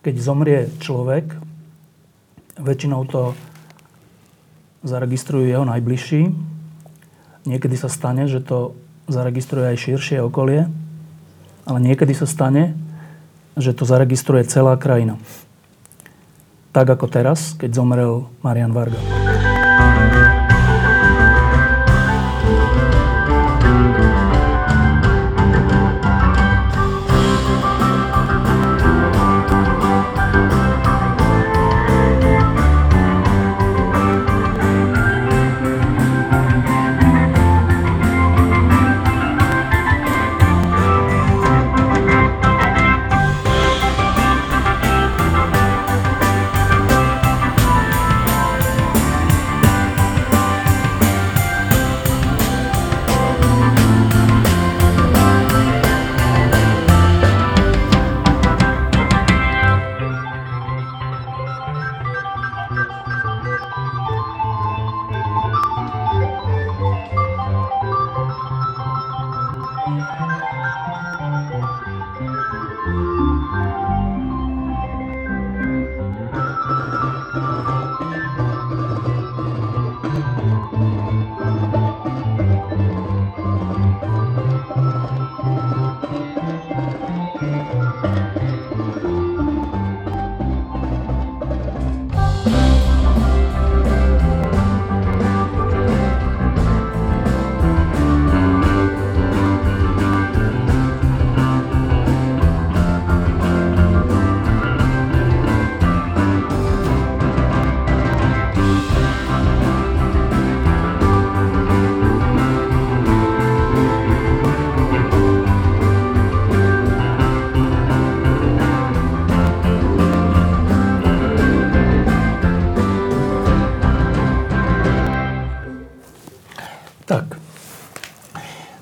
Keď zomrie človek, väčšinou to zaregistrujú jeho najbližší. Niekedy sa stane, že to zaregistruje aj širšie okolie, ale niekedy sa stane, že to zaregistruje celá krajina. Tak ako teraz, keď zomrel Marián Varga.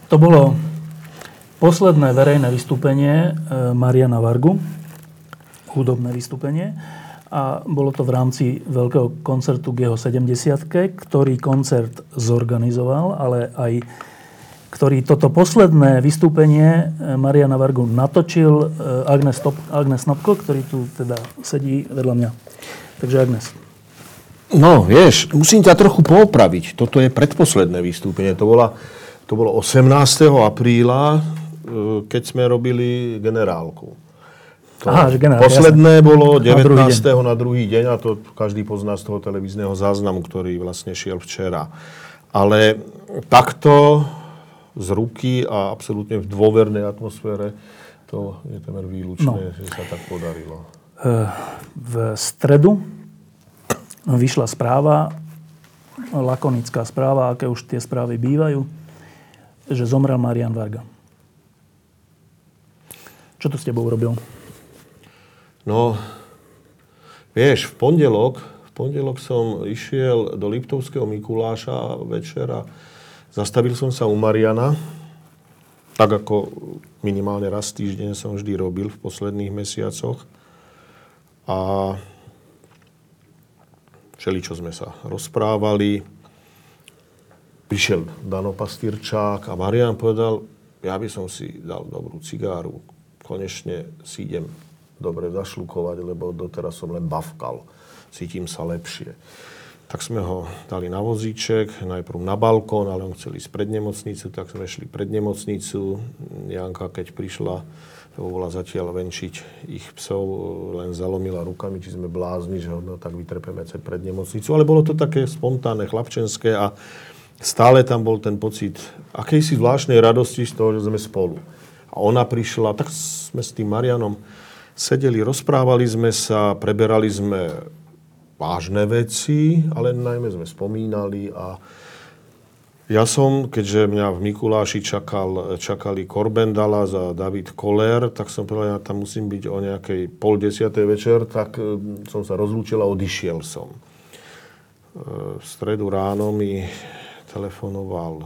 To bolo posledné verejné vystúpenie Mariana Vargu, hudobné vystúpenie, a bolo to v rámci veľkého koncertu k jeho 70-ke, ktorý koncert zorganizoval, ale aj ktorý toto posledné vystúpenie Mariana Vargu natočil Agnes Snopko, ktorý tu teda sedí vedľa mňa. Takže Agnes. No, vieš, musím ťa trochu poopraviť. Toto je predposledné vystúpenie. To bolo 18. apríla, keď sme robili generálku. Posledné bolo 19. na druhý deň, a to každý pozná z toho televízneho záznamu, ktorý vlastne šiel včera. Ale takto z ruky a absolútne v dôvernej atmosfére to je temer výlučné, že sa tak podarilo. V stredu vyšla správa, lakonická správa, aké už tie správy bývajú, že zomrel Marián Varga. Čo to s tebou urobil? No, vieš, v pondelok som išiel do Liptovského Mikuláša večer a zastavil som sa u Mariana. Tak ako minimálne raz týždeň som vždy robil v posledných mesiacoch. A všeličo sme sa rozprávali. Prišiel Dano Pastýrčák a Marián povedal, ja by som si dal dobrú cigáru. Konečne si idem dobre zašľukovať, lebo doteraz som len bavkal. Cítim sa lepšie. Tak sme ho dali na vozíček, najprv na balkón, ale on chcel ísť pred nemocnicu, tak sme šli pred nemocnicu. Janka, keď prišla, lebo bola zatiaľ venčiť ich psov, len zalomila rukami, či sme blázni, že no, tak vytrpeme pred nemocnicu. Ale bolo to také spontánne, chlapčenské a stále tam bol ten pocit akejsi zvláštnej radosti z toho, že sme spolu. A ona prišla, tak sme s tým Marianom sedeli, rozprávali sme sa, preberali sme vážne veci, ale najmä sme spomínali a Ja som, keďže mňa v Mikuláši čakali Korben Dallas a David Koller, tak som povedal, ja tam musím byť o nejakej 9:30 večer, tak som sa rozlúčil a odišiel som. V stredu ráno mi telefonoval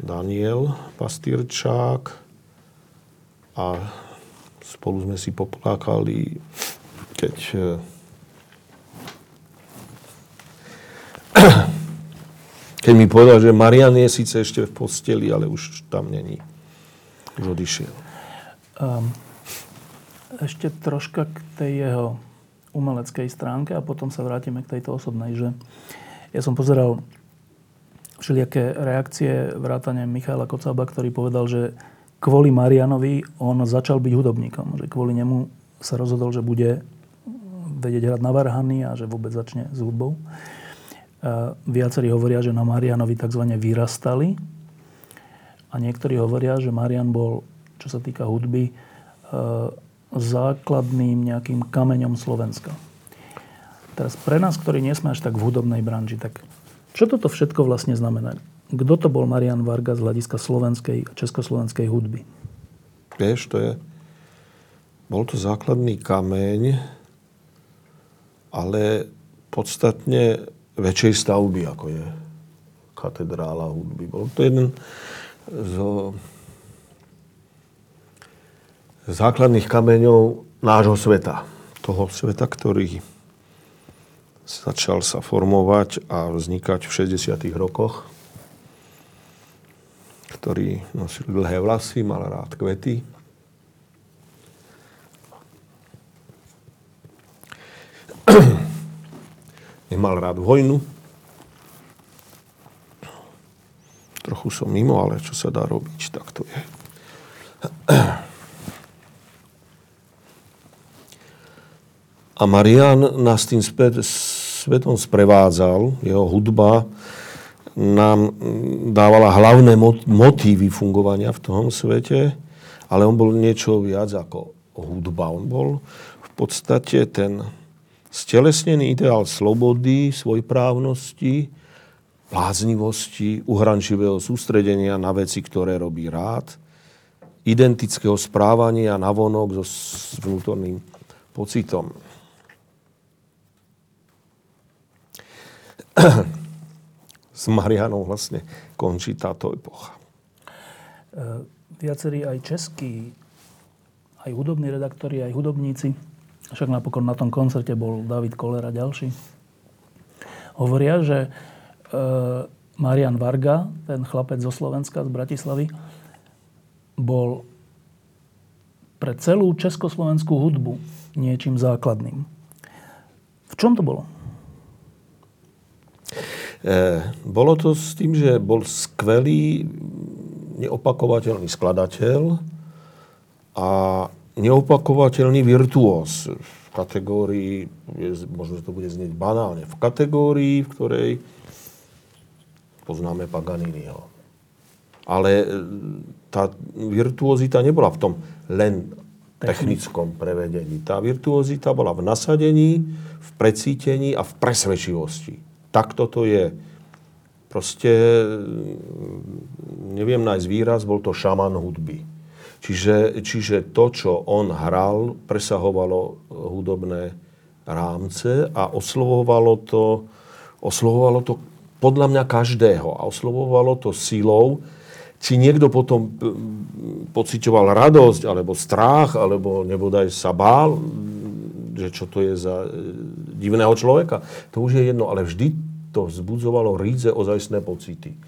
Daniel Pastýrčák a spolu sme si poplákali, keď mi povedal, že Marian je síce ešte v posteli, ale už tam není. Už odišiel. Ešte troška k tej jeho umeleckej stránke a potom sa vrátime k tejto osobnej, že ja som pozeral všelijaké reakcie vrátane Michala Kocába, ktorý povedal, že kvôli Marianovi on začal byť hudobníkom, že kvôli nemu sa rozhodol, že bude vedieť hrať na varhany a že vôbec začne s hudbou. Viacerí hovoria, že na Marianovi takzvané vyrastali a niektorí hovoria, že Marian bol, čo sa týka hudby, základným nejakým kameňom Slovenska. Teraz pre nás, ktorí nie sme až tak v hudobnej branži, tak čo toto všetko vlastne znamená? Kto to bol Marian Varga z hľadiska slovenskej a československej hudby? Vieš, bol to základný kameň, ale podstatne väčšej stavby, ako je katedrála hudby. Bol to jeden zo základných kameňov nášho sveta. Toho sveta, ktorý začal sa formovať a vznikať v 60. rokoch. Ktorý nosil dlhé vlasy, mal rád kvety. Nemal rád vojnu. Trochu som mimo, ale čo sa dá robiť, tak to je. A Marian nás tým svetom sprevádzal. Jeho hudba nám dávala hlavné motívy fungovania v tom svete, ale on bol niečo viac ako hudba. On bol v podstate ten stelesnený ideál slobody, svojprávnosti, bláznivosti, uhrančivého sústredenia na veci, ktoré robí rád, identického správania navonok so vnútorným pocitom. S Marianom vlastne končí táto epocha. Viacerí aj českí, aj hudobní redaktori, aj hudobníci, však napokon na tom koncerte bol David Koller a ďalší, hovoria, že Marian Varga, ten chlapec zo Slovenska, z Bratislavy, bol pre celú československú hudbu niečím základným. V čom to bolo? Bolo to s tým, že bol skvelý, neopakovateľný skladateľ a neopakovateľný virtuós v kategórii, možno to bude znieť banálne, v kategórii, v ktorej poznáme Paganiniho. Ale tá virtuozita nebola v tom len technickom prevedení. Tá virtuozita bola v nasadení, v precítení a v presvedčivosti. Takto to je. Proste, neviem nájsť výraz, bol to šaman hudby. Čiže to, čo on hral, presahovalo hudobné rámce a oslovovalo to podľa mňa každého. A oslovovalo to silou, či niekto potom pociťoval radosť, alebo strach, alebo nebodaj sa bál, že čo to je za divného človeka. To už je jedno, ale vždy to vzbudzovalo rídze ozajstné pocity.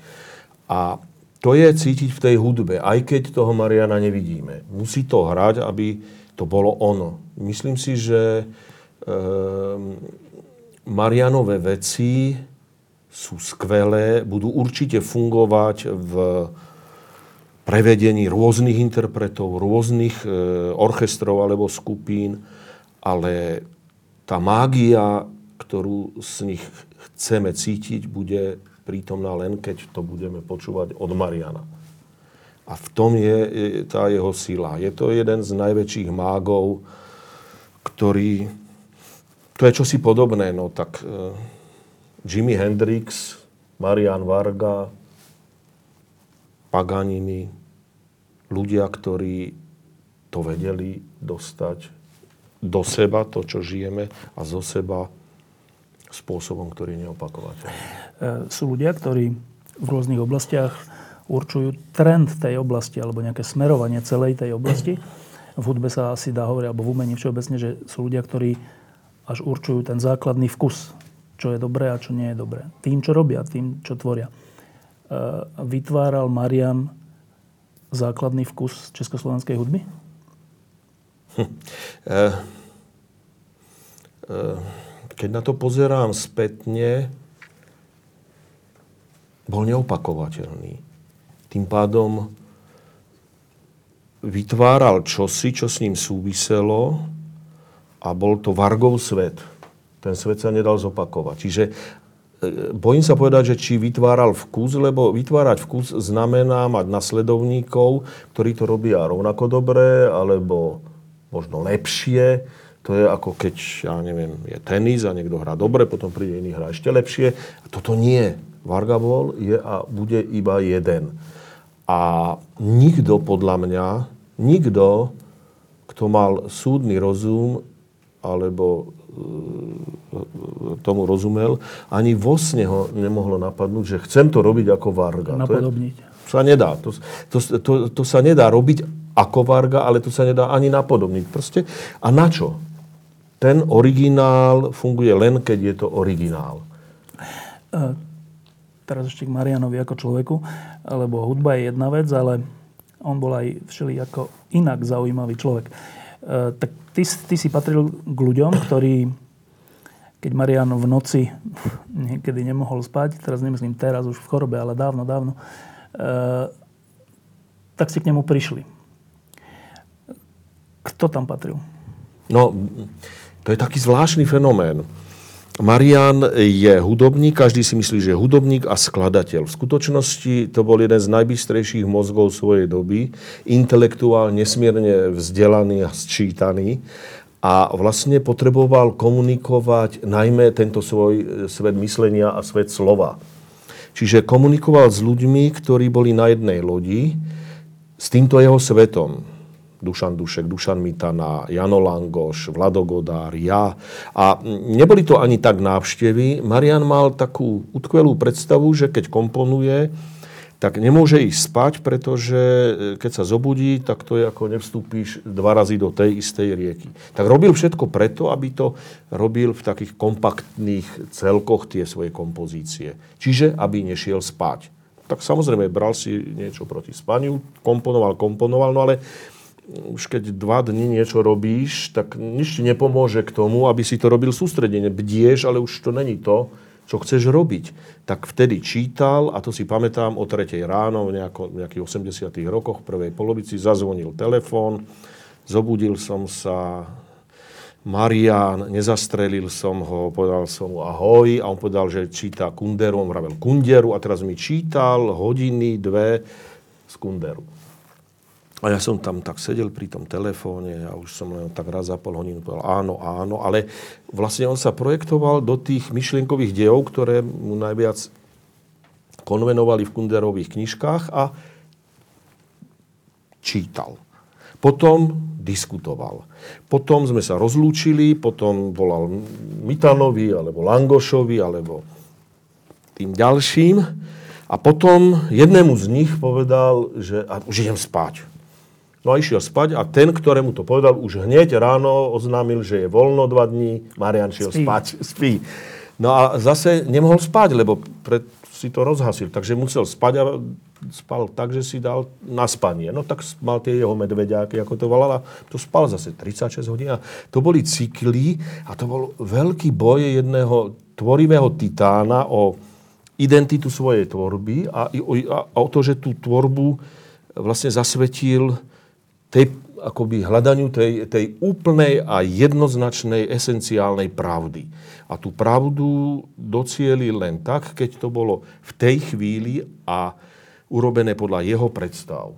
A to je cítiť v tej hudbe, aj keď toho Mariana nevidíme. Musí to hrať, aby to bolo ono. Myslím si, že Marianove veci sú skvelé, budú určite fungovať v prevedení rôznych interpretov, rôznych orchestrov alebo skupín, ale tá mágia, ktorú z nich chceme cítiť, bude prítomná len, keď to budeme počúvať od Mariana. A v tom je tá jeho sila. Je to jeden z najväčších mágov, ktorý... To je čosi podobné, no tak Jimi Hendrix Marián Varga, Paganini, ľudia, ktorí to vedeli dostať do seba, to, čo žijeme, a zo seba spôsobom, ktorý je neopakovateľný. Sú ľudia, ktorí v rôznych oblastiach určujú trend tej oblasti alebo nejaké smerovanie celej tej oblasti. V hudbe sa asi dá hovoriť, alebo v umení všeobecne, že sú ľudia, ktorí až určujú ten základný vkus, čo je dobré a čo nie je dobré. Tým, čo robia, tým, čo tvoria. Vytváral Marián základný vkus československej hudby? Keď na to pozerám spätne, bol neopakovateľný. Tým pádom vytváral čosi, čo s ním súviselo, a bol to Vargov svet. Ten svet sa nedal zopakovať. Čiže bojím sa povedať, že či vytváral vkus, lebo vytvárať vkus znamená mať nasledovníkov, ktorí to robia rovnako dobre, alebo možno lepšie. To je ako keď, ja neviem, je tenis a niekto hrá dobre, potom príde iný hra ešte lepšie. A toto nie. Varga bol, je a bude iba jeden. A nikto, podľa mňa, nikto, kto mal súdny rozum, alebo tomu rozumel, ani vo sne ho nemohlo napadnúť, že chcem to robiť ako Varga. Napodobniť. To sa nedá. To sa nedá robiť ako Varga, ale to sa nedá ani napodobniť. Proste. A na čo? Ten originál funguje len, keď je to originál. Teraz ešte k Mariánovi ako človeku, lebo hudba je jedna vec, ale on bol aj všelijako inak zaujímavý človek. Tak ty si patril k ľuďom, ktorí, keď Marián v noci niekedy nemohol spať, teraz nemyslím teraz už v chorobe, ale dávno, tak si k nemu prišli. Kto tam patril? No, to je taký zvláštny fenomén. Marián je hudobník, každý si myslí, že je hudobník a skladateľ. V skutočnosti to bol jeden z najbystrejších mozgov svojej doby, intelektuál nesmierne vzdelaný a sčítaný a vlastne potreboval komunikovať najmä tento svoj svet myslenia a svet slova. Čiže komunikoval s ľuďmi, ktorí boli na jednej lodi, s týmto jeho svetom. Dušan Dušek, Dušan Mitana, Jano Langoš, Vlado Godár, ja. A neboli to ani tak návštevy. Marián mal takú utkvelú predstavu, že keď komponuje, tak nemôže ísť spať, pretože keď sa zobudí, tak to je ako nevstúpíš 2 razy do tej istej rieky. Tak robil všetko preto, aby to robil v takých kompaktných celkoch tie svoje kompozície. Čiže aby nešiel spať. Tak samozrejme, bral si niečo proti spaniu, komponoval, no ale už keď 2 dni niečo robíš, tak nič ti nepomôže k tomu, aby si to robil sústredene. Bdieš, ale už to není to, čo chceš robiť. Tak vtedy čítal, a to si pamätám, o 3:00 ráno, v nejakých 80. rokoch, v prvej polovici, zazvonil telefón, zobudil som sa, Marián, nezastrelil som ho, povedal som mu ahoj, a on povedal, že číta Kunderu, on vravel Kunderu, a teraz mi čítal 1-2 hodiny z Kunderu. A ja som tam tak sedel pri tom telefóne a už som len tak raz za pol hodinu povedal áno, ale vlastne on sa projektoval do tých myšlienkových dielov, ktoré mu najviac konvenovali v Kunderových knižkách, a čítal. Potom diskutoval. Potom sme sa rozlúčili, potom volal Mitanovi, alebo Langošovi, alebo tým ďalším, a potom jednému z nich povedal, že už idem spať. No a išiel spať, a ten, ktorému to povedal, už hneď ráno oznámil, že je voľno 2 dní, Marián šiel spať. Spí. No a zase nemohol spať, lebo si to rozhasil, takže musel spať a spal tak, že si dal na spanie. No tak mal tie jeho medveďáky, ako to volala, to spal zase 36 hodín. To boli cykly a to bol veľký boj jedného tvorivého titána o identitu svojej tvorby a o to, že tú tvorbu vlastne zasvetil akoby hľadaniu tej úplnej a jednoznačnej esenciálnej pravdy. A tú pravdu docieli len tak, keď to bolo v tej chvíli a urobené podľa jeho predstav.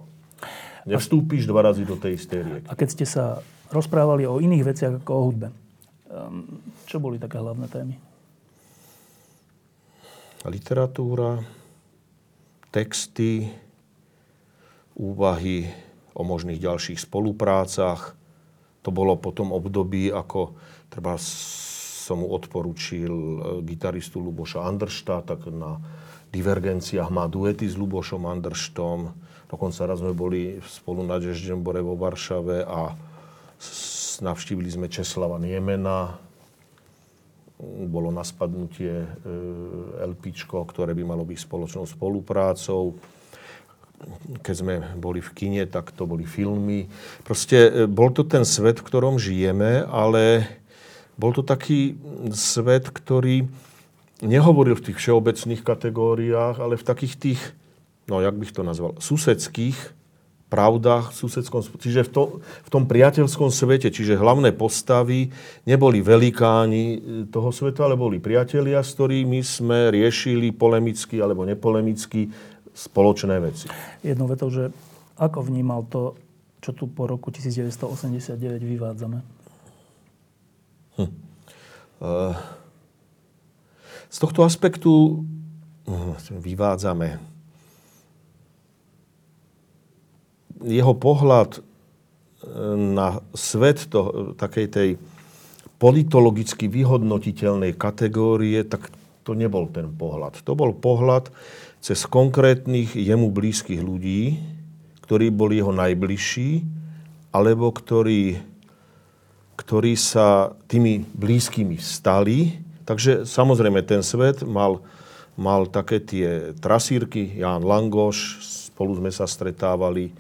Nevstúpiš 2 razy do tej istej rieky. A keď ste sa rozprávali o iných veciach ako o hudbe, čo boli také hlavné témy? literatúra, texty, úvahy o možných ďalších spoluprácach. To bolo po tom období, ako treba som mu odporučil gitaristu Luboša Anderšta, tak na Divergenciách má duety s Lubošom Anderštom. Dokonca raz sme boli spolu na Džeždžembore vo Varšave a navštívili sme Česlava Niemena. Bolo na spadnutie LPčko, ktoré by malo byť spoločnou spoluprácou. Keď sme boli v kine, tak to boli filmy. Proste bol to ten svet, v ktorom žijeme, ale bol to taký svet, ktorý nehovoril v tých všeobecných kategóriách, ale v takých tých, no jak bych to nazval, susedských pravdách, susedskom, čiže v tom priateľskom svete, čiže hlavné postavy neboli velikáni toho sveta, ale boli priatelia, s ktorými sme riešili polemicky alebo nepolemicky spoločné veci. Jednou vetou, že ako vnímal to, čo tu po roku 1989 vyvádzame? Z tohto aspektu vyvádzame. Jeho pohľad na svet takej tej politologicky vyhodnotiteľnej kategórie, tak to nebol ten pohľad. To bol pohľad cez konkrétnych jemu blízkych ľudí, ktorí boli jeho najbližší, alebo ktorí sa tými blízkymi stali. Takže samozrejme ten svet mal také tie trasírky, Ján Langoš, spolu sme sa stretávali.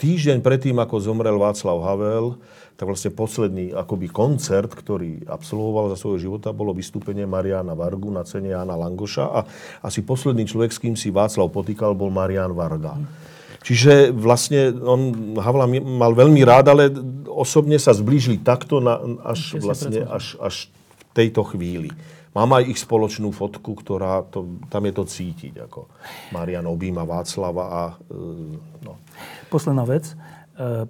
Týždeň predtým, ako zomrel Václav Havel, tak vlastne posledný akoby koncert, ktorý absolvoval za svojho života, bolo vystúpenie Mariána Vargu na cene Jána Langoša a asi posledný človek, s kým si Václav potýkal, bol Marián Varga. Čiže vlastne on Havla mal veľmi rád, ale osobne sa zblížili takto až v tejto chvíli. Mám aj ich spoločnú fotku, ktorá, tam je to cítiť, ako Marián objíma Václava a no. Posledná vec.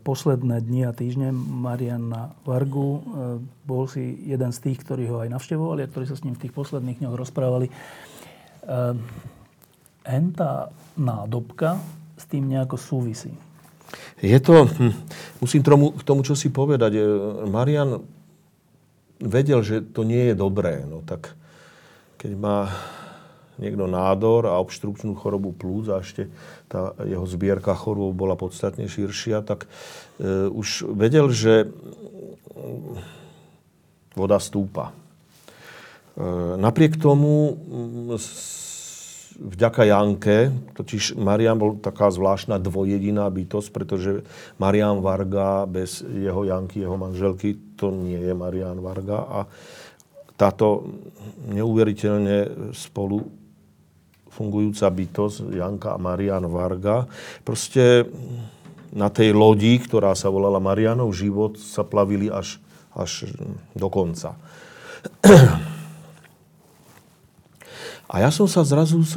Posledné dni a týždne Mariána Vargu, bol si jeden z tých, ktorí ho aj navštevovali a ktorí sa s ním v tých posledných dňoch rozprávali. Tá nádobka s tým nejako súvisí. Je to... Musím k tomu čo si povedať. Marián vedel, že to nie je dobré. No tak keď má niekto nádor a obštrukčnú chorobu plúc a ešte tá jeho zbierka chorôb bola podstatne širšia, tak už vedel, že voda stúpa. Napriek tomu vďaka Janke, totiž Marián bol taká zvláštna dvojediná bytosť, pretože Marián Varga bez jeho Janky, jeho manželky, to nie je Marián Varga. A táto neuveriteľne spolu fungujúca bytosť, Janka a Marián Varga, proste na tej lodi, ktorá sa volala Mariánov život, sa plavili až do konca. A ja som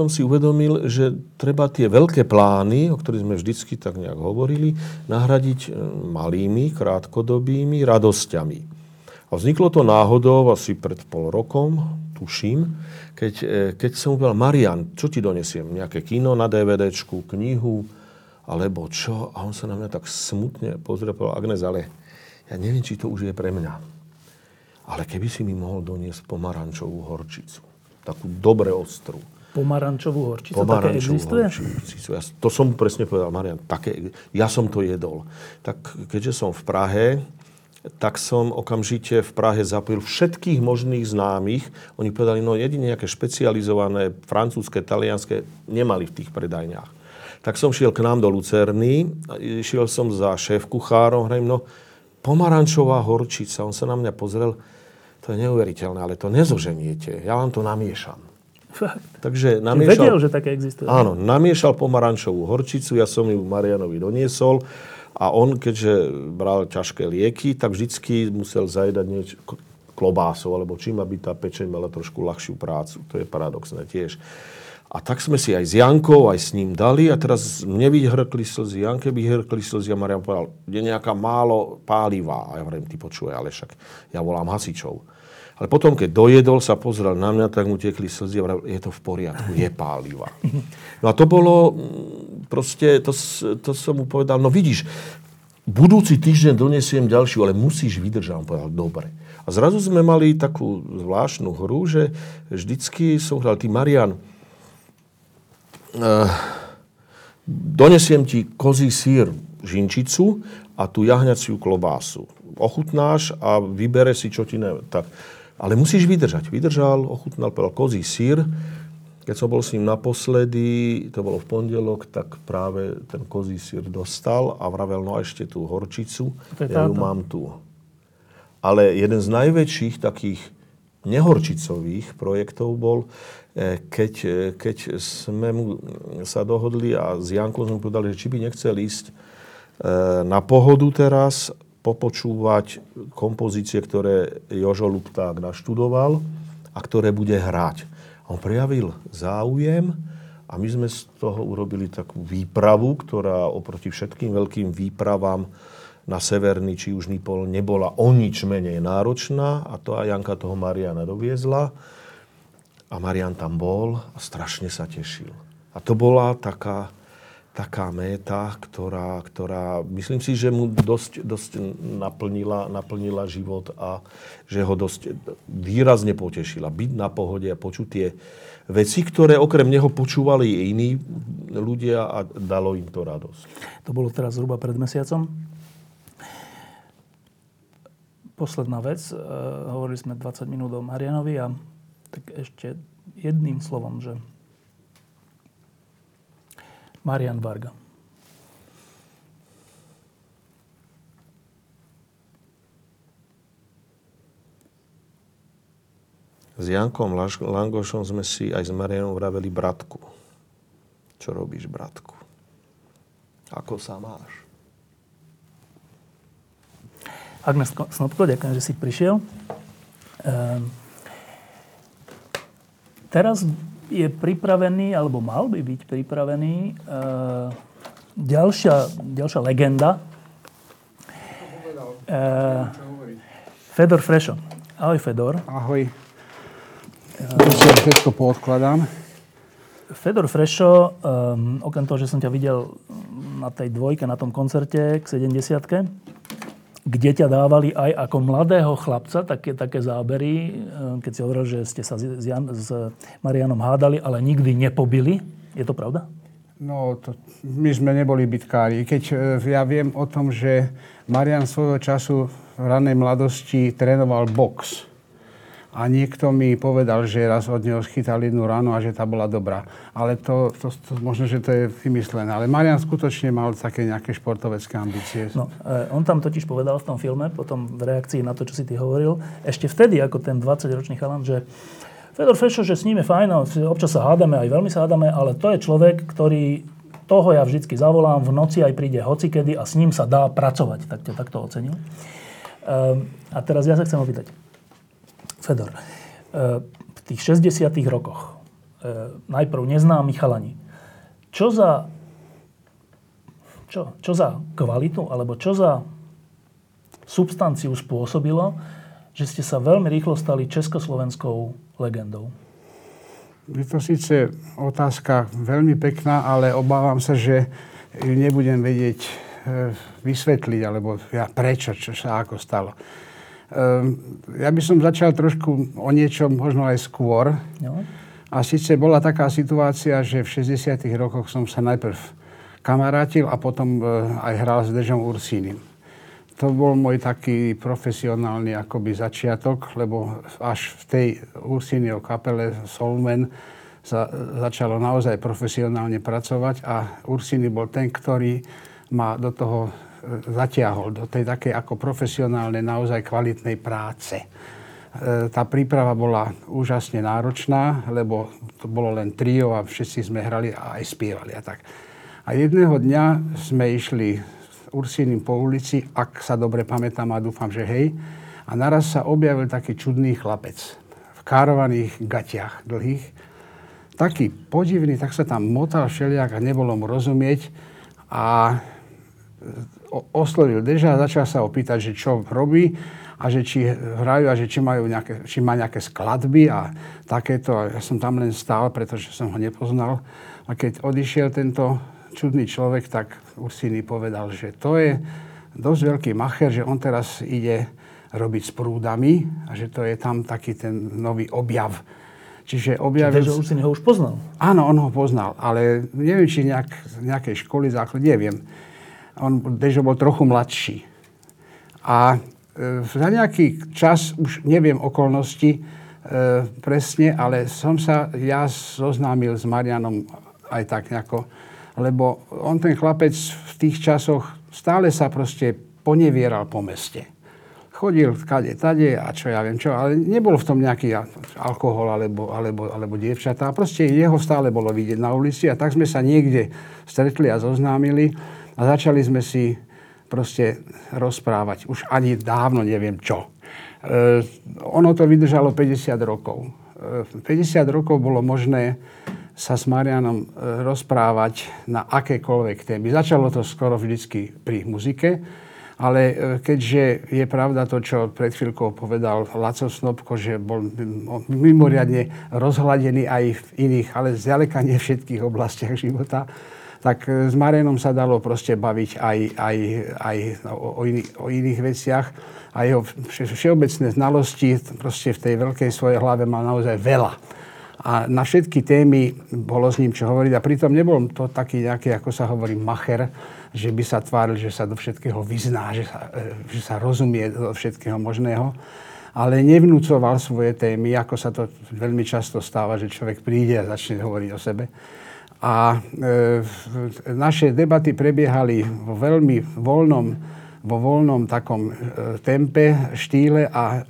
si uvedomil, že treba tie veľké plány, o ktorých sme vždycky tak nejak hovorili, nahradiť malými, krátkodobými radosťami. A vzniklo to náhodou asi pred pol rokom, tuším, keď som povedal, Marián, čo ti donesiem? Nejaké kino na DVDčku, knihu, alebo čo? A on sa na mňa tak smutne pozrel, povedal, Agnes, ale ja neviem, či to už je pre mňa. Ale keby si mi mohol doniesť pomarančovú horčicu. Takú dobre ostrú. Pomarančovú horčicu? Pomarančovú horčicu. Ja, to som presne povedal, Marián, ja som to jedol. Tak keďže som v Prahe, tak som okamžite v Prahe zapojil všetkých možných známych. Oni povedali, no jedine nejaké špecializované francúzske, talianske nemali v tých predajniach. Tak som šiel k nám do Lucerny, išiel som za šéf-kuchárom, hovorím, no pomarančová horčica. On sa na mňa pozrel, to je neuveriteľné, ale to nezoženiete. Ja vám to namiešam. Fakt. Takže namiešal... Vedel, že také existuje. Áno, namiešal pomarančovú horčicu, ja som ju Marianovi doniesol a on, keďže bral ťažké lieky, tak vždycky musel zajedať niečo klobásou, alebo čím, aby tá pečeň mala trošku ľahšiu prácu. To je paradoxné tiež. A tak sme si aj s Jankou, aj s ním dali a teraz mne vyhrkli slzy, Janke vyhrkli slzy a Marián povedal, je nejaká málo pálivá. A ja hovorím, ty počuje, ale však ja volám hasičov. Ale potom, keď dojedol, sa pozrel na mňa, tak mu tiekli slzy a je to v poriadku, je páliva. No a to bolo, proste, to som mu povedal, no vidíš, budúci týždeň donesiem ďalšiu, ale musíš vydržať. On povedal, dobre. A zrazu sme mali takú zvláštnu hru, že vždycky som hral, ty Marian, donesiem ti kozí sír, žinčicu a tú jahňaciu klobásu. Ochutnáš a vybere si, čo ti neviem. Tak. Ale musíš vydržať. Vydržal, ochutnal, povedal kozí sír. Keď som bol s ním naposledy, to bolo v pondelok, tak práve ten kozí sír dostal a vravel, no ešte tú horčicu, ja ju mám tu. Ale jeden z najväčších takých nehorčicových projektov bol, keď sme mu sa dohodli a s Jankou sme povedali, že či by nechcel ísť na pohodu teraz popočúvať kompozície, ktoré Jožo Lupták naštudoval a ktoré bude hrať. On prejavil záujem a my sme z toho urobili takú výpravu, ktorá oproti všetkým veľkým výpravám na severný či južný pol nebola o nič menej náročná a to aj Janka toho Mariana doviezla a Marian tam bol a strašne sa tešil. A to bola taká méta, ktorá myslím si, že mu dosť naplnila život a že ho dosť výrazne potešila. Byť na pohode a počuť tie veci, ktoré okrem neho počúvali iní ľudia a dalo im to radosť. To bolo teraz zhruba pred mesiacom. Posledná vec, hovorili sme 20 minút o Marianovi a tak ešte jedným slovom, že Marian Varga. S Jankom Langošom sme si aj s Marianom vraveli bratku. Čo robíš, bratku? Ako sa máš? Agnes Snopko, ďakujem, že si prišiel. Teraz je pripravený, alebo mal by byť pripravený, ďalšia legenda. Fedor Frešo. Ahoj, Fedor. Ahoj. Všetko poodkladám. Fedor Frešo, okrem toho, že som ťa videl na tej dvojke, na tom koncerte k 70-ke, kde ťa dávali aj ako mladého chlapca také zábery, keď si hovoril, že ste sa s Marianom hádali, ale nikdy nepobili. Je to pravda? No, my sme neboli bitkári. Keď ja viem o tom, že Marian svojho času v ranej mladosti trénoval box. A niekto mi povedal, že raz od neho schytal jednu ranu a že tá bola dobrá. Ale to možno, že to je vymyslené. Ale Marian skutočne mal také nejaké športovecké ambície. No, on tam totiž povedal v tom filme, potom v reakcii na to, čo si ty hovoril, ešte vtedy, ako ten 20-ročný chalan, že Fedor Frešo, že s ním je fajn, občas sa hádame, aj veľmi sa hádame, ale to je človek, ktorý toho ja vždycky zavolám, v noci aj príde hocikedy a s ním sa dá pracovať. Tak ťa takto ocenil. A teraz ja sa chcem opýtať. Fedor, v tých 60-tych rokoch, najprv neznámi chalani, čo za kvalitu, alebo čo za substanciu spôsobilo, že ste sa veľmi rýchlo stali československou legendou? Je to síce otázka veľmi pekná, ale obávam sa, že nebudem vedieť vysvetliť, alebo ja prečo, čo sa ako stalo. Ja by som začal trošku o niečom, možno aj skôr. No. A síce bola taká situácia, že v 60. rokoch som sa najprv kamarátil a potom aj hral s Dežom Ursínim. To bol môj taký profesionálny akoby začiatok, lebo až v tej Ursínio kapele Soulman sa začalo naozaj profesionálne pracovať a Ursíny bol ten, ktorý ma do toho zatiahol do tej takej ako profesionálnej, naozaj kvalitnej práce. Tá príprava bola úžasne náročná, lebo to bolo len trio a všetci sme hrali a aj spievali a tak. A jedného dňa sme išli Ursínim po ulici, ak sa dobre pamätám a dúfam, že hej. A naraz sa objavil taký čudný chlapec v károvaných gatiach dlhých. Taký podivný, tak sa tam motal všelijak a nebolo mu rozumieť. A oslovil Deža a začal sa ho pýtať, že čo robí a a že či hrajú a že či majú nejaké, či má nejaké skladby a takéto. A ja som tam len stál, pretože som ho nepoznal. A keď odišiel tento čudný človek, tak Ursíny povedal, že to je dosť veľký macher, že on teraz ide robiť s prúdami a že to je tam taký ten nový objav. Čiže objavil... Čiže Ursíny ho už poznal? Áno, on ho poznal, ale neviem, či z nejakej školy základ, neviem. On, Dežo, bol trochu mladší. A za nejaký čas, už neviem okolnosti presne, ale som sa ja zoznámil s Marianom aj tak nejako, lebo on ten chlapec v tých časoch stále sa proste ponevieral po meste. Chodil kade, tade a čo ja viem čo, ale nebol v tom nejaký alkohol alebo dievčatá. Proste jeho stále bolo vidieť na ulici a tak sme sa niekde stretli a zoznámili a začali sme si proste rozprávať. Už ani dávno neviem čo. Ono to vydržalo 50 rokov. 50 rokov bolo možné sa s Marianom rozprávať na akékoľvek témy. Začalo to skoro vždycky pri muzike, ale keďže je pravda to, čo pred chvíľkou povedal Laco Snopko, že bol mimoriadne rozhladený aj v iných, ale zďaleka nie všetkých oblastiach života, tak s Marianom sa dalo proste baviť aj o iných veciach. A jeho všeobecné znalosti proste v tej veľkej svojej hlave mal naozaj veľa. A na všetky témy bolo s ním čo hovoriť. A pritom nebol to taký nejaký, ako sa hovorí, macher, že by sa tváril, že sa do všetkého vyzná, že sa rozumie do všetkého možného. Ale nevnúcoval svoje témy, ako sa to veľmi často stáva, že človek príde a začne hovoriť o sebe. A naše debaty prebiehali vo veľmi voľnom takom tempe, štýle a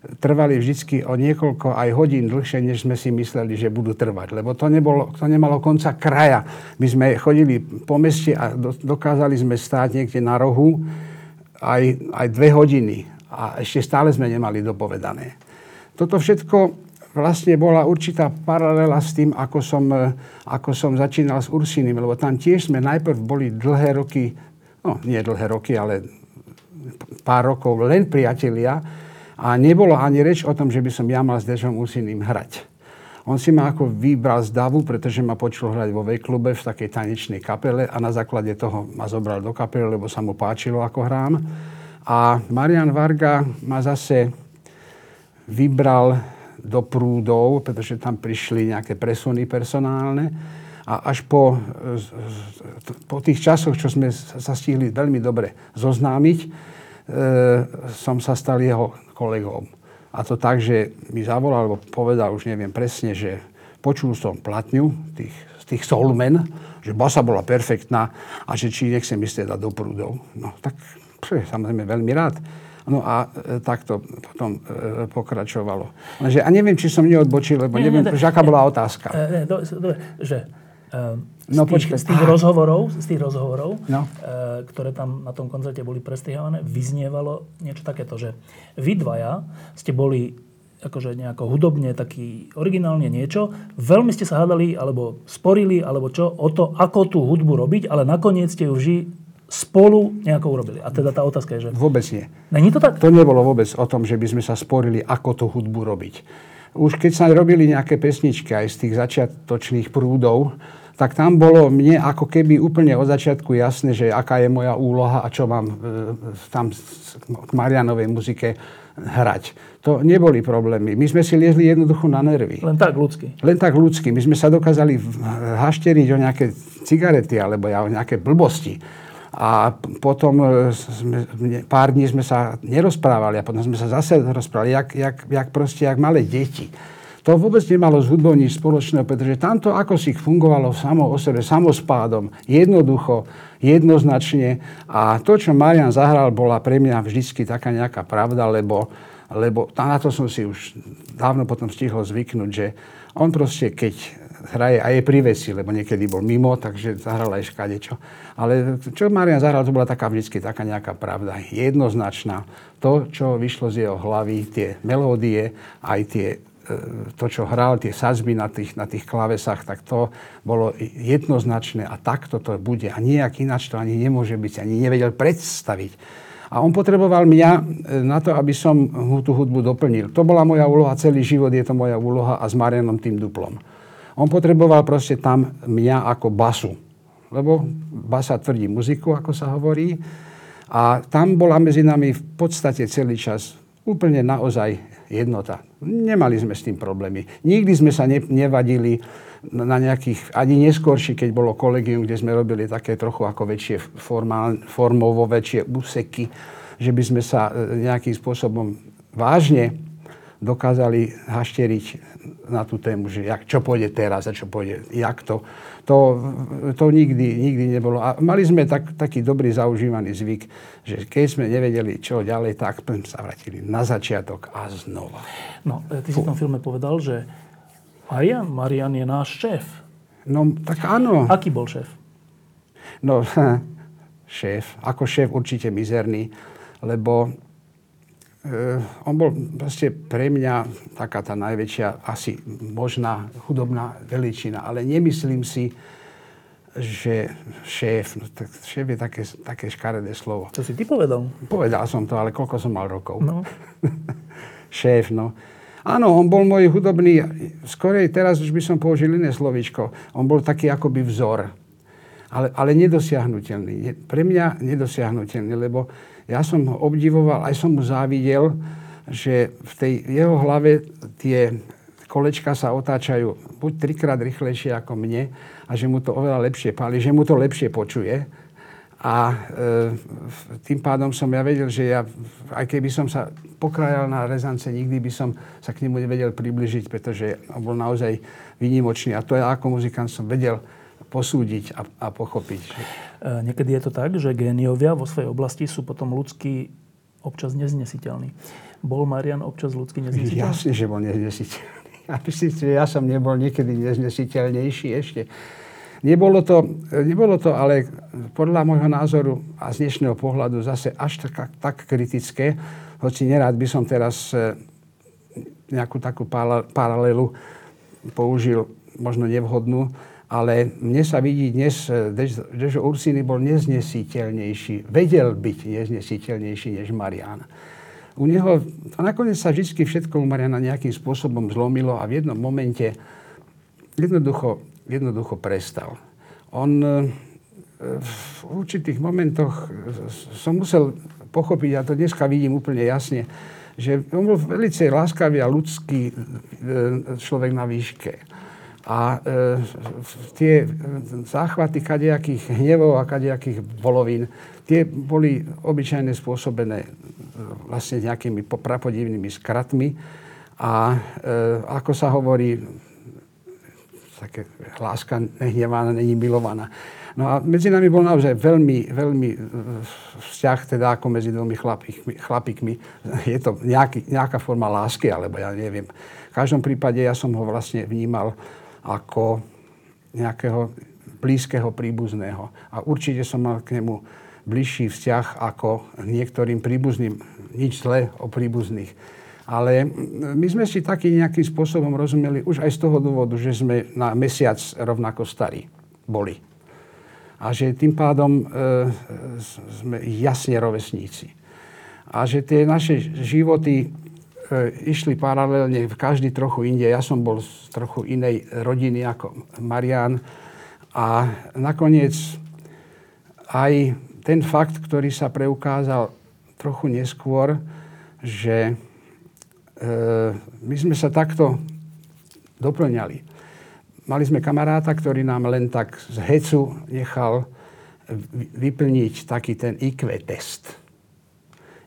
trvali vždycky o niekoľko aj hodín dlhšie, než sme si mysleli, že budú trvať. Lebo to nemalo konca kraja. My sme chodili po meste a dokázali sme stáť niekde na rohu aj 2 hodiny. A ešte stále sme nemali dopovedané. Toto všetko... Vlastne bola určitá paralela s tým, ako som začínal s Ursínym, lebo tam tiež sme najprv boli dlhé roky, no nie dlhé roky, ale pár rokov len priatelia a nebolo ani reč o tom, že by som ja mal s Dežom Ursíným hrať. On si ma ako vybral z davu, pretože ma počul hrať vo vejklube v takej tanečnej kapele a na základe toho ma zobral do kapely, lebo sa mu páčilo, ako hrám. A Marian Varga ma zase vybral do Prúdov, pretože tam prišli nejaké presuny personálne a až po tých časoch, čo sme sa stihli veľmi dobre zoznámiť, som sa stal jeho kolegom. A to tak, že mi zavolal, alebo povedal, už neviem presne, že počul som platňu tých Soulmen, že basa bola perfektná a že či nechcem ísť teda do Prúdov. No tak samozrejme veľmi rád. No a takto potom pokračovalo. Lenže, a neviem, či som neodbočil, lebo neviem, aká bola otázka. Dobre, že z tých rozhovorov, no, ktoré tam na tom koncerte boli prestrihávané, vyznievalo niečo takéto, že vy dvaja ste boli akože nejako hudobne, taký originálne niečo. Veľmi ste sa hádali, alebo sporili, alebo čo, o to, ako tú hudbu robiť, ale nakoniec ste ju spolu nejako urobili. A teda tá otázka je, že... Vôbec nie. Není to tak? To nebolo vôbec o tom, že by sme sa sporili, ako tú hudbu robiť. Už keď sa robili nejaké pesničky aj z tých začiatočných prúdov, tak tam bolo mne ako keby úplne od začiatku jasné, že aká je moja úloha a čo mám tam k Marianovej muzike hrať. To neboli problémy. My sme si liezli jednoducho na nervy. Len tak ľudsky. My sme sa dokázali hašteriť o nejaké cigarety alebo o nejaké blbosti. A potom pár dní sme sa nerozprávali a potom sme sa zase rozprávali, jak malé deti. To vôbec nemalo s hudbou nič spoločného, pretože tamto ako si fungovalo samo o sebe, samospádom, jednoducho, jednoznačne. A to, čo Marian zahral, bola pre mňa vždycky taká nejaká pravda, lebo na to som si už dávno potom stihol zvyknúť, že on proste, keď hraje a je pri veci, lebo niekedy bol mimo, takže zahral aj škadečo. Ale čo Marian zahral, to bola taká vždycky taká nejaká pravda, jednoznačná. To, čo vyšlo z jeho hlavy, tie melódie, aj to, čo hral, tie sadzby na tých klávesách, tak to bolo jednoznačné a takto to bude. A nejak ináč to ani nemôže byť, ani nevedel predstaviť. A on potreboval mňa na to, aby som tú hudbu doplnil. To bola moja úloha, celý život je to moja úloha a s Marianom tým duplom. On potreboval proste tam mňa ako basu, lebo basa tvrdí muziku, ako sa hovorí. A tam bola medzi nami v podstate celý čas úplne naozaj jednota. Nemali sme s tým problémy. Nikdy sme sa nevadili na nejakých, ani neskorší, keď bolo kolegium, kde sme robili také trochu ako väčšie formovo, väčšie úseky, že by sme sa nejakým spôsobom vážne dokázali hašteriť na tú tému, že čo pôjde teraz a čo pôjde, jak to. To nikdy nebolo. A mali sme taký dobrý zaužívaný zvyk, že keď sme nevedeli, čo ďalej, tak sa vrátili na začiatok a znova. No, ty si v tom filme povedal, že Marian je náš šéf. No, tak áno. Aký bol šéf? No, šéf. Ako šéf určite mizerný, lebo on bol proste pre mňa taká tá najväčšia, asi možná chudobná veličina, ale nemyslím si, že šéf, no tak šéf je také škaredé slovo. Čo si ty povedal? Povedal som to, ale koľko som mal rokov. No. Šéf, no. Áno, on bol môj hudobný, skorej teraz už by som použil iné slovíčko, on bol taký akoby vzor, ale nedosiahnuteľný. Pre mňa nedosiahnuteľný, lebo ja som ho obdivoval, aj som mu závidel, že v tej jeho hlave tie kolečka sa otáčajú buď trikrát rýchlejšie ako mne a že mu to oveľa lepšie páli, že mu to lepšie počuje. A tým pádom som ja vedel, že ja, aj keby som sa pokrájal na rezance, nikdy by som sa k nemu nevedel približiť, pretože on bol naozaj výnimočný. A to ja ako muzikant som vedel posúdiť a pochopiť. Niekedy je to tak, že géniovia vo svojej oblasti sú potom ľudsky občas neznesiteľní. Bol Marian občas ľudsky neznesiteľný? Jasne, že bol neznesiteľný. A myslím, že ja som nebol niekedy neznesiteľnejší ešte. Nebolo to ale podľa môjho názoru a z dnešného pohľadu zase až tak kritické, hoci nerád by som teraz nejakú takú paralelu použil, možno nevhodnú, ale mne sa vidí dnes, Dežo Ursíny bol neznesiteľnejší, vedel byť neznesiteľnejší než Marian. U neho, a nakoniec sa vždy všetko u Mariana nejakým spôsobom zlomilo a v jednom momente jednoducho prestal. On v určitých momentoch, som musel pochopiť, ja to dneska vidím úplne jasne, že on bol veľmi láskavý a ľudský človek na výške. A tie záchvaty kadejakých hnevov a kadejakých volovín, tie boli obyčajne spôsobené vlastne nejakými prapodivnými skratmi. A ako sa hovorí, také láska nehnevaná, není milovaná. No a medzi nami bol naozaj veľmi vzťah, teda ako medzi dvomi chlapíkmi. Je to nejaká forma lásky, alebo ja neviem. V každom prípade ja som ho vlastne vnímal ako nejakého blízkeho príbuzného. A určite som mal k nemu bližší vzťah ako niektorým príbuzným. Nič zlé o príbuzných. Ale my sme si taký nejakým spôsobom rozumeli už aj z toho dôvodu, že sme na mesiac rovnako starí boli. A že tým pádom sme jasne rovesníci. A že tie naše životy išli paralelne, každý trochu inde. Ja som bol z trochu inej rodiny ako Marian. A nakoniec aj ten fakt, ktorý sa preukázal trochu neskôr, že my sme sa takto doplňali. Mali sme kamaráta, ktorý nám len tak z hecu nechal vyplniť taký ten IQ test.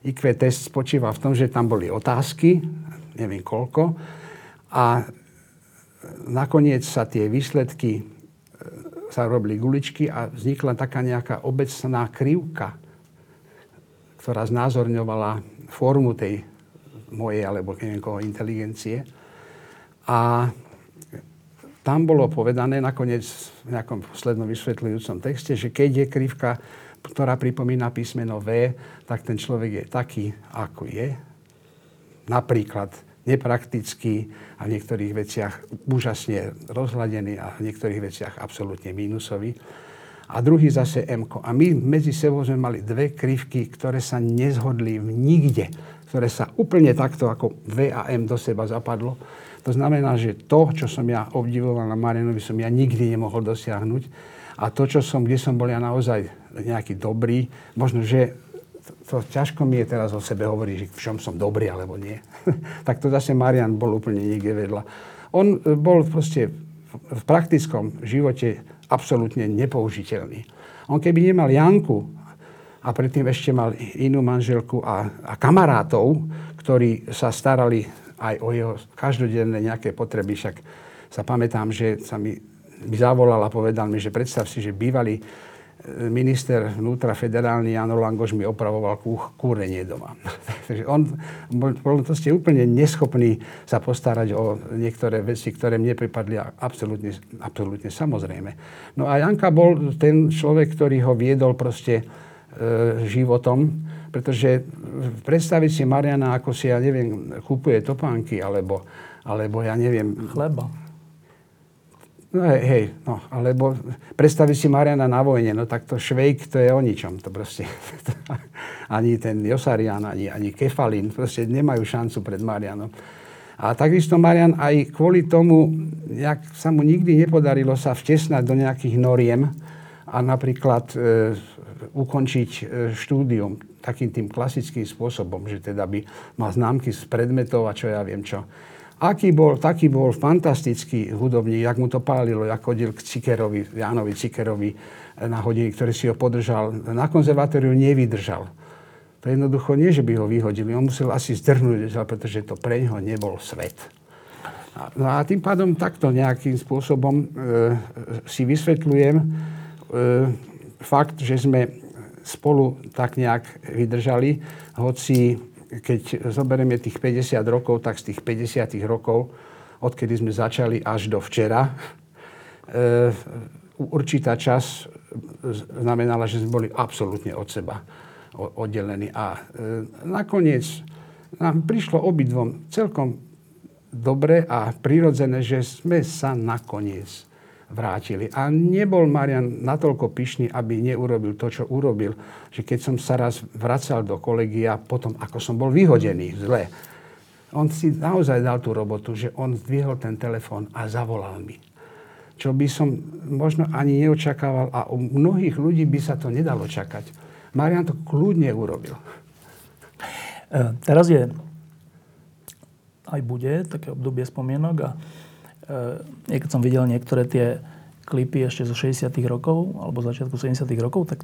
IQ test spočíva v tom, že tam boli otázky, neviem koľko, a nakoniec sa tie výsledky sa robili guličky a vznikla taká nejaká obecná krivka, ktorá znázorňovala formu tej mojej alebo neviem koho inteligencie. A tam bolo povedané nakoniec v nejakom poslednom vysvetľujúcom texte, že keď je krivka, ktorá pripomína písmeno V, tak ten človek je taký, ako je. Napríklad nepraktický a v niektorých veciach úžasne rozladený a v niektorých veciach absolútne mínusový. a druhý zase M-ko. A my medzi sebou sme mali dve krivky, ktoré sa nezhodli nikde, ktoré sa úplne takto ako V a M do seba zapadlo. To znamená, že to, čo som ja obdivoval na Marianovi, som ja nikdy nemohol dosiahnuť. A to, čo som, kde som bol ja naozaj nejaký dobrý, možno, že to ťažko mi je teraz o sebe hovoriť, že v čom som dobrý, alebo nie. Tak to zase Marian bol úplne niekde vedľa. On bol proste v praktickom živote absolútne nepoužiteľný. On keby nemal Janku a predtým ešte mal inú manželku a kamarátov, ktorí sa starali aj o jeho každodenné nejaké potreby, však sa pamätám, že sa mi zavolal a povedal mi, že predstav si, že bývalý minister vnútra federálny Jano Langoš mi opravoval kúrenie doma. Takže on bol proste úplne neschopný sa postarať o niektoré veci, ktoré mne pripadli absolútne samozrejme. No a Janka bol ten človek, ktorý ho viedol proste životom, pretože predstaviť si Mariana, ako si, ja neviem, kúpuje topánky, alebo ja neviem... Chleba. No hej, no, alebo predstaviť si Mariana na vojne, no tak to Švejk, to je o ničom, to proste, ani ten Josarian, ani Kefalín, proste nemajú šancu pred Marianom. A takisto Marian aj kvôli tomu, jak sa mu nikdy nepodarilo sa vtesnať do nejakých noriem a napríklad ukončiť štúdium takým tým klasickým spôsobom, že teda by mal známky z predmetov a čo ja viem čo. Taký bol fantastický hudobník, jak mu to pálilo, jak chodil k Cikerovi, Jánovi Cikerovi na hodiny, ktorý si ho podržal. Na konzervatóriu nevydržal. To jednoducho nie, že by ho vyhodili. On musel asi zdrhnúť, pretože to pre ňoho nebol svet. No a tým pádom takto nejakým spôsobom si vysvetľujem fakt, že sme spolu tak nejak vydržali, hoci... Keď zoberieme tých 50 rokov, tak z tých 50 rokov, odkedy sme začali až do včera, určitá čas znamenala, že sme boli absolútne od seba oddelení. A nakoniec nám prišlo obidvom celkom dobre a prirodzené, že sme sa nakoniec vrátili. A nebol Marian natoľko pyšný, aby neurobil to, čo urobil. Že keď som sa raz vracal do kolegia, potom ako som bol vyhodený zle, on si naozaj dal tú robotu, že on zdvihol ten telefón a zavolal mi. Čo by som možno ani neočakával a u mnohých ľudí by sa to nedalo čakať. Marian to kľudne urobil. Teraz je aj bude také obdobie spomienok a keď som videl niektoré tie klipy ešte zo 60. rokov alebo začiatku 70. rokov, tak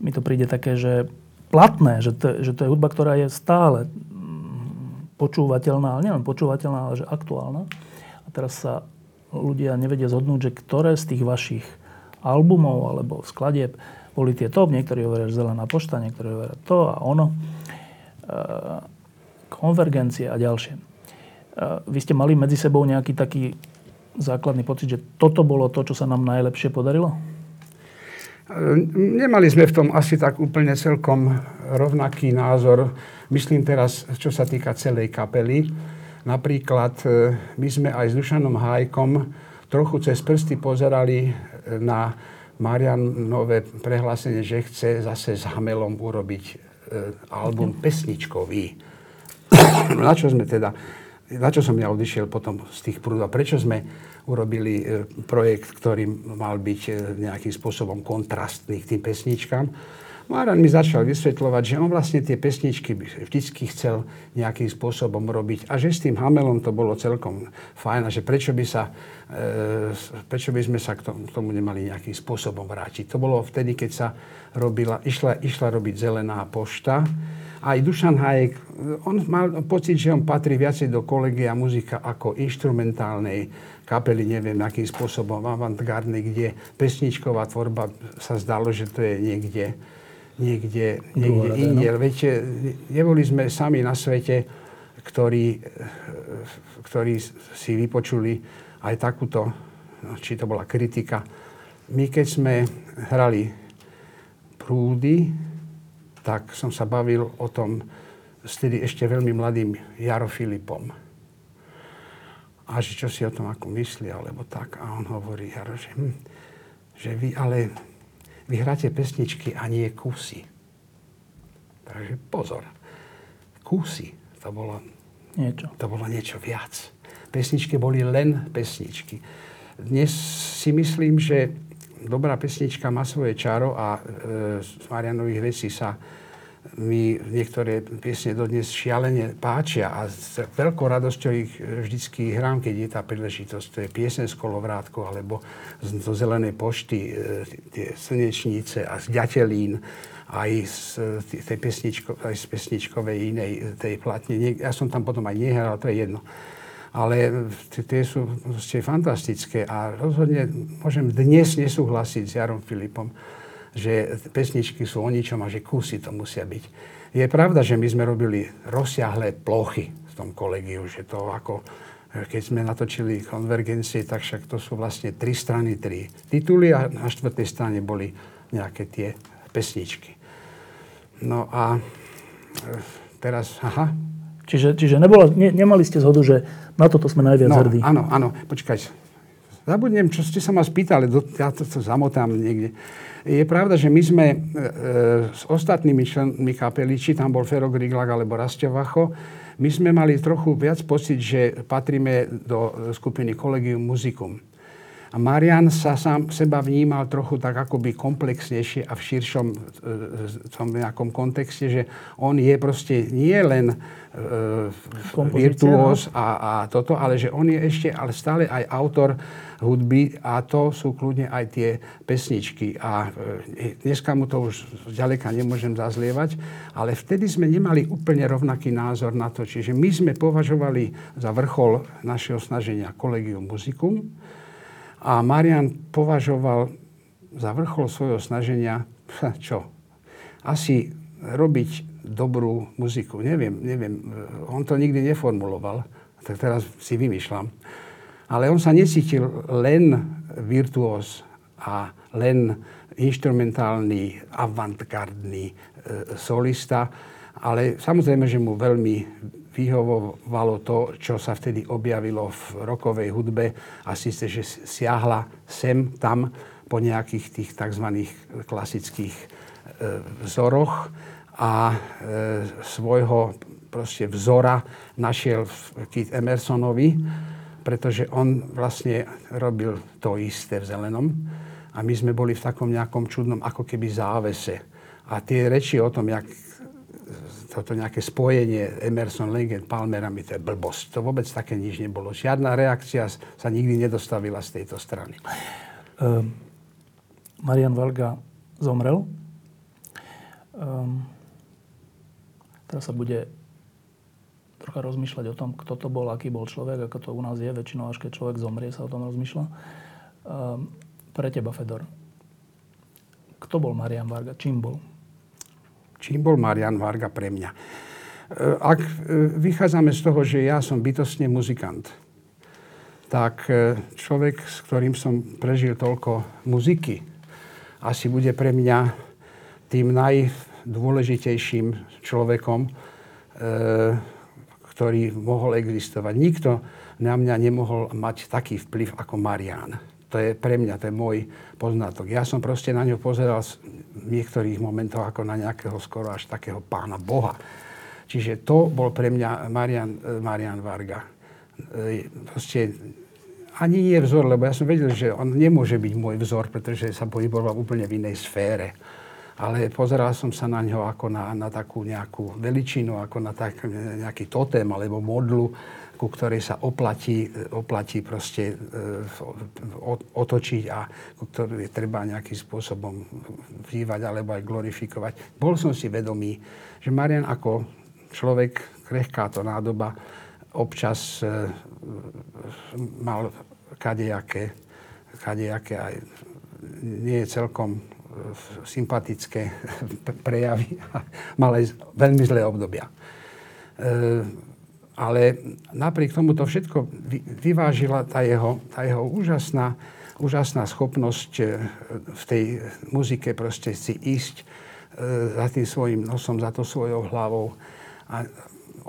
mi to príde také, že platné, že to je hudba, ktorá je stále počúvateľná, ale nielen počúvateľná, ale že aktuálna. A teraz sa ľudia nevedia zhodnúť, že ktoré z tých vašich albumov alebo skladieb boli tie top, niektorí hovoria, že Zelená pošta, niektorí hovoria to a ono, Konvergencie a ďalšie. Vy ste mali medzi sebou nejaký taký základný pocit, že toto bolo to, čo sa nám najlepšie podarilo? Nemali sme v tom asi tak úplne celkom rovnaký názor. Myslím teraz, čo sa týka celej kapely. Napríklad my sme aj s Dušanom Hájkom trochu cez prsty pozerali na Marianové prehlásenie, že chce zase s Hamelom urobiť album pesničkový. Na čo sme teda... Na čo som ja odišiel potom z tých prúdov? Prečo sme urobili projekt, ktorý mal byť nejakým spôsobom kontrastný k tým pesničkám? Marian mi začal vysvetľovať, že on vlastne tie pesničky vždycky chcel nejakým spôsobom robiť a že s tým Hamelom to bolo celkom fajn a že prečo by sme sa k tomu nemali nejakým spôsobom vrátiť. To bolo vtedy, keď sa išla robiť Zelená pošta. Aj Dušan Hájek, on mal pocit, že on patrí viacej do kolegia muzika ako inštrumentálnej kapely, neviem, akým spôsobom avantgardnej, kde pesničková tvorba sa zdalo, že to je niekde inde. No. Viete, neboli sme sami na svete, ktorí si vypočuli aj takúto, či to bola kritika. My, keď sme hrali Prúdy, tak som sa bavil o tom s tedy ešte veľmi mladým Jaro Filipom. A že čo si o tom ako myslí, alebo tak. A on hovorí, Jaro, že vy ale Vy hráte pesničky a nie kusy. Takže pozor. Kusy to bolo niečo viac. Pesničky boli len pesničky. Dnes si myslím, že dobrá pesnička má svoje čaro a z Marianových vecí sa mi niektoré piesne dodnes šialene páčia a s veľkou radosťou ich vždycky hrám, keď je tá príležitosť. To je piesen z Kolovrátku alebo zo Zelenej pošty, tie Slnečnice a z Ďatelín, aj z pesničkovej inej tej platne. Ja som tam potom aj nehral, to je jedno. Ale tie sú fantastické a rozhodne môžem dnes nesúhlasiť s Jarom Filipom, že pesničky sú o ničom a že kusy to musia byť. Je pravda, že my sme robili rozsiahlé plochy v tom kolegiu, že to ako, keď sme natočili Konvergencie, tak však to sú vlastne 3 strany, 3 tituly a na 4. strane boli nejaké tie pesničky. No a teraz, Čiže nemali ste zhodu, že na toto sme najviac hrdí. Áno, počkaj. Zabudnem, čo ste sa ma spýtali, ja to zamotám niekde. Je pravda, že my sme s ostatnými členmi kapely, či tam bol Fero Griglak alebo Rasto Vacho, my sme mali trochu viac pocit, že patríme do skupiny Collegium Musicum. A Marian sa sám seba vnímal trochu tak akoby komplexnejšie a v širšom tom nejakom kontexte, že on je proste nie len virtuós a toto, ale že on je ešte ale stále aj autor hudby a to sú kľudne aj tie pesničky. A dneska mu to už zďaleka nemôžem zazlievať, ale vtedy sme nemali úplne rovnaký názor na to. Čiže my sme považovali za vrchol našeho snaženia Collegium Musicum a Marian považoval za vrchol svojho snaženia asi robiť dobrú muziku. Neviem, on to nikdy neformuloval, tak teraz si vymýšľam. Ale on sa necítil len virtuós a len inštrumentálny, avantgardný solista, ale samozrejme, že mu veľmi vyhovovalo to, čo sa vtedy objavilo v rockovej hudbe a síce, že siahla sem, tam po nejakých tých tzv. Klasických vzoroch a svojho proste vzora našiel v Keith Emersonovi, pretože on vlastne robil to isté v Zelenom a my sme boli v takom nejakom čudnom ako keby závese. A tie reči o tom, jak toto nejaké spojenie Emerson, Lingard, Palmerami, to je blbosť. To vôbec také nič nebolo. Žiadna reakcia sa nikdy nedostavila z tejto strany. Marian Varga zomrel. Teraz sa bude trocha rozmýšľať o tom, kto to bol, aký bol človek, ako to u nás je. Väčšinou, až keď človek zomrie, sa o tom rozmýšľa. Pre teba, Fedor, kto bol Marian Varga? Čím bol? Čím bol Marian Varga pre mňa? Ak vychádzame z toho, že ja som bytostne muzikant, tak človek, s ktorým som prežil toľko muziky, asi bude pre mňa tým najdôležitejším človekom, ktorý mohol existovať. Nikto na mňa nemohol mať taký vplyv ako Marian. To je pre mňa, to je môj poznatok. Ja som proste na ňo pozeral v niektorých momentoch ako na nejakého skoro až takého pána Boha. Čiže to bol pre mňa Marian Varga. Proste ani nie vzor, lebo ja som vedel, že on nemôže byť môj vzor, pretože sa pohyboval úplne v inej sfére. Ale pozeral som sa na ňo ako na takú nejakú veličinu, ako na nejaký totém alebo modlu, ku ktorej sa oplatí proste otočiť a ktorú treba nejakým spôsobom vžívať alebo aj glorifikovať. Bol som si vedomý, že Marian ako človek, krehká to nádoba, občas mal kadejaké aj nie celkom sympatické prejavy a mal aj veľmi zlé obdobia. Ale napriek tomu to všetko vyvážila tá jeho úžasná schopnosť v tej muzike proste si ísť za tým svojím nosom, za to svojou hlavou. A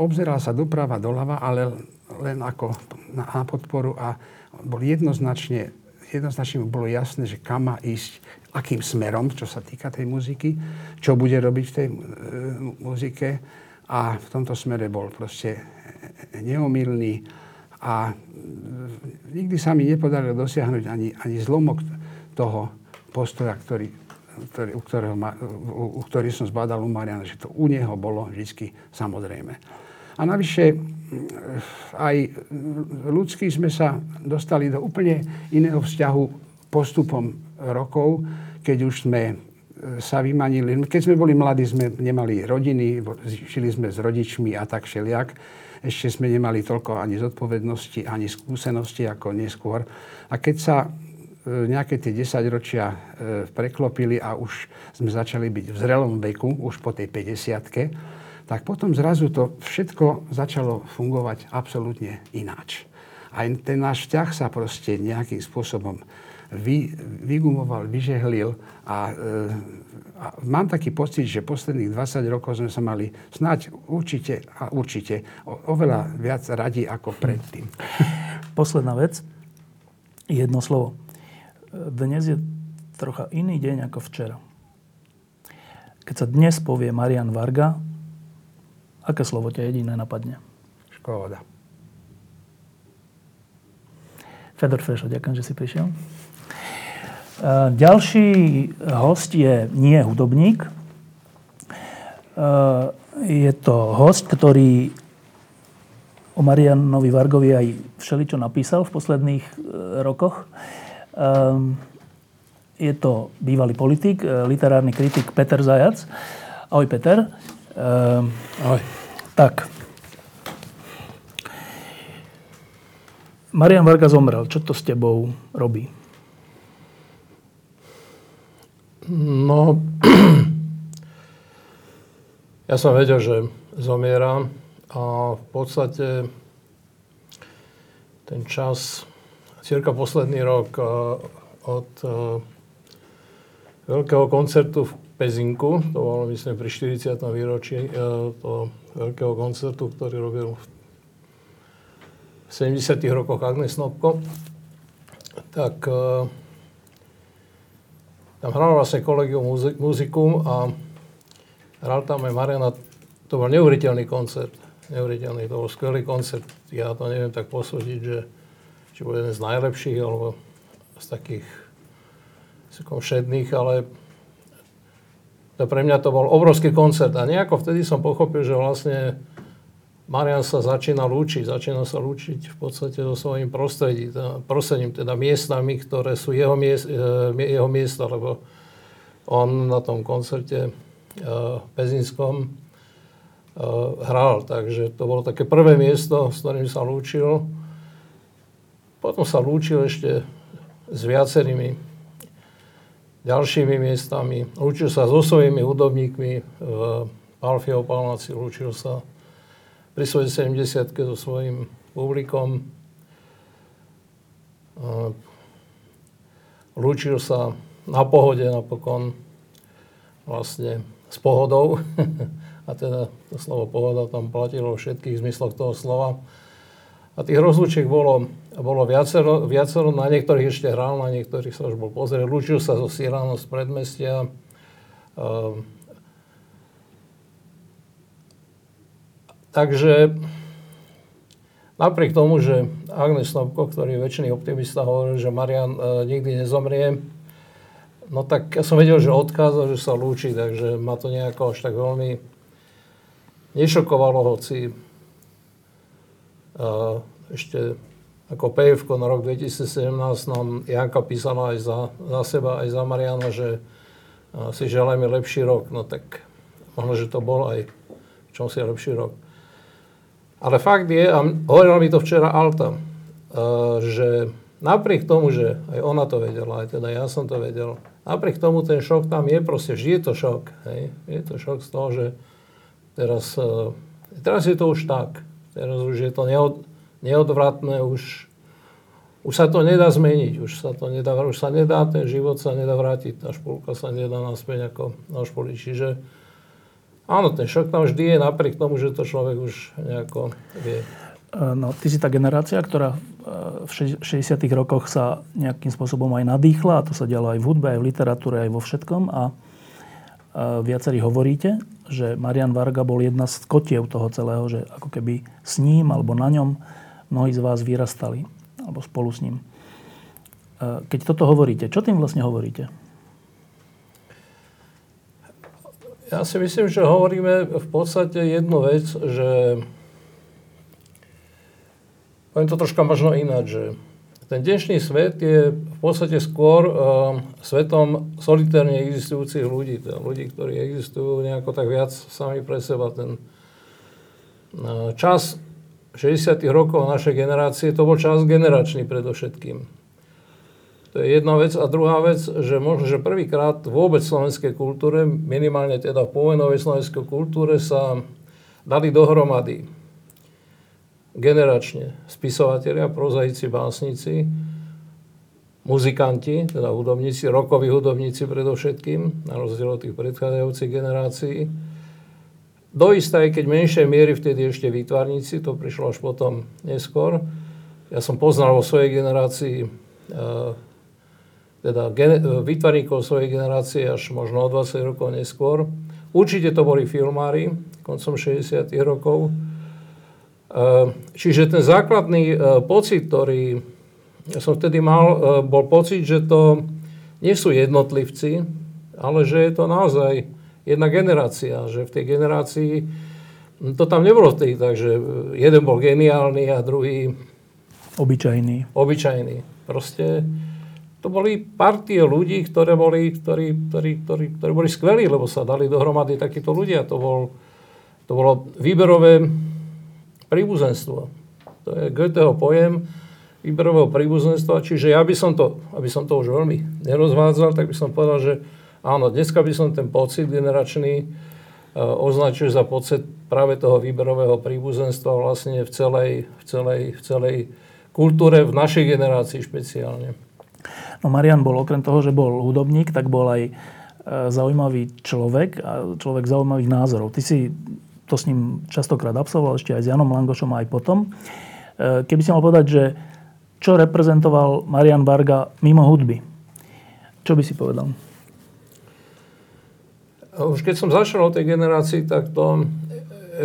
obzeral sa doprava, doľava, ale len ako na podporu a bol jednoznačne jednoznačne mu bolo jasné, že kam má ísť, akým smerom, čo sa týka tej muziky, čo bude robiť v tej muzike. A v tomto smere bol proste neomylný a nikdy sa mi nepodarilo dosiahnuť ani zlomok toho postoja, u ktorého som zbadal u Mariana, že to u neho bolo vždy samozrejme. A navyše aj ľudsky sme sa dostali do úplne iného vzťahu postupom rokov, keď už sme sa vymanili. Keď sme boli mladí, sme nemali rodiny, žili sme s rodičmi a tak všeliak. Ešte sme nemali toľko ani zodpovednosti, ani skúsenosti ako neskôr. A keď sa nejaké tie 10-ročia preklopili a už sme začali byť v zrelom veku, už po tej 50-ke, tak potom zrazu to všetko začalo fungovať absolútne ináč. A ten náš vzťah sa proste nejakým spôsobom vygumoval, vyžehlil a mám taký pocit, že posledných 20 rokov sme sa mali snáď určite oveľa viac radi ako predtým. Posledná vec, jedno slovo. Dnes je trocha iný deň ako včera. Keď sa dnes povie Marian Varga, aké slovo ťa jediné napadne? Škoda. Fedor Fešo, ďakujem, že si prišiel. Ďalší host je nie hudobník. Je to host, ktorý o Marianovi Vargovi aj všeličo napísal v posledných rokoch. Je to bývalý politik, literárny kritik Peter Zajac. Ahoj, Peter. Ahoj. Tak. Marian Varga zomrel. Čo to s tebou robí? No, ja som vedel, že zomiera a v podstate ten čas, cirka posledný rok od veľkého koncertu v Pezinku, to bolo myslím pri 40. výročí toho veľkého koncertu, ktorý robil v 70. rokoch Agnes Snopko, tak tam hral vlastne kolegium muzikum a hral tam aj Mariana. To bol neuveriteľný koncert. Neuveriteľný, to bol skvelý koncert. Ja to neviem tak posúdiť, že či bol jeden z najlepších, alebo z takých všedných, ale to pre mňa to bol obrovský koncert. A nejako vtedy som pochopil, že vlastne Marian sa začína sa lúčiť v podstate so svojím prostredím, teda miestami, ktoré sú jeho miesta, lebo on na tom koncerte pezinskom hral, takže to bolo také prvé miesto, s ktorým sa lúčil. Potom sa lúčil ešte s viacerými ďalšími miestami. Lúčil sa so svojimi hudobníkmi v Palfieho paláci, lúčil sa pri svojej 70-ke so svojím publikom. Lúčil sa na Pohode napokon vlastne s Pohodou. A teda to slovo Pohoda tam platilo vo všetkých zmysloch toho slova. A tých rozlúčiek bolo viacero. Na niektorých ešte hral, na niektorých sa už bol pozrieť. Lúčil sa so Siránom z predmestia. Takže napriek tomu, že Agnes Snopko, ktorý je väčšiný optimista, hovoril, že Marian nikdy nezomrie, no tak ja som vedel, že odkázal, že sa lúči, takže ma to nejako až tak veľmi nešokovalo, hoci ešte ako PF-ko na rok 2017 nám Janka písala aj za seba, aj za Mariana, že si želáme lepší rok, no tak možno, že to bol aj v čom si lepší rok. Ale fakt je, a hovorila mi to včera Alta, že napriek tomu, že aj ona to vedela, aj teda ja som to vedel, napriek tomu ten šok tam je, proste vždy je to šok. Hej? Je to šok z toho, že teraz je to už tak. Teraz už je to neodvratné, už sa to nedá zmeniť, už sa nedá, ten život sa nedá vrátiť, tá špulka sa nedá naspäť ako na špuli. Čiže áno, ten šok tam vždy je, napriek tomu, že to človek už nejako vie. No, ty si tá generácia, ktorá v 60. rokoch sa nejakým spôsobom aj nadýchla, a to sa dialo aj v hudbe, aj v literatúre, aj vo všetkom. A viacerí hovoríte, že Marián Varga bol jedna z kotiev toho celého, že ako keby s ním alebo na ňom mnohí z vás vyrastali, alebo spolu s ním. Keď toto hovoríte, čo tým vlastne hovoríte? Ja si myslím, že hovoríme v podstate jednu vec, že poviem to troška možno ináč, že ten dnešný svet je v podstate skôr svetom solitárne existujúcich ľudí. Teda ľudí, ktorí existujú nejako tak viac sami pre seba. Ten čas 60. rokov našej generácie, to bol čas generačný predovšetkým. To je jedna vec. A druhá vec, že možno, že prvýkrát vôbec v slovenskej kultúre, minimálne teda v povojnovej slovenskej kultúre, sa dali dohromady generačne spisovatelia, prozaici, básnici, muzikanti, teda hudobníci, rockoví hudobníci predovšetkým, na rozdiel od tých predchádzajúcich generácií. Doista, aj keď menšej miery vtedy ešte výtvarníci, to prišlo až potom neskôr. Ja som poznal vo svojej generácii, teda výtvarníkov svojej generácie až možno o 20 rokov neskôr. Určite to boli filmári koncom 60. rokov. Čiže ten základný pocit, ktorý som vtedy mal, bol pocit, že to nie sú jednotlivci, ale že je to naozaj jedna generácia, že v tej generácii to tam nebolo vtedy tak, že jeden bol geniálny a druhý obyčajný. Proste to boli partie ľudí, ktorí boli skvelí, lebo sa dali dohromady takíto ľudia. To bolo výberové príbuzenstvo. To je Goetheho pojem výberového príbuzenstva. Čiže ja aby som to už veľmi nerozvádzal, tak by som povedal, že áno, dneska by som ten pocit generačný označil za pocit práve toho výberového príbuzenstva vlastne v celej kultúre, v našej generácii špeciálne. No Marián bol, okrem toho, že bol hudobník, tak bol aj zaujímavý človek a človek zaujímavých názorov. Ty si to s ním častokrát absolvoval, ešte aj s Janom Langošom aj potom. Keby si mal povedať, že čo reprezentoval Marián Varga mimo hudby, čo by si povedal? Už keď som začal o tej generácii, tak to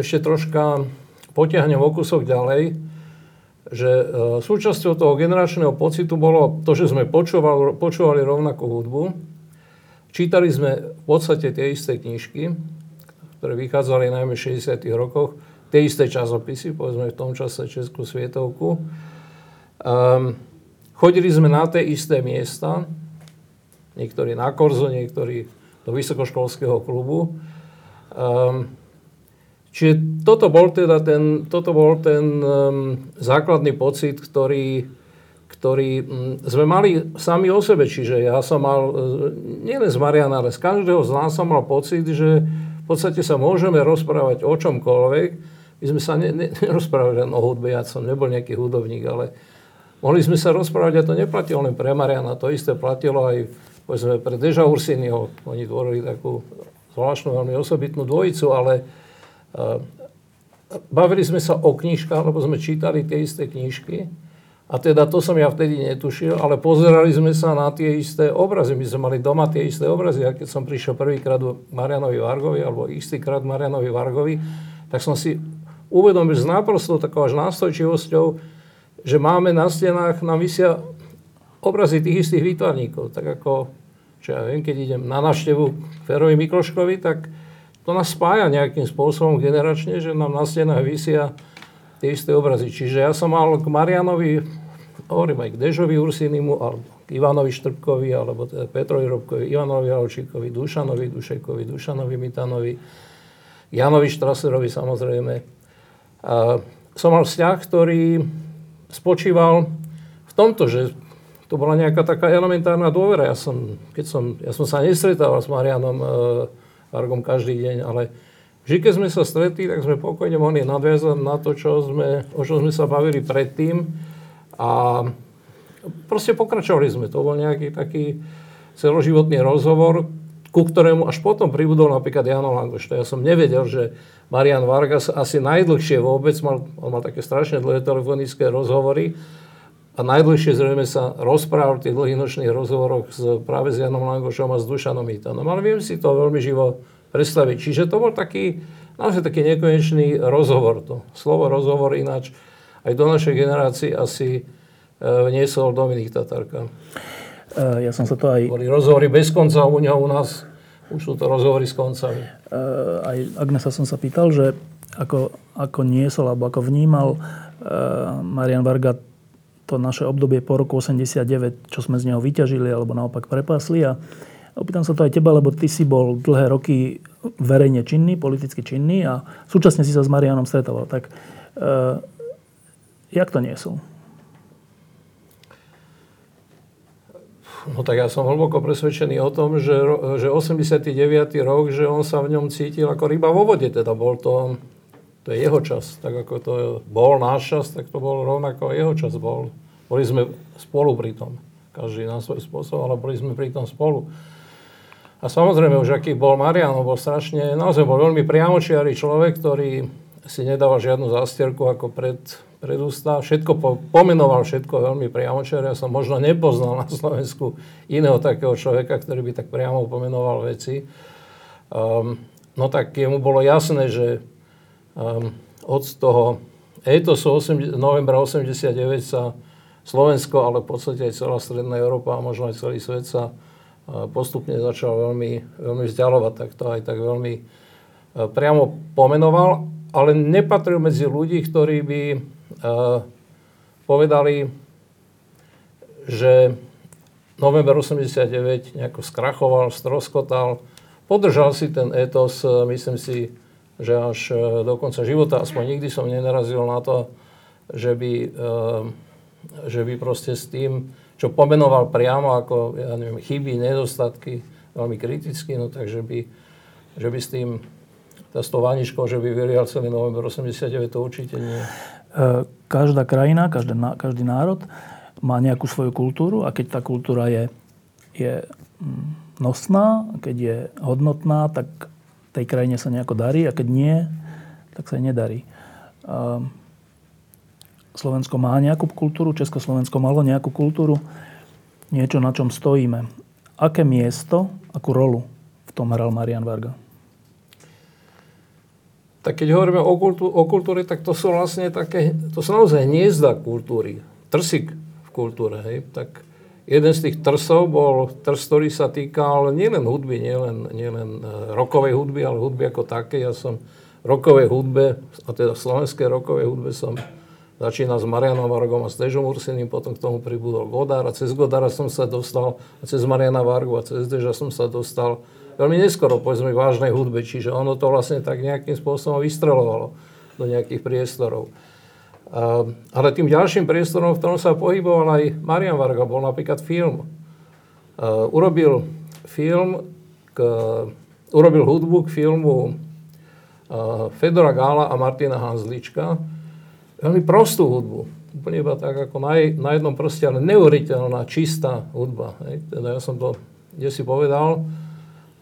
ešte troška potiahnem o kúsok ďalej, že súčasťou toho generačného pocitu bolo to, že sme počúvali rovnakú hudbu, čítali sme v podstate tie isté knižky, ktoré vychádzali najmä v 60. rokoch, tie isté časopisy, povedzme v tom čase Českú svietovku. Chodili sme na tie isté miesta, niektorí na Korzo, niektorí do vysokoškolského klubu. Čiže toto bol ten základný pocit, ktorý sme mali sami o sebe. Čiže ja som mal, nielen z Mariana, ale z každého z nás som mal pocit, že v podstate sa môžeme rozprávať o čomkoľvek. My sme sa nerozprávali len o hudbe, ja som nebol nejaký hudobník, ale mohli sme sa rozprávať, a to neplatilo len pre Mariana, to isté platilo aj povedzme pre Deža Ursinyho. Oni tvorili takú zvláštnu, veľmi osobitnú dvojicu, ale bavili sme sa o knižkách, lebo sme čítali tie isté knižky. A teda to som ja vtedy netušil, ale pozerali sme sa na tie isté obrazy. My sme mali doma tie isté obrazy. A keď som prišiel prvýkrát k Marianovi Vargovi, alebo istýkrát Marianovi Vargovi, tak som si uvedomil s naprosto takou až nástojčivosťou, že máme na stenách, nám visia obrazy tých istých výtvarníkov. Tak ako, čo ja viem, keď idem na návštevu Ferovi Mikloškovi, tak to nás spája nejakým spôsobom generačne, že nám na stenách visia tie isté obrazy. Čiže ja som mal k Marianovi, hovorím aj k Dežovi Ursinimu, alebo k Ivanovi Štrbkovi, alebo teda Petrovi Robkovi, Ivanovi Halčíkovi, Dušanovi Dušekovi, Dušanovi Mitanovi, Janovi Štraserovi samozrejme. A som mal vzťah, ktorý spočíval v tomto, že to bola nejaká taká elementárna dôvera. Ja som sa nestretával s Marianom Vargom každý deň, ale vždy, keď sme sa stretli, tak sme pokojne mohli nadviazať na to, o čom sme sa bavili predtým. A proste pokračovali sme. To bol nejaký taký celoživotný rozhovor, ku ktorému až potom pribudol napríklad Jano Langoš. Ja som nevedel, že Marian Vargas asi najdlhšie vôbec, on mal také strašne dlhé telefonické rozhovory a najdlhšie zrejme sa rozprával v tých dlhých nočných rozhovoroch práve s Janom Langošom a s Dušanom Itanom. Ale viem si to veľmi živo predstaviť. Čiže to bol naozaj taký nekonečný rozhovor. To slovo rozhovor ináč aj do našej generácii asi vniesol Dominik Tatarka. Ja som sa to aj... Boli rozhovory bez konca u neho, u nás už sú to rozhovory s koncami. Aj Agnesa som sa pýtal, že ako niesol, alebo ako vnímal Marian Varga to naše obdobie po roku 89, čo sme z neho vyťažili, alebo naopak prepásli. A opýtam sa to aj teba, lebo ty si bol dlhé roky verejne činný, politicky činný a súčasne si sa s Marianom stretával. Tak jak to niesol? No tak ja som hlboko presvedčený o tom, že 89. rok, že on sa v ňom cítil ako ryba vo vode. Teda bol to je jeho čas. Tak ako to bol náš čas, tak to bol rovnako jeho čas. Boli sme spolu pri tom. Každý na svoj spôsob, ale boli sme pri tom spolu. A samozrejme už aký bol Marian, bol strašne, naozaj bol veľmi priamočiarý človek, ktorý si nedával žiadnu zástierku ako pred ústa. Všetko pomenoval, všetko veľmi priamočiare. Ja som možno nepoznal na Slovensku iného takého človeka, ktorý by tak priamo pomenoval veci. No tak jemu bolo jasné, že od toho etosu novembra 89 sa Slovensko, ale v podstate aj celá Stredná Európa a možno aj celý svet sa postupne začal veľmi, veľmi vzdialovať. Tak to aj tak veľmi priamo pomenoval, ale nepatril medzi ľudí, ktorí by povedali, že november 89 nejako skrachoval, stroskotal, podržal si ten etos, myslím si, že až do konca života, aspoň nikdy som nenarazil na to, že by proste s tým, čo pomenoval priamo ako, ja neviem, chyby, nedostatky, veľmi kriticky, no takže že by s tým, s tou vaničkou, že by vyrial celý november 89, to určite nie. Každá krajina, každý národ má nejakú svoju kultúru a keď tá kultúra je nosná, keď je hodnotná, tak tej krajine sa nejako darí a keď nie, tak sa jej nedarí. Slovensko má nejakú kultúru, Československo malo nejakú kultúru, niečo, na čom stojíme. Aké miesto, akú rolu v tom hral Marian Varga? Tak keď hovoríme o kultúre, tak to sú vlastne také, to sú naozaj hniezda kultúry, trsík v kultúre, hej. Tak jeden z tých trsov bol trs, ktorý sa týkal nielen hudby, nielen rockovej hudby, ale hudby ako také. Ja som rockovej hudbe, a teda slovenskej rockovej hudbe som začínal s Marianom Vargom a s Dežom Ursiným, potom k tomu pribudol Godár a cez Godára som sa dostal, a cez Mariana Vargu a cez Deža som sa dostal veľmi neskoro, povedzme, vážnej hudbe. Čiže ono to vlastne tak nejakým spôsobom vystrelovalo do nejakých priestorov. Ale tým ďalším priestorom, v ktorom sa pohyboval aj Marian Varga, bol napríklad film. Urobil film, urobil hudbu k filmu Fedora Gála a Martina Hanzlička. Veľmi prostú hudbu. Úplne iba tak ako na jednom prste, ale neuveriteľná, čistá hudba. Hej. Teda ja som to, kde si povedal,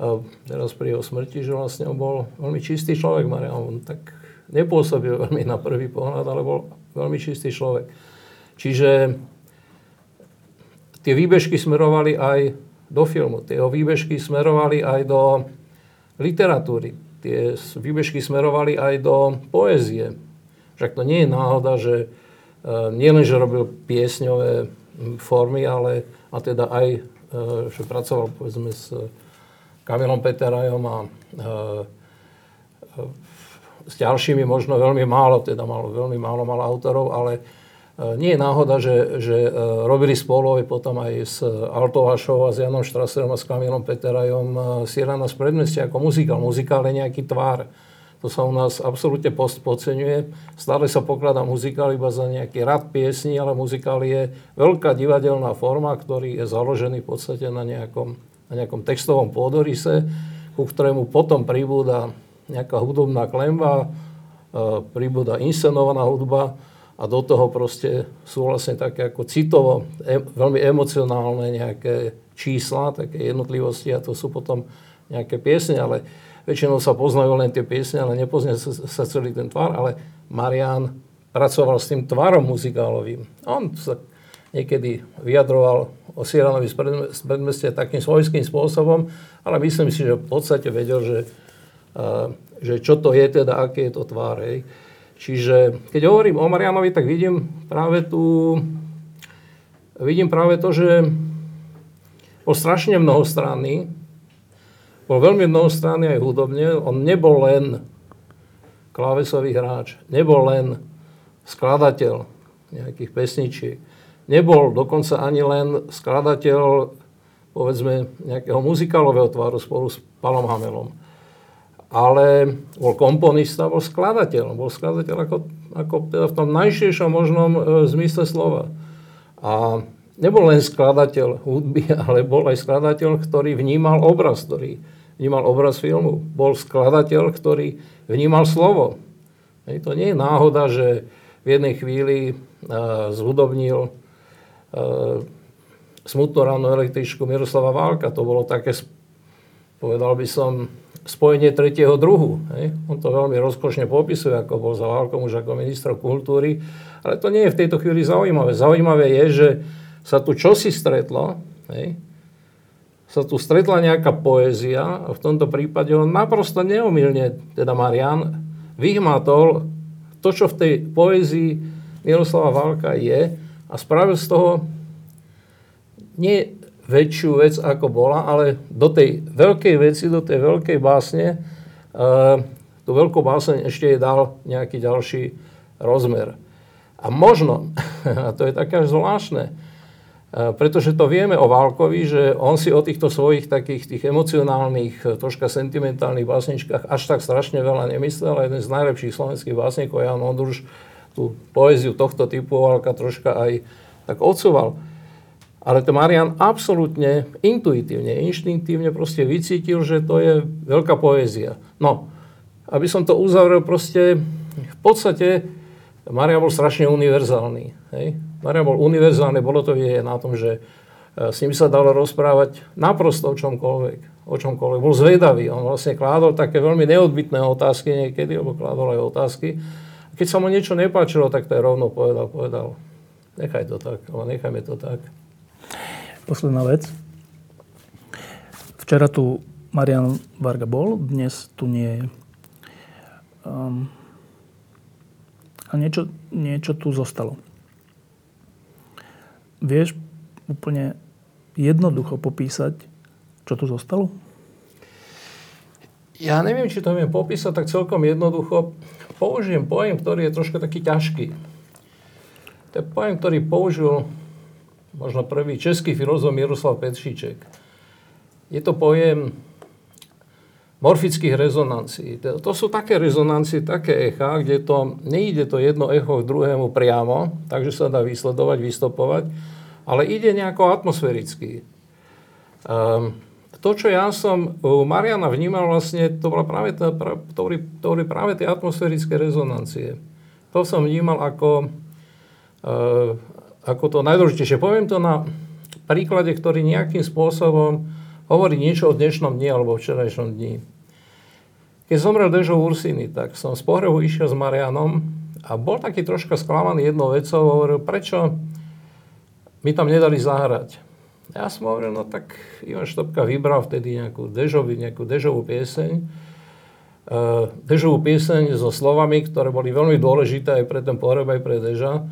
a teraz pri jeho smrti, že vlastne on bol veľmi čistý človek, Marian. On tak nepôsobil veľmi na prvý pohľad, ale bol veľmi čistý človek. Čiže tie výbežky smerovali aj do filmu, tie výbežky smerovali aj do literatúry, tie výbežky smerovali aj do poézie. Však to nie je náhoda, že nielen, že robil piesňové formy, ale a teda aj, že pracoval, povedzme, s Kamilom Peterajom a s ďalšími možno veľmi málo, teda veľmi málo autorov, ale nie je náhoda, že robili spolu potom aj s Altovašou a s Janom Štraserom a s Kamilom Peterajom Sirana z predmestia ako muzikál je nejaký tvár. To sa u nás absolútne podceňuje. Stále sa pokladá muzikál iba za nejaký rad piesní, ale muzikál je veľká divadelná forma, ktorý je založený v podstate na nejakom textovom pôdorise, ku ktorému potom pribúda nejaká hudobná klemba, pribúda inscenovaná hudba a do toho proste sú vlastne také ako citovo, veľmi emocionálne nejaké čísla, také jednotlivosti a to sú potom nejaké piesne, ale väčšinou sa poznajú len tie piesne, ale nepozná sa celý ten tvar, ale Marián pracoval s tým tvarom muzikálovým. On sa niekedy vyjadroval o Cyranovi z Predmestia takým svojským spôsobom, ale myslím si, že v podstate vedel, že čo to je teda, aký je to tvár. Hej. Čiže keď hovorím o Mariánovi, tak vidím práve to, že bol strašne mnohostranný, bol veľmi mnohostranný aj hudobne, on nebol len klávesový hráč, nebol len skladateľ nejakých pesničiek, nebol dokonca ani len skladateľ, povedzme, nejakého muzikálového tvaru spolu s Palom Hamelom. Ale bol komponista, bol skladateľ ako teda v tom najširšom možnom zmysle slova. A nebol len skladateľ hudby, ale bol aj skladateľ, ktorý vnímal obraz filmu. Bol skladateľ, ktorý vnímal slovo. Hej, to nie je náhoda, že v jednej chvíli zhudobnil Smutnú rannú električku Miroslava Válka. To bolo také, povedal by som, spojenie tretieho druhu. Hej. On to veľmi rozkošne popisuje, ako bol za Válkom už ako ministrom kultúry. Ale to nie je v tejto chvíli zaujímavé. Zaujímavé je, že sa tu čosi stretlo. Hej. Sa tu stretla nejaká poézia. A v tomto prípade on naprosto neomylne, teda Marián, vyhmatol to, čo v tej poézii Miroslava Válka je a spravil z toho nie väčšiu vec, ako bola, ale do tej veľkej veci, do tej veľkej básne, tú veľkú básne ešte jej dal nejaký ďalší rozmer. A možno, a to je také zvláštne, pretože to vieme o Válkovi, že on si o týchto svojich takých tých emocionálnych, troška sentimentálnych básničkách až tak strašne veľa nemyslel, ale jeden z najlepších slovenských básnikov, Ján Ondruš, tú poéziu tohto typu Válka troška aj tak odsúval. Ale to Marián absolútne inštinktívne proste vycítil, že to je veľká poézia. No, aby som to uzavrel, proste v podstate Marián bol strašne univerzálny. Hej? Marián bol univerzálny, bolo to vidieť na tom, že s ním sa dalo rozprávať naprosto o čomkoľvek. Bol zvedavý, on vlastne kládol také veľmi neodbytné otázky niekedy, lebo kládol aj otázky. A keď sa mu niečo nepáčilo, tak to rovno povedal. Nechajme to tak. Posledná vec. Včera tu Marián Varga bol, dnes tu nie je. A niečo tu zostalo. Vieš úplne jednoducho popísať, čo tu zostalo? Ja neviem, či to viem popísať, tak celkom jednoducho použijem pojem, ktorý je trošku taký ťažký. To je pojem, ktorý použil možno prvý český filozof Miroslav Petříček. Je to pojem morfických rezonancií. To sú také rezonancie, také echá, kde to nejde to jedno echo k druhému priamo, takže sa dá vysledovať, vystopovať, ale ide nejako atmosféricky. To, čo ja som u Mariana vnímal vlastne, to boli práve tie atmosférické rezonancie. To som vnímal ako to najdôležitejšie. Poviem to na príklade, ktorý nejakým spôsobom hovorí niečo o dnešnom dni alebo včerajšom dni. Keď zomrel Dežo Ursini, tak som z pohrebu išiel s Marianom a bol taký troška sklamaný jednou vecou. Hovoril, prečo mi tam nedali zahrať. Ja som hovoril, no tak Ivan Štopka vybral vtedy nejakú Dežovú pieseň. Dežovú pieseň so slovami, ktoré boli veľmi dôležité aj pre ten pohreb, aj pre Deža.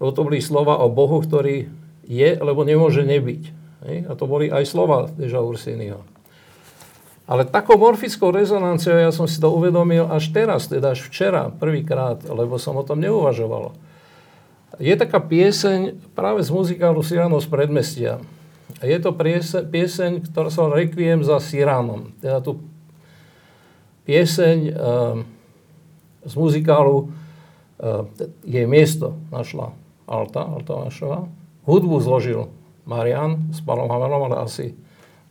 Lebo to boli slova o Bohu, ktorý je, lebo nemôže nebyť. A to boli aj slova Deža Ursiniho. Ale takou morfickou rezonanciou ja som si to uvedomil až teraz, teda až včera, prvýkrát, lebo som o tom neuvažoval. Je taká pieseň práve z muzikálu Cyranov z Predmestia. Je to pieseň, ktorá sa volá Requiem za Cyranom. Teda tu pieseň z muzikálu jej miesto našla Alta Vášová. Hudbu zložil Marián s Palom Hamelom, ale asi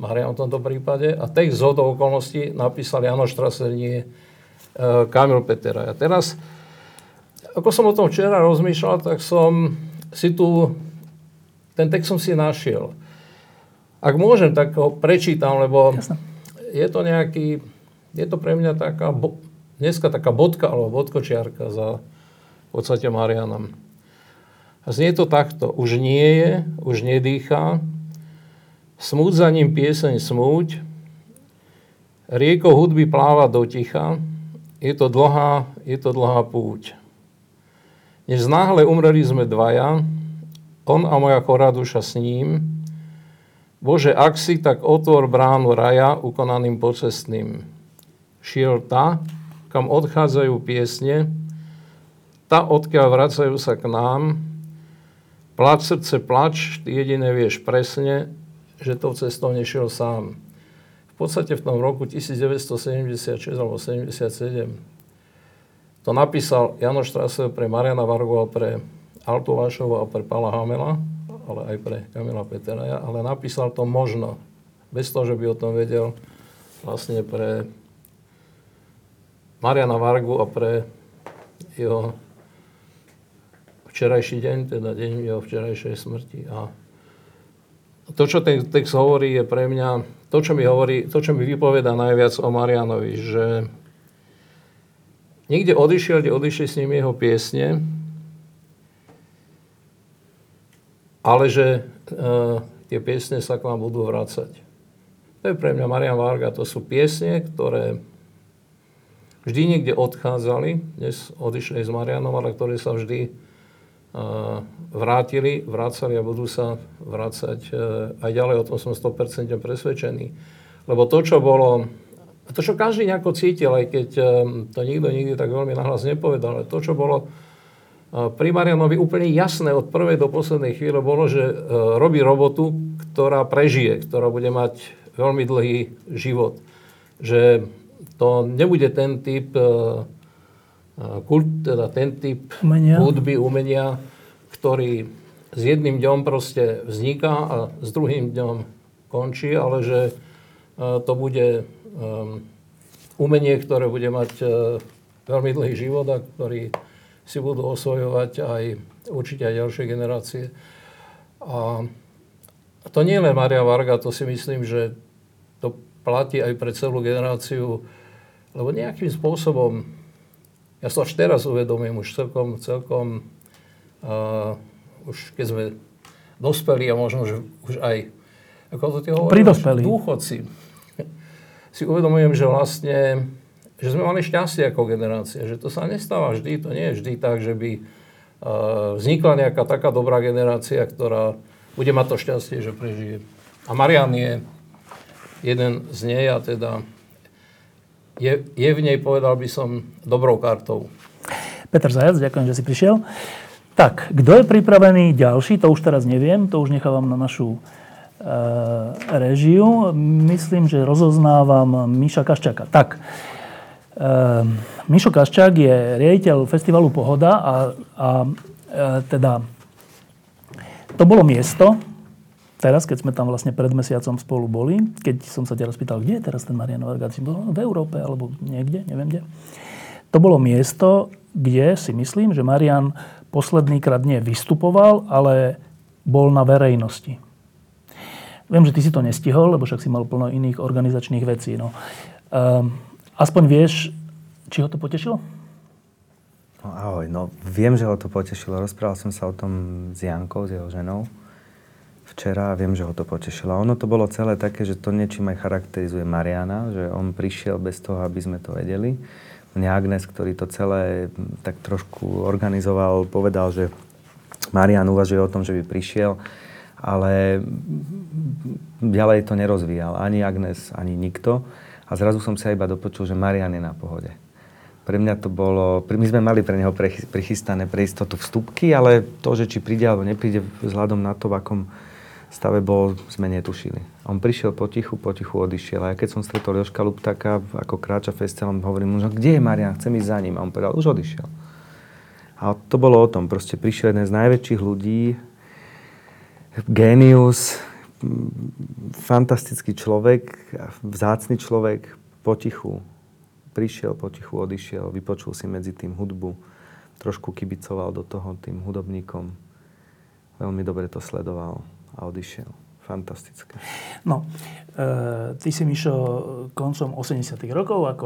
Marián v tomto prípade. A text zhodou okolností napísal Janoš Strasser, nie Kamil Petera. A teraz, ako som o tom včera rozmýšľal, tak som si ten text našiel. Ak môžem, tak ho prečítam, lebo je to nejaký, je to pre mňa taká, dneska taká bodka alebo bodkočiarka za v podstate Marianom. A znie to takto. Už nie je, už nedýchá. Smúť za ním pieseň smúť. Riekou hudby pláva do ticha. Je to dlhá púť. Než náhle umreli sme dvaja, on a moja chorá duša s ním. Bože, ak si, tak otvor bránu raja ukonaným pocestným. Šiel ta, kam odchádzajú piesne, ta, odkiaľ vracajú sa k nám. Plač, srdce, plač, ty jediné vieš presne, že tou cestou nešiel sám. V podstate v tom roku 1976 alebo 77 to napísal Janoš Strasser pre Mariana Vargu a pre Altu Vášovu a pre Pala Hamela, ale aj pre Kamila Peteraja, ale napísal to možno, bez toho, že by o tom vedel, vlastne pre Mariana Vargu a pre jeho včerajší deň, teda deň jeho včerajšej smrti. A to, čo ten text hovorí, je pre mňa, to, čo mi vypovedá najviac o Marianovi, že niekde odišiel, kde odišli s ním jeho piesne, ale že tie piesne sa k vám budú vracať. To je pre mňa Marian Varga. To sú piesne, ktoré vždy niekde odchádzali, dnes odišli s Marianom, ale ktoré sa vždy vrátili, vracali a budú sa vracať aj ďalej. O tom som 100% presvedčený. Lebo to, čo bolo, to, čo každý nejako cítil, aj keď to nikto nikdy tak veľmi nahlas nepovedal, ale to, čo bolo pri Marianovi úplne jasné od prvej do poslednej chvíle, bolo, že robí robotu, ktorá prežije, ktorá bude mať veľmi dlhý život. Že to nebude ten typ kult, teda ten typ hudby, umenia, ktorý s jedným dňom proste vzniká a s druhým dňom končí, ale že to bude umenie, ktoré bude mať veľmi dlhý život a ktorý si budú osvojovať aj určite aj ďalšie generácie. A to nie len Maria Varga, to si myslím, že to platí aj pre celú generáciu, lebo nejakým spôsobom, ja sa až teraz uvedomím, už celkom už keď sme dospeli a možno už aj, ako to ty hovoríš, dôchodci, si uvedomujem, že vlastne že sme mali šťastie ako generácia, že to sa nestáva vždy, to nie je vždy tak, že by vznikla nejaká taká dobrá generácia, ktorá bude mať to šťastie, že prežije. A Marian je jeden z nej a teda je v nej, povedal by som, dobrou kartou. Peter Zajac, ďakujem, že si prišiel. Tak, kto je pripravený ďalší, to už teraz neviem, to už nechávam na našu režiu. Myslím, že rozoznávam Miša Kaščáka. Tak, Mišo Kaščák je riaditeľ festivalu Pohoda a teda to bolo miesto, teraz, keď sme tam vlastne pred mesiacom spolu boli, keď som sa teraz pýtal, kde je teraz ten Marian Varga, v Európe alebo niekde, neviem kde. To bolo miesto, kde si myslím, že Marian poslednýkrát nie vystupoval, ale bol na verejnosti. Viem, že ty si to nestihol, lebo však si mal plno iných organizačných vecí. No. Aspoň vieš, či ho to potešilo? No, ahoj, no viem, že ho to potešilo. Rozprával som sa o tom s Jankou, s jeho ženou včera a viem, že ho to potešilo. Ono to bolo celé také, že to niečím aj charakterizuje Mariana, že on prišiel bez toho, aby sme to vedeli. Mňa Agnes, ktorý to celé tak trošku organizoval, povedal, že Marian uvažuje o tom, že by prišiel, ale ďalej to nerozvíjal. Ani Agnes, ani nikto. A zrazu som sa iba dopočul, že Marian je na Pohode. Pre mňa to bolo... My sme mali pre neho prichystané pre istotu vstupky, ale to, že či príde alebo nepríde, vzhľadom na to, v akom stave bol, sme netušili. On prišiel potichu odišiel. A ja keď som stretol Jožka Luptáka, ako kráča festivalom, hovorím mu, že kde je Marian, chcem ísť za ním. A on povedal, už odišiel. A to bolo o tom. Proste prišiel jeden z najväčších ľudí, génius, fantastický človek, vzácny človek, potichu. Prišiel, potichu odišiel, vypočul si medzi tým hudbu, trošku kibicoval do toho tým hudobníkom. Veľmi dobre to sledoval a odišiel. Fantastické. No, ty si, Mišo, koncom 80. rokov, ako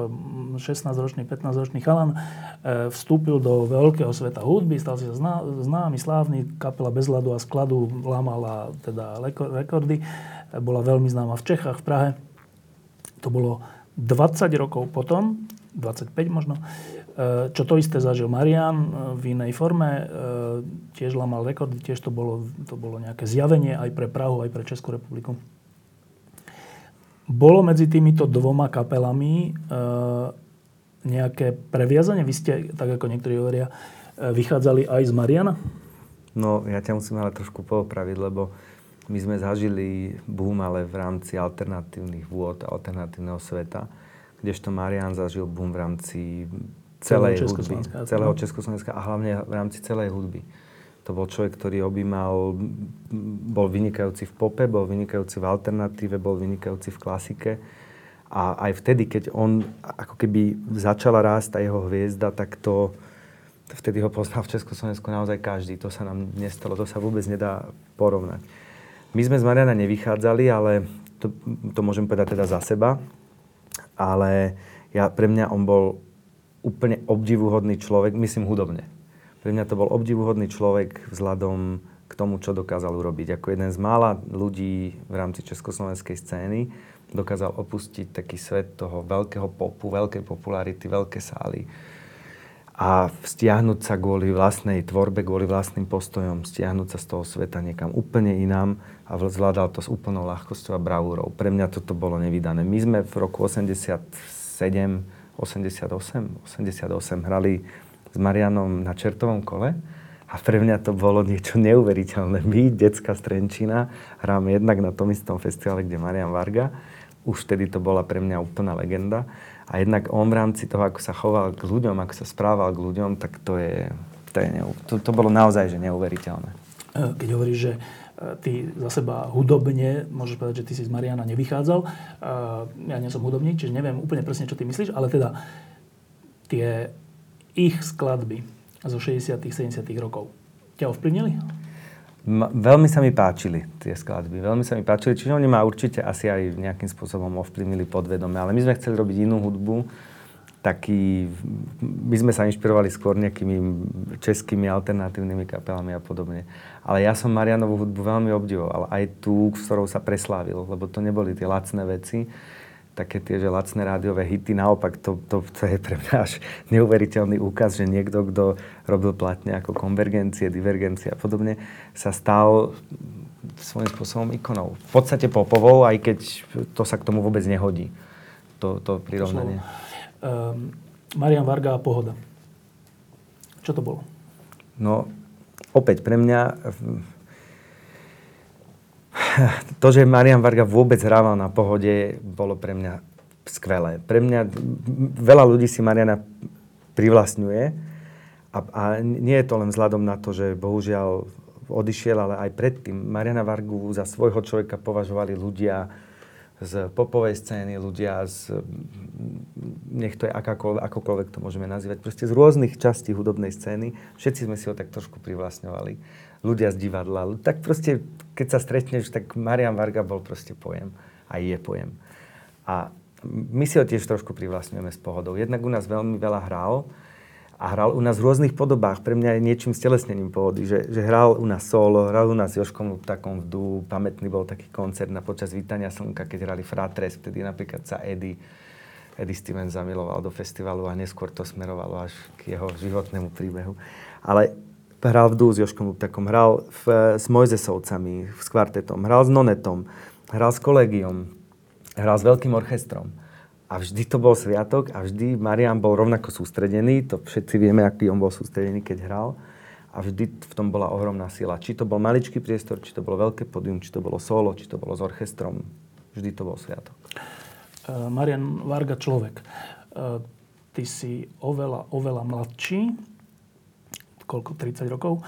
16-ročný, 15-ročný chalan, vstúpil do veľkého sveta hudby, stal si známy, slávny, kapela Bez ľadu a skladu lámala teda rekordy, bola veľmi známa v Čechách, v Prahe. To bolo 20 rokov potom, 25 možno, čo to isté zažil Marián v inej forme, tiež lámal rekordy, tiež to bolo nejaké zjavenie aj pre Prahu, aj pre Českú republiku. Bolo medzi týmito dvoma kapelami nejaké previazanie? Vy ste, tak ako niektorí hovoria, vychádzali aj z Mariána? No, ja ťa musím ale trošku poopraviť, lebo my sme zažili boom, ale v rámci alternatívnych vôd, alternatívneho sveta, kdežto Marián zažil boom v rámci celej hudby, celého Československa a hlavne v rámci celej hudby. To bol človek, ktorý objímal, bol vynikajúci v pope, bol vynikajúci v alternatíve, bol vynikajúci v klasike. A aj vtedy, keď on ako keby začala rásť tá jeho hviezda, tak to vtedy ho poznal v Československu naozaj každý. To sa nám nestalo, to sa vôbec nedá porovnať. My sme z Mariana nevychádzali, ale to môžem povedať teda za seba. Ale pre mňa on bol úplne obdivuhodný človek, myslím hudobne. Pre mňa to bol obdivuhodný človek vzhľadom k tomu, čo dokázal urobiť. Ako jeden z mála ľudí v rámci československej scény dokázal opustiť taký svet toho veľkého popu, veľkej popularity, veľké sály a stiahnuť sa kvôli vlastnej tvorbe, kvôli vlastným postojom, stiahnuť sa z toho sveta niekam úplne inám a zvládal to s úplnou ľahkosťou a bravúrou. Pre mňa toto bolo nevydané. My sme v roku 88 hrali s Marianom na Čertovom kole a pre mňa to bolo niečo neuveriteľné. My, decka z Trenčína, hráme jednak na tom istom festivale, kde Marián Varga. Už vtedy to bola pre mňa úplná legenda. A jednak on v rámci toho, ako sa choval k ľuďom, ako sa správal k ľuďom, tak to bolo naozaj že neuveriteľné. Keď hovoríš, že ty za seba hudobne, môžeš povedať, že ty si z Mariána nevychádzal. Ja nie som hudobník, čiže neviem úplne presne, čo ty myslíš, ale teda tie ich skladby zo 60., 70. rokov ťa ovplyvnili? Veľmi sa mi páčili tie skladby, čiže oni ma určite asi aj nejakým spôsobom ovplyvnili podvedome, ale my sme chceli robiť inú hudbu, my sme sa inšpirovali skôr nejakými českými alternatívnymi kapelami a podobne. Ale ja som Mariánovu hudbu veľmi obdivoval, aj tú, s ktorou sa preslávil, lebo to neboli tie lacné veci, také tie, že lacné rádiové hity, naopak to je pre mňa až neuveriteľný úkaz, že niekto, kto robil platne ako Konvergencie, Divergencie a podobne, sa stal svojím spôsobom ikonou. V podstate popovou, aj keď to sa k tomu vôbec nehodí, to prirovnanie. Marián Varga a Pohoda. Čo to bolo? No, opäť pre mňa... To, že Marián Varga vôbec hrával na Pohode, bolo pre mňa skvelé. Pre mňa veľa ľudí si Mariána privlastňuje a nie je to len vzhľadom na to, že bohužiaľ odišiel, ale aj predtým. Mariána Vargu za svojho človeka považovali ľudia z popovej scény, ľudia z... nech to je akokoľvek to môžeme nazývať, proste z rôznych častí hudobnej scény. Všetci sme si ho tak trošku privlastňovali. Ľudia z divadla, tak proste... Keď sa stretneš, tak Marián Varga bol proste pojem. A je pojem. A my si ho tiež trošku privlastňujeme s Pohodou. Jednak u nás veľmi veľa hral. A hral u nás v rôznych podobách. Pre mňa je niečím stelesnením Pohody. Že hral u nás solo, hral u nás s Jožkom Luptakom v Dú. Pamätný bol taký koncert na počas Vítania slnka, keď hrali Fratres. Vtedy napríklad sa Eddie Stevens zamiloval do festivalu a neskôr to smerovalo až k jeho životnému príbehu. Ale... Hral v Dú s Jožkom Luptakom, hral s Mojzesovcami, s kvartetom, hral s Nonetom, hral s Kolegiom, hral s veľkým orchestrom. A vždy to bol sviatok a vždy Marián bol rovnako sústredený, to všetci vieme, aký on bol sústredený, keď hral. A vždy v tom bola ohromná sila. Či to bol maličký priestor, či to bolo veľké pódium, či to bolo solo, či to bolo s orchestrom. Vždy to bol sviatok. Marián Varga, človek. Ty si oveľa, oveľa mladší. Koľko? 30 rokov.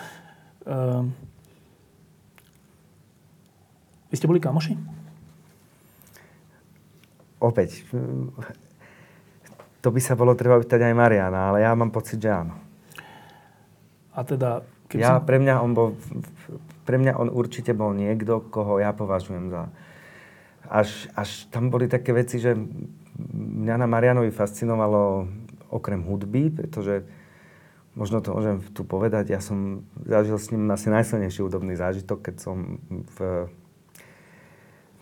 Vy ste boli kamoši? Opäť. To by sa bolo treba byť aj Mariána, ale ja mám pocit, že áno. A teda... Pre mňa on bol pre mňa on určite bol niekto, koho ja považujem za... Až tam boli také veci, že mňa na Marianovi fascinovalo okrem hudby, pretože možno to môžem tu povedať, ja som zažil s ním asi najsilnejší hudobný zážitok, keď som v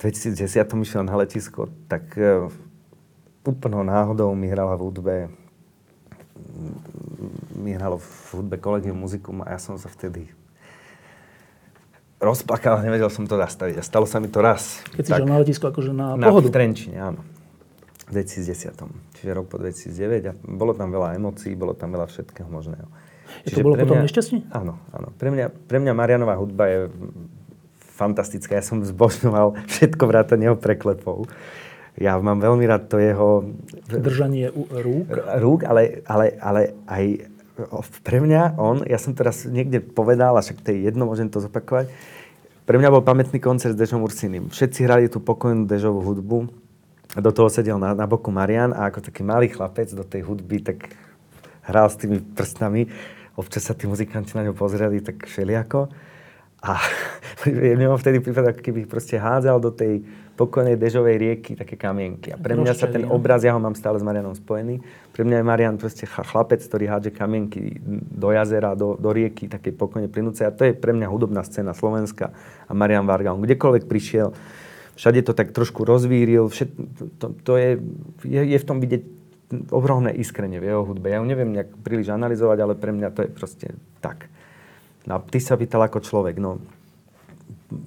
2010 išiel na letisko, tak úplnou náhodou mi hrala v hudbe, Kolegium Musicum a ja som sa vtedy rozplakal, nevedel som to zastaviť. A stalo sa mi to raz. Keď si šiel na letisku akože na pohodu? V Trenčine, áno. V 2010. Čiže rok po 2009. A bolo tam veľa emócií, bolo tam veľa všetkého možného. Čiže to bolo potom nešťastne? Áno, áno. Pre mňa Marianová hudba je fantastická. Ja som zbožňoval všetko vrátane jeho preklepov. Ja mám veľmi rád to jeho... Držanie rúk? Rúk, ale aj... Pre mňa on, ja som teraz niekde povedal, a však to je jedno, môžem to zopakovať, pre mňa bol pamätný koncert s Dežom Ursinim. Všetci hrali tú pokojnú Dežovú hudbu, do toho sedel na boku Marian a ako taký malý chlapec do tej hudby, tak hral s tými prstami. Občas sa tí muzikanti na ňu pozreli tak všeliako. A mne ho vtedy prípadal, keby proste hádzal do tej pokojnej Dežovej rieky také kamienky. A pre mňa sa ten obraz, ja ho mám stále s Marianom spojený, pre mňa je Marian proste chlapec, ktorý hádže kamienky do jazera, do rieky, také pokojne plynúce. A to je pre mňa hudobná scéna Slovenska a Marian Varga. On kdekoľvek prišiel, všade to tak trošku rozvíril. To je v tom vidieť ohromné iskrenie v jeho hudbe. Ja ho neviem nejak príliš analyzovať, ale pre mňa to je proste tak. No a ty sa pýtal ako človek, no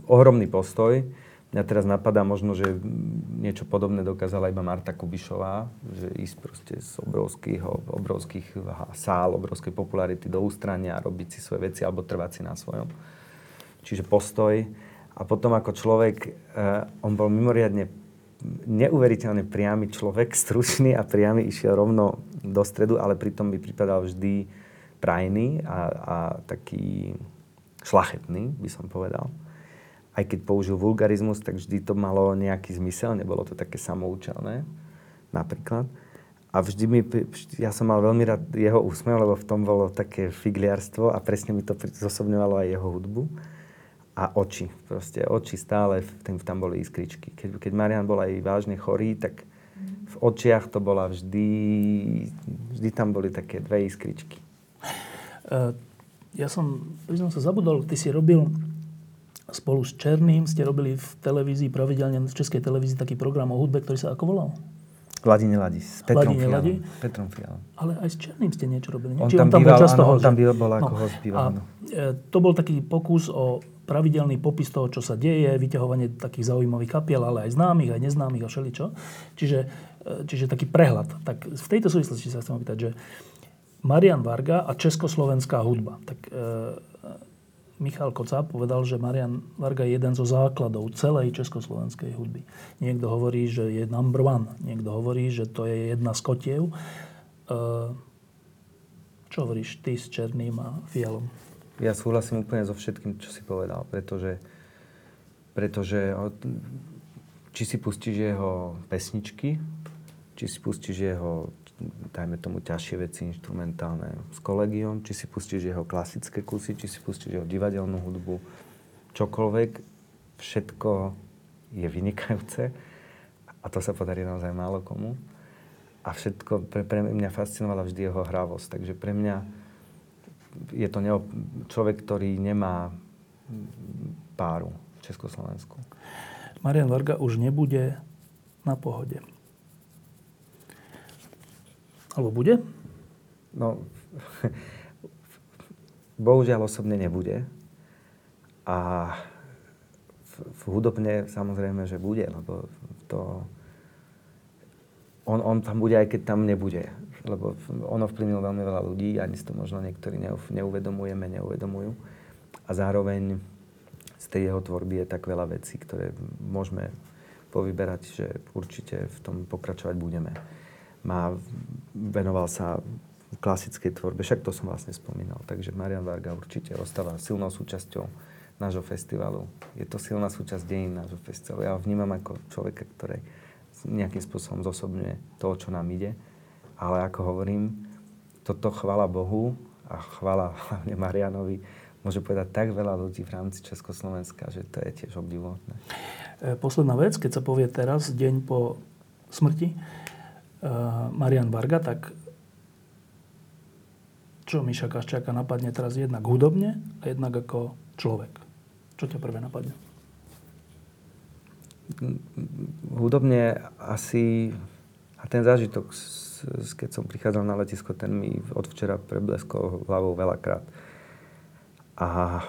ohromný postoj. Mňa teraz napadá možno, že niečo podobné dokázala iba Marta Kubišová, že ísť proste z obrovských sál, obrovskej popularity do ústrania, robiť si svoje veci alebo trvať si na svojom. Čiže postoj. A potom ako človek, on bol mimoriadne neuveriteľne priamy človek, stručný a priamy, išiel rovno do stredu, ale pritom by pripadal vždy prajný a taký šlachetný, by som povedal. Aj keď použil vulgarizmus, tak vždy to malo nejaký zmysel, nebolo to také samoučelné, napríklad. A ja som mal veľmi rád jeho úsmev, lebo v tom bolo také figliarstvo a presne mi to zosobňovalo aj jeho hudbu. A oči, proste oči stále, tam boli iskričky. Keď Marian bol aj vážne chorý, tak v očiach to bola vždy tam boli také dve iskričky. Ja som, priznám sa, zabudol, ty si robil spolu s Černým, ste robili v televízii, pravidelne v Českej televízii taký program o hudbe, ktorý sa ako volal? Ladi neladi, s Petrom Fialom. Ale aj s Černým ste niečo robili. On tam býval, ako host býval. No. To bol taký pokus o pravidelný popis toho, čo sa deje, vyťahovanie takých zaujímavých kapiel, ale aj známych, aj neznámych a všeličo. Čiže taký prehľad. Tak v tejto súvislosti sa chcem opýtať, že Marian Varga a československá hudba. Tak Michal Koca povedal, že Marian Varga je jeden zo základov celej československej hudby. Niekto hovorí, že je number one. Niekto hovorí, že to je jedna z kotiev. Čo hovoríš ty s Černým a Fialom? Ja súhlasím úplne so všetkým, čo si povedal, pretože či si pustíš jeho pesničky, či si pustíš jeho dajme tomu ťažšie veci inštrumentálne s Kolegiom, či si pustíš jeho klasické kusy, či si pustíš jeho divadelnú hudbu, čokoľvek, všetko je vynikajúce a to sa podarí naozaj málo komu. A všetko, pre mňa fascinovala vždy jeho hravosť, takže pre mňa je to človek, ktorý nemá páru v Československu. Marian Varga už nebude na Pohode. Alebo bude? No, bohužiaľ osobne nebude. A v hudobne samozrejme, že bude, lebo to... On tam bude, aj keď tam nebude. Lebo on ovplyvnil veľmi veľa ľudí, ani si to možno niektorí neuvedomujú. A zároveň z tej jeho tvorby je tak veľa vecí, ktoré môžeme povyberať, že určite v tom pokračovať budeme. Venoval sa klasickej tvorbe, však to som vlastne spomínal. Takže Marian Varga určite ostáva silnou súčasťou nášho festivalu. Je to silná súčasť dejín nášho festivalu. Ja ho vnímam ako človeka, ktorý nejakým spôsobom zosobňuje to, čo nám ide. Ale ako hovorím, toto chvála Bohu a chvála hlavne Marianovi, môže povedať tak veľa ľudí v rámci Československa, že to je tiež obdivuhodné. Posledná vec, keď sa povie teraz, deň po smrti Marián Varga, tak čo Miša Kaščáka napadne teraz jednak hudobne a jednak ako človek? Čo ťa prvé napadne? Hudobne asi a ten zážitok, keď som prichádzal na letisko, ten mi od včera prebleskol hlavou veľakrát. A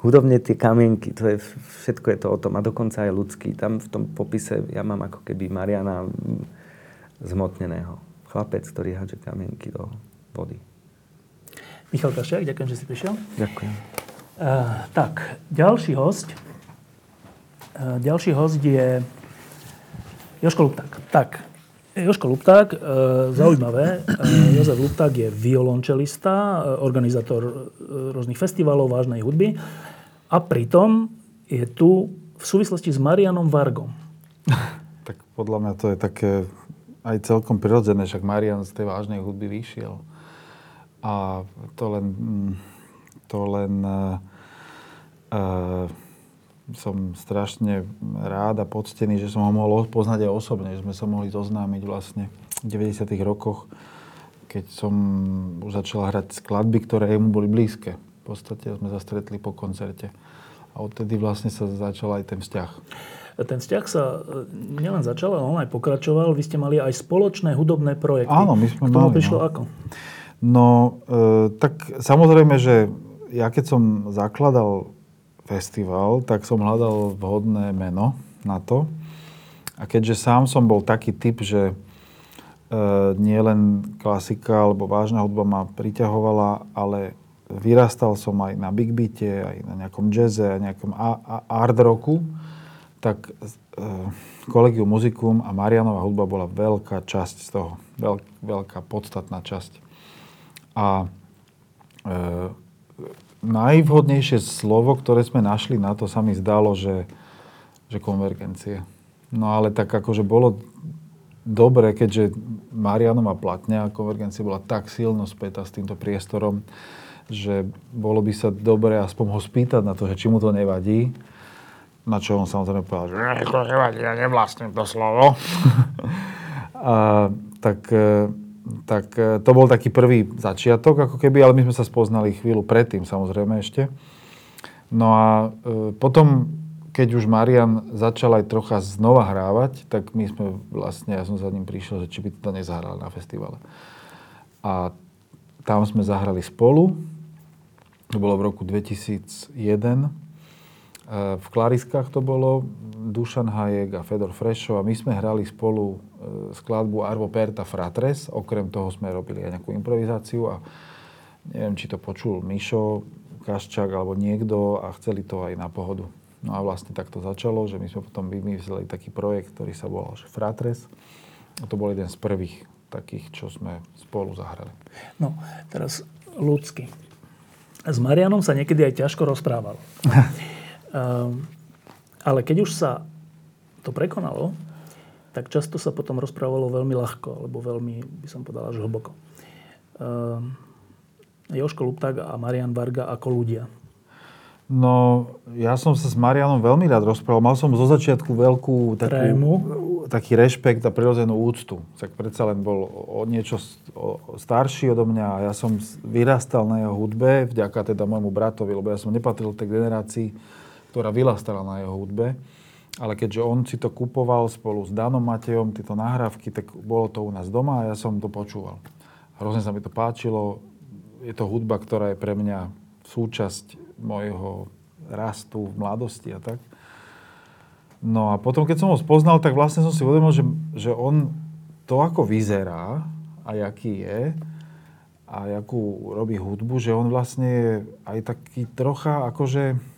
hudobne tie kamienky, to je, všetko je to o tom a dokonca aj ľudský. Tam v tom popise ja mám ako keby Mariana zmotneného. Chlapec, ktorý hádže kamienky do vody. Michal Kaščák, ďakujem, že si prišiel. Ďakujem. Tak, ďalší hosť. Ďalší hosť je Jožko Lupták. Tak, Jožko Lupták, zaujímavé. Jozef Lupták je violončelista, organizátor rôznych festivalov, vážnej hudby. A pritom je tu v súvislosti s Marianom Vargom. Tak podľa mňa to je také aj celkom prirodzené, však Marian z tej vážnej hudby vyšiel. A som strašne rád a poctený, že som ho mohol poznať aj osobne, že sme sa mohli zoznámiť vlastne v 90. rokoch, keď som začal hrať skladby, ktoré mu boli blízke. V podstate sme sa stretli po koncerte. A odtedy vlastne sa začal aj ten vzťah. Ten vzťah sa nielen začal, ale on aj pokračoval. Vy ste mali aj spoločné hudobné projekty. Áno, my sme mali. K tomu prišlo ako? No, tak samozrejme, že ja keď som zakladal festival, tak som hľadal vhodné meno na to. A keďže sám som bol taký typ, že nie len klasika alebo vážna hudba ma priťahovala, ale vyrastal som aj na big beate, aj na nejakom jazze, aj nejakom art rocku, tak Collegium Musicum a Mariánova hudba bola veľká časť z toho. Veľká podstatná časť. A najvhodnejšie slovo, ktoré sme našli na to, sa mi zdalo, že konvergencie. No ale tak akože bolo dobre, keďže Mariánova platňa a konvergencia bola tak silno spätá s týmto priestorom, že bolo by sa dobre aspoň ho spýtať na to, že či mu to nevadí. Na čo on samozrejme povedal, že to nevadí, ja nevlastním to slovo. A tak to bol taký prvý začiatok, ako keby, ale my sme sa spoznali chvíľu predtým, samozrejme ešte. No a potom, keď už Marian začal aj trocha znova hrávať, tak my sme vlastne, ja som za ním prišiel, že či by to nezahral na festivale. A tam sme zahrali spolu, to bolo v roku 2001, v Klariskách to bolo, Dušan Hajek a Fedor Frešo a my sme hrali spolu skladbu Arvo Perta Fratres, okrem toho sme robili aj nejakú improvizáciu a neviem, či to počul Mišo Kaščák alebo niekto a chceli to aj na pohodu. No a vlastne tak to začalo, že my sme potom vymysleli taký projekt, ktorý sa volal Fratres a to bol jeden z prvých takých, čo sme spolu zahrali. No, teraz ľudsky. S Marianom sa niekedy aj ťažko rozprával. Ale keď už sa to prekonalo, tak často sa potom rozprávalo veľmi ľahko, alebo veľmi, by som povedal, až hlboko. Jožko Lupták a Marián Varga ako ľudia. No, ja som sa s Marianom veľmi rád rozprával. Mal som zo začiatku veľkú taký rešpekt a prirodzenú úctu. Tak predsa len bol o niečo starší odo mňa a ja som vyrastal na jeho hudbe, vďaka teda môjmu bratovi, lebo ja som nepatril tej generácii, ktorá vyrastala na jeho hudbe. Ale keďže on si to kupoval spolu s Danom Matejom, tieto nahrávky, tak bolo to u nás doma a ja som to počúval. Hrozne sa mi to páčilo. Je to hudba, ktorá je pre mňa súčasť mojho rastu v mladosti a tak. No a potom, keď som ho spoznal, tak vlastne som si uvedomil, že on to, ako vyzerá a jaký je a jakú robí hudbu, že on vlastne je aj taký trocha akože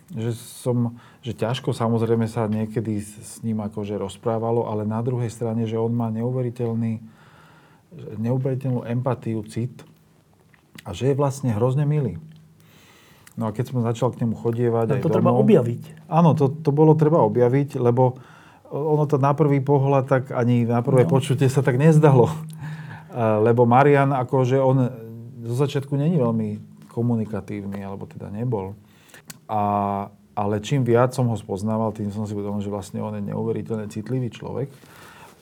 že ťažko samozrejme sa niekedy s ním akože rozprávalo, ale na druhej strane, že on má neuveriteľnú empatiu, cit a že je vlastne hrozne milý. No a keď som začal k nemu chodievať aj domov... To treba objaviť. Áno, to bolo treba objaviť, lebo ono to na prvý pohľad, tak ani na prvé počutie sa tak nezdalo. Lebo Marian akože on zo začiatku není veľmi komunikatívny, alebo teda nebol. Ale čím viac som ho spoznával, tým som si uvedomil, že vlastne on je neuveriteľne citlivý človek.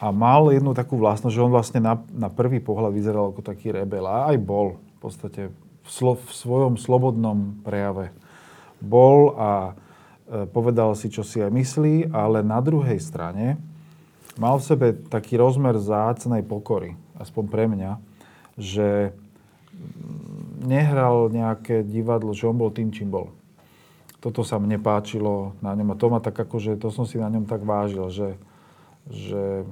A mal jednu takú vlastnosť, že on vlastne na prvý pohľad vyzeral ako taký rebel. A aj bol v podstate v svojom slobodnom prejave. Bol a povedal si, čo si aj myslí, ale na druhej strane mal v sebe taký rozmer zácnej pokory, aspoň pre mňa, že nehral nejaké divadlo, že on bol tým, čím bol. Toto sa mne páčilo na ňom a to ma tak akože, to som si na ňom tak vážil, že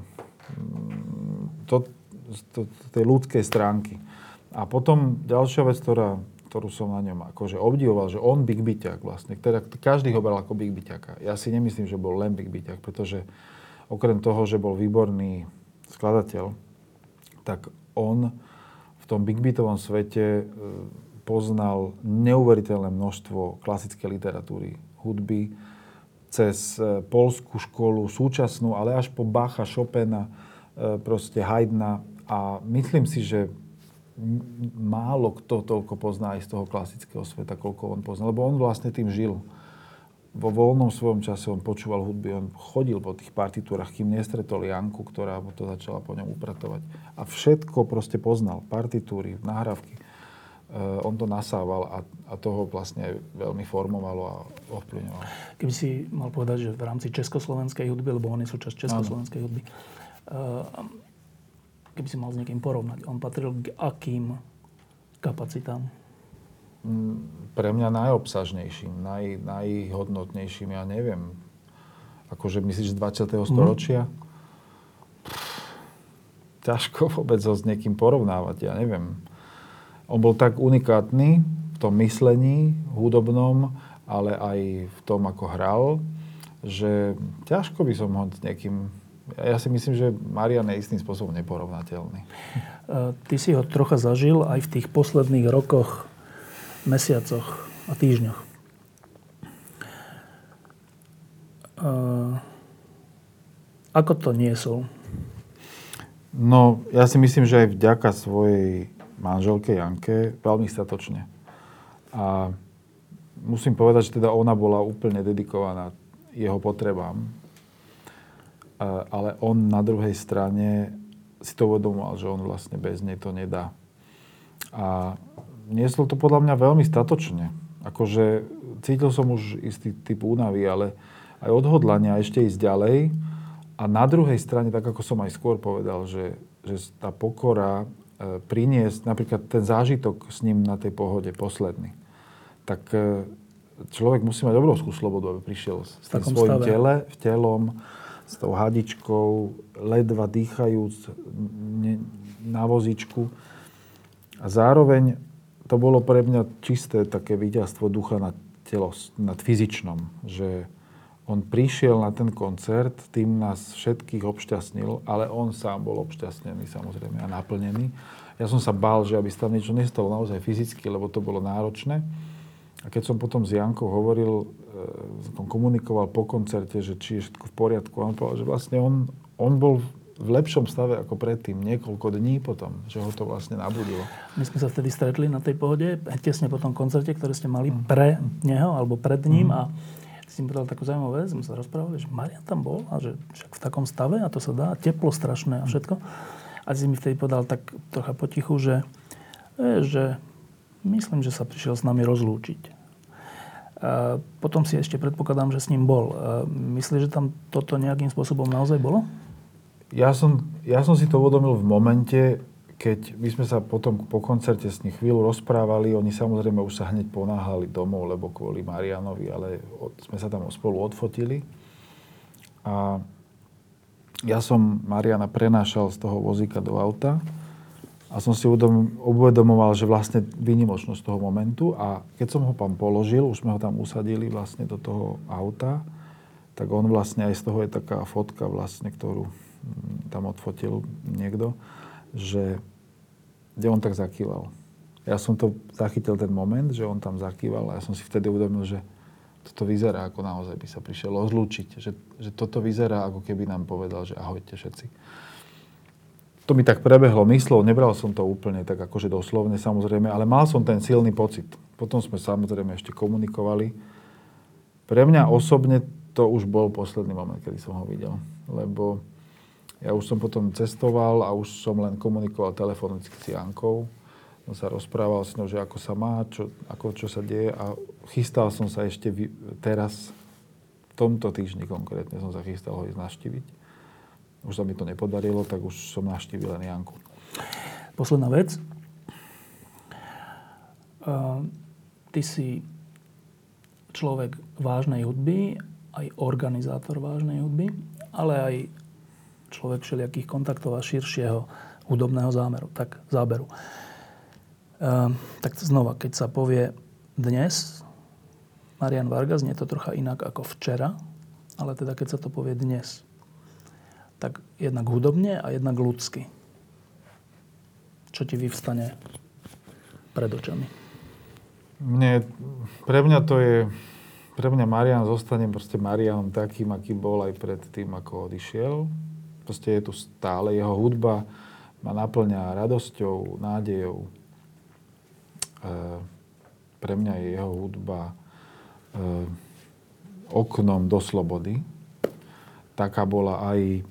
to tej ľudskej stránky. A potom ďalšia vec, ktorú som na ňom akože obdivoval, že on Big Biťák vlastne, teda každý ho bral ako Big Biťáka. Ja si nemyslím, že bol len Big Biťák, pretože okrem toho, že bol výborný skladateľ, tak on v tom Big Bitovom svete poznal neuveriteľné množstvo klasickej literatúry, hudby, cez poľskú školu, súčasnú, ale až po Bacha, Chopina, proste Haydna. A myslím si, že málo kto toľko pozná aj z toho klasického sveta, koľko on pozná. Lebo on vlastne tým žil. Vo voľnom svojom čase on počúval hudby, on chodil po tých partitúrach, kým nestretol Janku, ktorá to začala po ňom upratovať. A všetko proste poznal. Partitúry, nahrávky. On to nasával a toho vlastne veľmi formovalo a ovplyvňovalo. Keby si mal povedať, že v rámci československej hudby, lebo on je súčasť československej hudby, keby si mal s niekým porovnať, on patril k akým kapacitám? Pre mňa najobsažnejším, najhodnotnejším, ja neviem. Akože myslíš z 20. storočia? Ťažko vôbec ho s niekým porovnávať, ja neviem. On bol tak unikátny v tom myslení, hudobnom, ale aj v tom, ako hral, že ťažko by som ho s niekým... Ja si myslím, že Marian je istým spôsobom neporovnateľný. Ty si ho trocha zažil aj v tých posledných rokoch, mesiacoch a týždňoch. Ako to niesol? No, ja si myslím, že aj vďaka svojej manželke Janke veľmi statočne. A musím povedať, že teda ona bola úplne dedikovaná jeho potrebám. Ale on na druhej strane si to uvedomoval, že on vlastne bez nej to nedá. A nieslo to podľa mňa veľmi statočne. Akože cítil som už istý typ únavy, ale aj odhodlania ešte ísť ďalej. A na druhej strane, tak ako som aj skôr povedal, že tá pokora priniesť, napríklad ten zážitok s ním na tej pohode posledný, tak človek musí mať obrovskú slobodu, aby prišiel s tým svojím telom, s tou hadičkou, ledva dýchajúc na vozičku. A zároveň to bolo pre mňa čisté také víťazstvo ducha nad fyzičnom, že on prišiel na ten koncert, tým nás všetkých obšťastnil, ale on sám bol obšťastnený samozrejme a naplnený. Ja som sa bál, že aby sa tam niečo nestalo naozaj fyzicky, lebo to bolo náročné. A keď som potom s Jankou hovoril, komunikoval po koncerte, že či je všetko v poriadku, on povedal, že vlastne on bol v lepšom stave ako predtým, niekoľko dní potom, že ho to vlastne nabudilo. My sme sa vtedy stretli na tej pohode, tesne po tom koncerte, ktoré ste mali pre neho alebo pred ním a si mi povedal takú zaujímavú vec, sme sa rozprávali, že Marian tam bol a že však v takom stave a to sa dá, teplo strašné a všetko. A si mi vtedy povedal tak trocha potichu, že myslím, že sa prišiel s nami rozlúčiť. A potom si ešte predpokladám, že s ním bol. Myslíš, že tam toto nejakým spôsobom naozaj bolo? Ja som si to uvedomil v momente, keď my sme sa potom po koncerte s nimi chvíľu rozprávali, oni samozrejme už sa hneď ponáhali domov, lebo kvôli Marianovi, ale sme sa tam spolu odfotili. A ja som Mariana prenášal z toho vozíka do auta a som si uvedomoval, že vlastne výnimočnosť toho momentu a keď som ho tam položil, už sme ho tam usadili vlastne do toho auta, tak on vlastne aj z toho je taká fotka vlastne, ktorú tam odfotil niekto, že on tak zakýval. Ja som to zachytil ten moment, že on tam zakýval a ja som si vtedy uvedomil, že toto vyzerá ako naozaj by sa prišiel rozlúčiť. Že toto vyzerá ako keby nám povedal, že ahojte všetci. to mi tak prebehlo myslou, nebral som to úplne tak akože doslovne samozrejme, ale mal som ten silný pocit. Potom sme samozrejme ešte komunikovali. Pre mňa osobne to už bol posledný moment, kedy som ho videl, lebo ja už som potom cestoval a už som len komunikoval telefonicky s Jankou. On sa rozprával s ňou, že ako sa má, čo sa deje a chystal som sa ešte teraz, v tomto týždni konkrétne som sa chystal ho ísť navštíviť. Už sa mi to nepodarilo, tak už som navštívil len Janku. Posledná vec. Ty si človek vážnej hudby, aj organizátor vážnej hudby, ale aj človek všelijakých kontaktov a širšieho hudobného záberu. Tak znova, keď sa povie dnes, Marián Varga, znie to trocha inak ako včera, ale teda keď sa to povie dnes, tak jednak hudobne a jednak ľudsky. Čo ti vyvstane pred očami? Pre mňa Marián zostane proste Mariánom takým, aký bol aj pred tým, ako odišiel. Proste je tu stále. Jeho hudba ma naplňa radosťou, nádejou. Pre mňa je jeho hudba oknom do slobody. Taká bola aj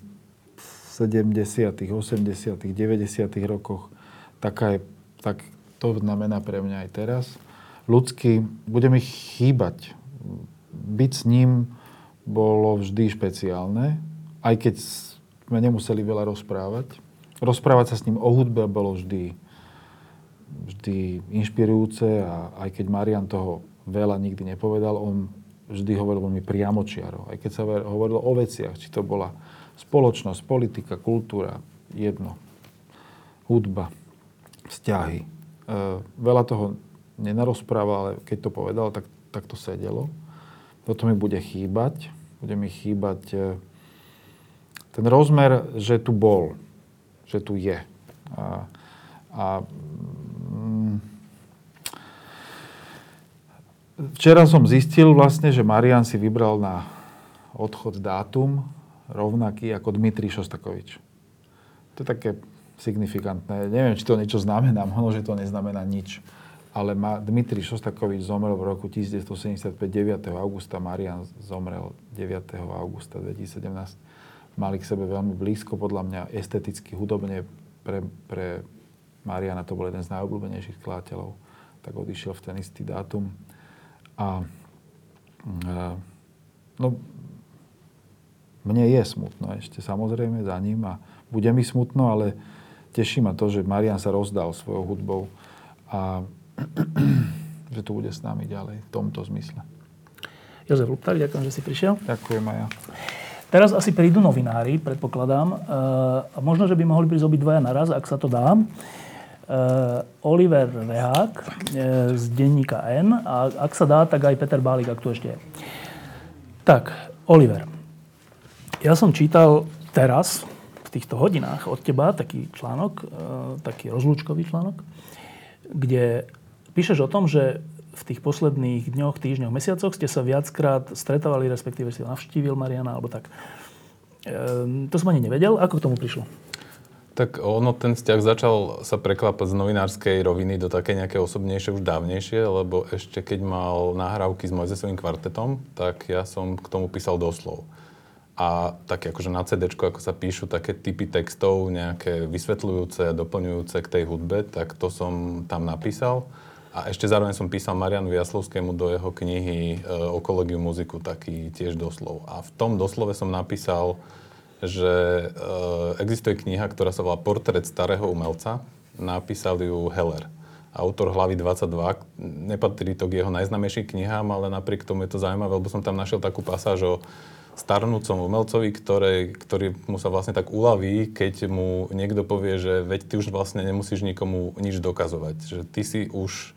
70., 80., 90. rokoch. Tak to znamená pre mňa aj teraz. Ľudský, bude mi chýbať. Byť s ním bolo vždy špeciálne, aj keď sme nemuseli veľa rozprávať. Rozprávať sa s ním o hudbe bolo vždy inšpirujúce a aj keď Marian toho veľa nikdy nepovedal, on vždy hovoril veľmi priamočiaro. Aj keď sa hovorilo o veciach, či to bola spoločnosť, politika, kultúra, jedno. Hudba, vzťahy. Veľa toho nenarozprával, ale keď to povedal, tak to sedelo. Toto mi bude chýbať. Bude mi chýbať ten rozmer, že tu bol. Že tu je. Včera som zistil vlastne, že Marián si vybral na odchod dátum rovnaký ako Dmitrij Šostakovič. To je také signifikantné. Neviem, či to niečo znamená, možno, že to neznamená nič. Ale Dmitrij Šostakovič zomrel v roku 1975, 9. augusta. Marián zomrel 9. augusta 2017. Mali k sebe veľmi blízko, podľa mňa esteticky, hudobne. Pre Mariána to bol jeden z najobľúbenejších skladateľov. Tak odišiel v ten istý dátum. Mne je smutno ešte, samozrejme, za ním a bude mi smutno, ale teší ma to, že Marián sa rozdal svojou hudbou a že tu bude s nami ďalej, v tomto zmysle. Jozef Lupták, ďakujem, že si prišiel. Ďakujem aj ja. Teraz asi prídu novinári, predpokladám. A možno, že by mohli prísť obidvaja naraz, ak sa to dá. Oliver Rehák z denníka N a ak sa dá, tak aj Peter Bálik, ak tu ešte je. Tak, Oliver. Ja som čítal teraz, v týchto hodinách od teba, taký článok, taký rozlúčkový článok, kde píšeš o tom, že v tých posledných dňoch, týždňoch, mesiacoch ste sa viackrát stretávali, respektíve si navštívil Mariana, alebo tak. To som ani nevedel. Ako k tomu prišlo? Tak ono, ten vzťah začal sa preklápať z novinárskej roviny do také nejaké osobnejšie, už dávnejšie, lebo ešte keď mal nahrávky s Mojzesovým kvartetom, tak ja som k tomu písal doslov. A tak akože na CD-čku, ako sa píšu také typy textov, nejaké vysvetľujúce a doplňujúce k tej hudbe, tak to som tam napísal. A ešte zároveň som písal Mariánovi Jaslovskému do jeho knihy o kolegiu muziku, taký tiež doslov. A v tom doslove som napísal, že existuje kniha, ktorá sa volá Portrét starého umelca. Napísal ju Heller, autor Hlavy 22. Nepatrí to k jeho najznámejším knihám, ale napriek tomu je to zaujímavé, lebo som tam našiel takú pasáž o starnúcom umelcovi, ktorý mu sa vlastne tak uľaví, keď mu niekto povie, že veď ty už vlastne nemusíš nikomu nič dokazovať. Že ty si už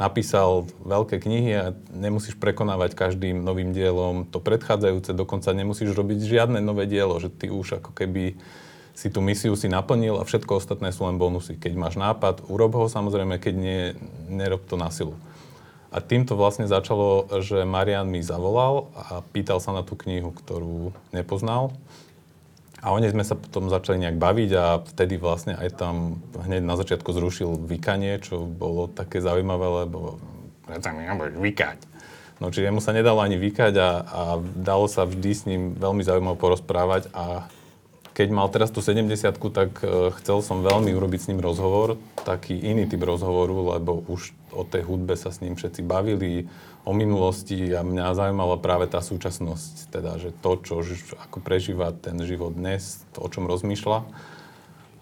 napísal veľké knihy a nemusíš prekonávať každým novým dielom to predchádzajúce, dokonca nemusíš robiť žiadne nové dielo, že ty už ako keby si tú misiu si naplnil a všetko ostatné sú len bonusy. Keď máš nápad, urob ho samozrejme, keď nie, nerob to na silu. A týmto vlastne začalo, že Marián mi zavolal a pýtal sa na tú knihu, ktorú nepoznal. A o nej sme sa potom začali nejak baviť a vtedy vlastne aj tam hneď na začiatku zrušil vykanie, čo bolo také zaujímavé, lebo ja tam nebudeš vykať. No čiže mu sa nedalo ani vykať a dalo sa vždy s ním veľmi zaujímavo porozprávať a keď mal teraz tú 70-ku, tak chcel som veľmi urobiť s ním rozhovor, taký iný typ rozhovoru, lebo už o tej hudbe sa s ním všetci bavili, o minulosti a mňa zaujímala práve tá súčasnosť, teda, že to, čo ako prežíva ten život dnes, to, o čom rozmýšľa.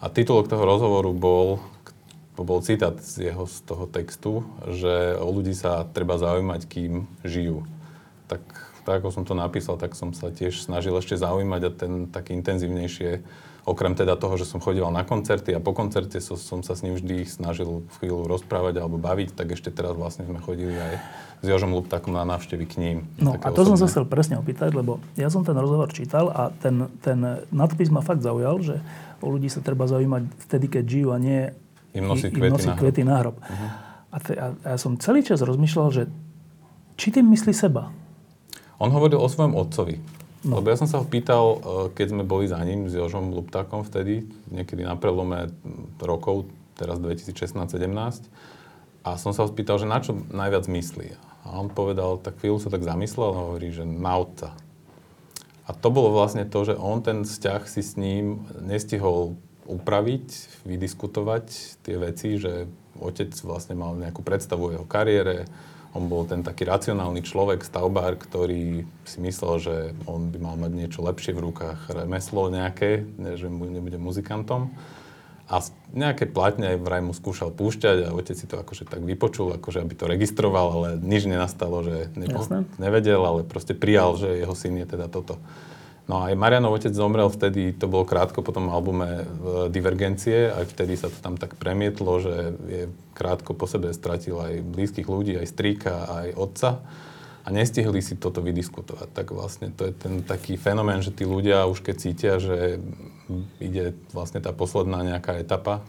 A titulok toho rozhovoru bol citát z toho textu, že o ľudí sa treba zaujímať, kým žijú. Tak ako som to napísal, tak som sa tiež snažil ešte zaujímať a ten tak intenzívnejšie, okrem teda toho, že som chodil na koncerty a po koncerte som sa s ním vždy snažil chvíľu rozprávať alebo baviť, tak ešte teraz vlastne sme chodili aj s Jožom Luptakom na návštevy k ním. No a to osobné. Som sa chcel presne opýtať, lebo ja som ten rozhovor čítal a ten nadpis ma fakt zaujal, že o ľudí sa treba zaujímať vtedy, keď žijú a nie im nosiť kvety na hrob. Uh-huh. A ja som celý čas rozmýšľal, že či tým myslí seba? On hovoril o svojom otcovi. No. Lebo ja som sa ho pýtal, keď sme boli za ním s Jožom Luptákom vtedy, niekedy na prelome rokov, teraz 2016-17. A som sa ho spýtal, že na čo najviac myslí. A on povedal, tak chvíľu sa tak zamyslel a hovorí, že na otca. A to bolo vlastne to, že on ten vzťah si s ním nestihol upraviť, vydiskutovať tie veci, že otec vlastne mal nejakú predstavu o jeho kariére. On bol ten taký racionálny človek, stavbár, ktorý si myslel, že on by mal mať niečo lepšie v rukách, remeslo nejaké, že nebude muzikantom. A nejaké platne aj vraj mu skúšal púšťať a otec si to akože tak vypočul, akože aby to registroval, ale nič nenastalo, že nevedel, ale proste prijal, že jeho syn je teda toto. No a aj Marianov otec zomrel vtedy, to bolo krátko po tom albume Divergencie, aj vtedy sa to tam tak premietlo, že je krátko po sebe stratil aj blízkych ľudí, aj strýka, aj otca a nestihli si toto vydiskutovať. Tak vlastne to je ten taký fenomén, že tí ľudia už keď cítia, že ide vlastne tá posledná nejaká etapa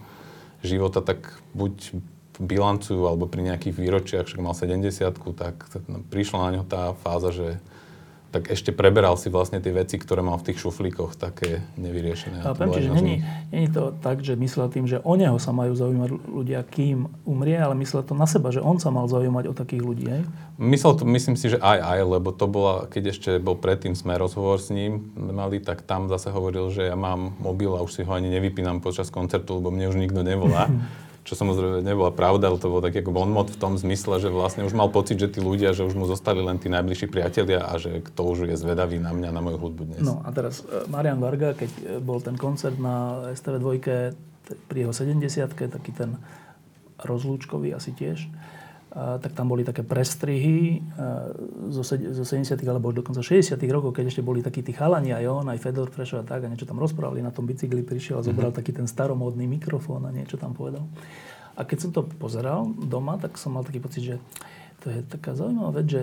života, tak buď bilancujú alebo pri nejakých výročiach, však mal 70-ku, tak prišla na ňo tá fáza, že tak ešte preberal si vlastne tie veci, ktoré mal v tých šuflíkoch také nevyriešené. Chápem, čiže není to tak, že myslel tým, že o neho sa majú zaujímať ľudia, kým umrie, ale myslel to na seba, že on sa mal zaujímať o takých ľudí, hej? Myslím si, že aj, lebo to bola, keď ešte bol predtým sme rozhovor s ním mali, tak tam zase hovoril, že ja mám mobil a už si ho ani nevypínam počas koncertu, lebo mne už nikto nevolá. Čo samozrejme nebola pravda, ale to bol taký ako bonmot v tom zmysle, že vlastne už mal pocit, že tí ľudia, že už mu zostali len tí najbližší priatelia a že kto už je zvedavý na mňa, na moju hudbu dnes. No a teraz Marian Varga, keď bol ten koncert na STV 2 pri jeho 70-ke, taký ten rozlúčkový asi tiež, tak tam boli také prestrihy zo 70-tych alebo dokonca 60-tych rokov, keď ešte boli takí tí chalani a on, aj Fedor Prešov a tak a niečo tam rozprávali, na tom bicykli prišiel a zobral taký ten staromódny mikrofón a niečo tam povedal. A keď som to pozeral doma, tak som mal taký pocit, že to je taká zaujímavá vec, že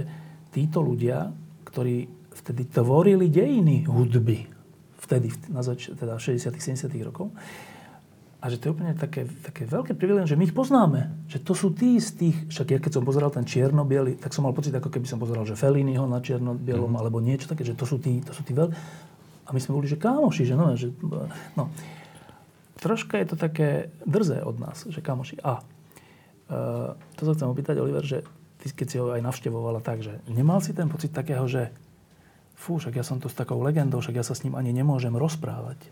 títo ľudia, ktorí vtedy tvorili dejiny hudby, vtedy, teda 60-tych, 70-tych rokov, a že to je úplne také veľké privilegium, že my ich poznáme. Že to sú tí z tých... Však ja keď som pozeral ten čierno-biely, tak som mal pocit, ako keby som pozeral, že Felliniho na čierno-bielom, alebo niečo také, že to sú tí veľké... A my sme boli, že kámoši, že no... Troška je to také drzé od nás, že kámoši. A to sa chcem opýtať, Oliver, že ty, keď si ho aj navštevovala tak, že nemal si ten pocit takého, že fú, však ja som tu s takou legendou, však ja sa s ním ani nemôžem rozprávať.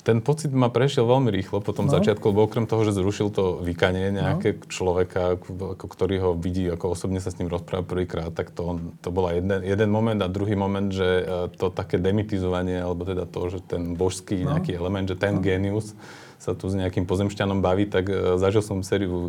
Ten pocit ma prešiel veľmi rýchlo po tom začiatku, lebo okrem toho, že zrušil to vykanie nejaké človeka, ktorý ho vidí, ako osobne sa s ním rozpráva prvýkrát, tak to bola jeden moment a druhý moment, že to také demitizovanie, alebo teda to, že ten božský nejaký element, že ten génius sa tu s nejakým pozemšťanom baví, tak zažil som sériu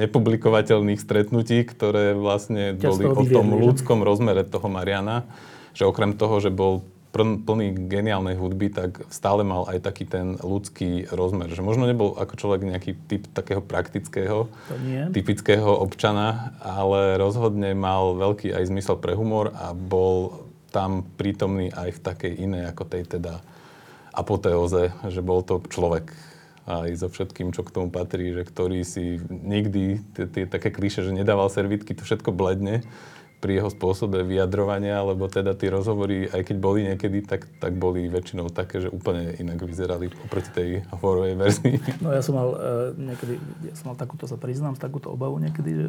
nepublikovateľných stretnutí, ktoré vlastne boli o tom ľudskom rozmere toho Mariana, že okrem toho, že bol plný geniálnej hudby, tak stále mal aj taký ten ľudský rozmer. Že možno nebol ako človek nejaký typ takého praktického, typického občana, ale rozhodne mal veľký aj zmysel pre humor a bol tam prítomný aj v takej inej ako tej teda apoteóze, že bol to človek aj so všetkým, čo k tomu patrí, že ktorý si nikdy tie také klíše, že nedával servítky, to všetko bledne, pri jeho spôsobe vyjadrovania, lebo teda tí rozhovory, aj keď boli niekedy, tak boli väčšinou také, že úplne inak vyzerali oproti tej hovorovej verzii. No ja som mal niekedy, takúto, sa priznám, takúto obavu niekedy, že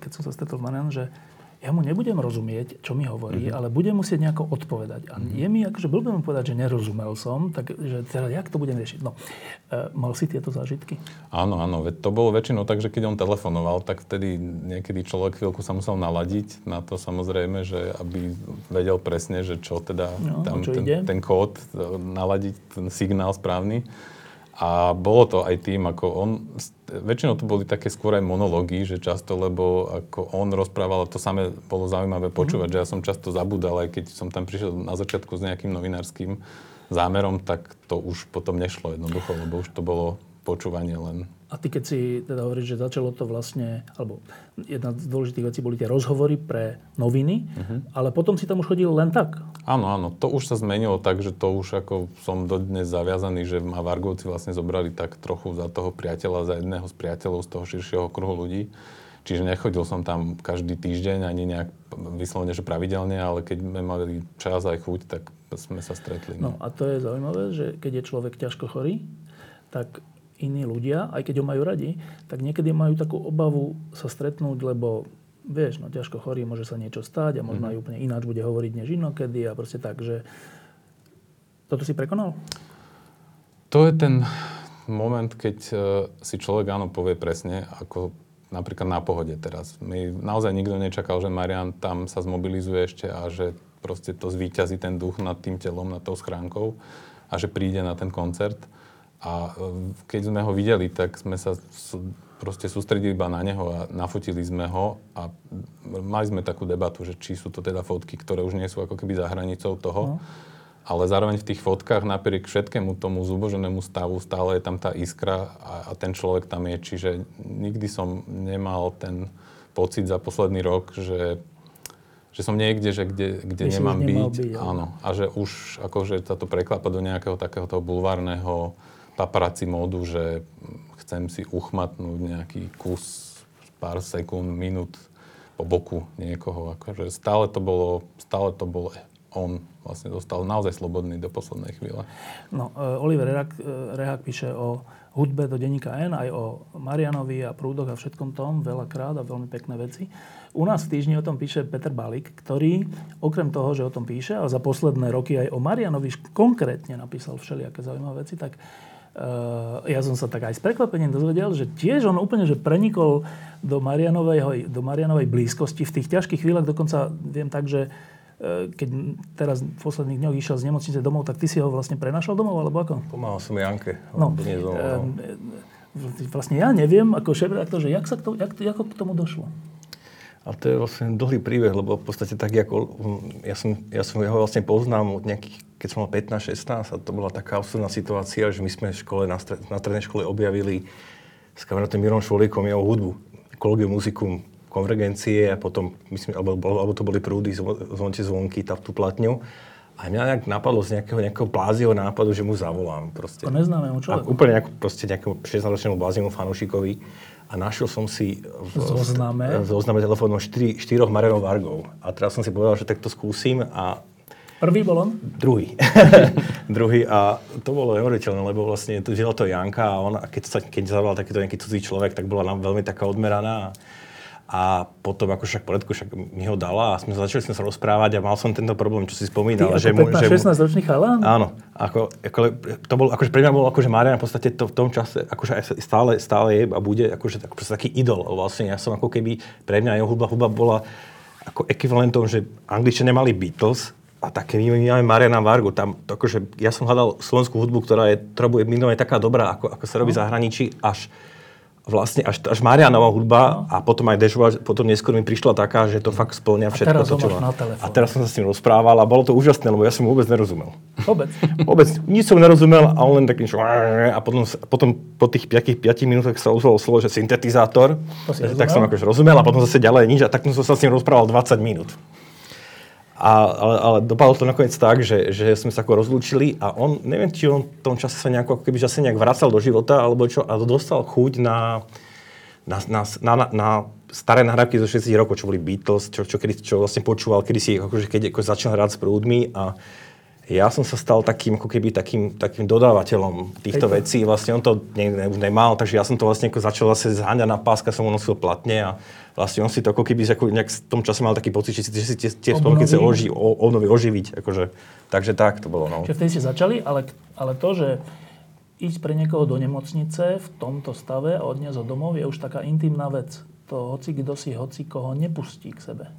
keď som sa stretol s Marianom, že ja mu nebudem rozumieť, čo mi hovorí, ale budem musieť nejako odpovedať. A je mi akože blbé mu povedať, že nerozumel som, takže teda jak to budem riešiť? No, mal si tieto zážitky? Áno. To bolo väčšinou tak, že keď on telefonoval, tak vtedy niekedy človek chvíľku sa musel naladiť na to, samozrejme, že aby vedel presne, že čo teda tam čo ten kód naladiť, ten signál správny. A bolo to aj tým, ako on... Väčšinou to boli také skôr aj monológy, že často, lebo ako on rozprával, to samé bolo zaujímavé počúvať, že ja som často zabudal, aj keď som tam prišiel na začiatku s nejakým novinárskym zámerom, tak to už potom nešlo jednoducho, lebo už to bolo počúvanie len. A ty, keď si teda hovoríš, že začalo to vlastne, alebo jedna z dôležitých vecí boli tie rozhovory pre noviny, ale potom si tam už chodil len tak. Áno, to už sa zmenilo tak, že to už ako som dodnes zaviazaný, že ma Vargovci vlastne zobrali tak trochu za toho priateľa, za jedného z priateľov z toho širšieho kruhu ľudí. Čiže nechodil som tam každý týždeň, ani nejak vyslovene, že pravidelne, ale keď sme mali čas aj chuť, tak sme sa stretli. No a to je zaujímavé, že keď je človek ťažko chorý, tak iní ľudia, aj keď ho majú radi, tak niekedy majú takú obavu sa stretnúť, lebo vieš, ťažko chorý, môže sa niečo stať a možno aj úplne ináč bude hovoriť než inokedy a proste tak, že... Toto si prekonal? To je ten moment, keď si človek povie presne, ako napríklad na Pohode teraz. My naozaj nikto nečakal, že Marian tam sa zmobilizuje ešte a že proste to zvíťazí ten duch nad tým telom, nad tou schránkou a že príde na ten koncert. A keď sme ho videli, tak sme sa proste sústredili iba na neho a nafotili sme ho a mali sme takú debatu, že či sú to teda fotky, ktoré už nie sú ako keby za hranicou toho, ale zároveň v tých fotkách napriek všetkému tomu zuboženému stavu stále je tam tá iskra a ten človek tam je. Čiže nikdy som nemal ten pocit za posledný rok, že som niekde, že kde nemám byť. Áno. A že už akože sa to preklapa do nejakého takého toho bulvárneho paparazzi módu, že chcem si uchmatnúť nejaký kus pár sekúnd, minút po boku niekoho. Akože stále to bolo on vlastne dostal naozaj slobodný do poslednej chvíle. No, Oliver Rehák píše o hudbe do denníka N, aj o Marianovi a Prúdoch a všetkom tom veľakrát a veľmi pekné veci. U nás v týždni o tom píše Peter Balík, ktorý okrem toho, že o tom píše, a za posledné roky aj o Marianovi konkrétne napísal všelijaké zaujímavé veci, tak ja som sa tak aj s prekvapením dozvedel, že tiež on úplne že prenikol do Marianovej blízkosti v tých ťažkých chvíľach. Dokonca viem tak, že keď teraz v posledných dňoch išiel z nemocnice domov, tak ty si ho vlastne prenašal domov, alebo ako? Pomáhal som Janke. No, vlastne ja neviem, ako šéfredaktor, že ako k tomu došlo? A to je vlastne dlhý príbeh, lebo v podstate tak, ako ja som ho vlastne poznám od nejakých, keď som mal 15-16, a to bola taká absurdná situácia, že my sme v škole, na strednej škole objavili s kamarátom Mirom Švolíkom jeho hudbu, Collegium Musicum Konvergencie a potom, myslím, alebo to boli Prúdy, Zvonte zvonky, tá tú platňu. A mňa nejak napadlo z nejakého blázivého nápadu, že mu zavolám proste. To neznáme, človeku. A úplne nejakému 16-ročnému blázivému fanúšikovi. A našiel som si v zozname telefónom 4 Marianov Vargov. A teraz som si povedal, že tak to skúsim a... Prvý bol on? Druhý. A to bolo neuveriteľné, lebo vlastne tu žila to Janka a on, keď zavolal takýto nejaký cudzí človek, tak bola nám veľmi taká odmeraná. A potom ako však mi ho dala a začali sme sa rozprávať a mal som tento problém, čo si spomínal. Ty ako 15-16-ročný chalán? Áno. To bolo, pre mňa bolo Marian v podstate to v tom čase aj stále je a bude taký idol. Vlastne ja som ako keby pre mňa jeho hudba bola ako ekvivalentom, že Angličania mali Beatles a také my máme Mariana Vargu. Tam, ja som hľadal slovenskú hudbu, ktorá je minimálne taká dobrá, ako sa robí v zahraničí, až Mariánova hudba a potom aj Dežuva, potom neskôr mi prišla taká, že to fakt spĺňa všetko. A teraz to máš na telefón. A teraz som sa s ním rozprával a bolo to úžasné, lebo ja som vôbec nerozumel. Vôbec. Nič som nerozumel a on len tak niečo. A potom po tých 5 minútach sa ozvalo slovo, že syntetizátor. Tak som rozumel a potom zase ďalej nič a tak som sa s ním rozprával 20 minút. Ale dopadlo to nakoniec tak, že sme sa rozlúčili a on, neviem, či on v tom čase sa nejak vracal do života alebo čo, a dostal chuť na staré nahrávky zo 60 rokov, čo boli Beatles, čo vlastne počúval, keď začal hrať s prúdmi a ja som sa stal takým, ako keby takým dodávateľom týchto vecí. Vlastne on to už nemal, takže ja som to vlastne začal zase zháňať na páska, som ho nosil platne a vlastne on si to ako keby nejak v tom čase mal taký pocit, že si tie spomínky chce oživiť. Akože. Takže tak to bolo. No. Čiže vtedy ste začali, ale to, že ísť pre niekoho do nemocnice v tomto stave a odniesť ho domov je už taká intimná vec. To hoci kdo si hoci koho nepustí k sebe.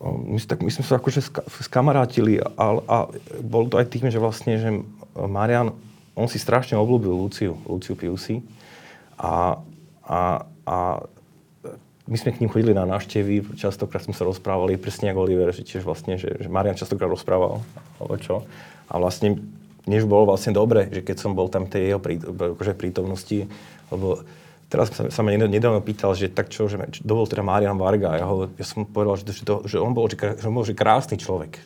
My sme sa akože skamarátili a bol to aj tým, že vlastne, že Marian, on si strašne obľúbil Luciu Piusi a my sme k ním chodili na návštevy, častokrát sme sa rozprávali, presne ako Oliver, že vlastne, že Marian častokrát rozprával, alebo čo. A vlastne, než bolo vlastne dobre, že keď som bol tam tej jeho prítomnosti, lebo teraz sa ma nedávno pýtal, že tak čo, že dovol teda Marian Varga. Ja som povedal, že on bol že krásny človek.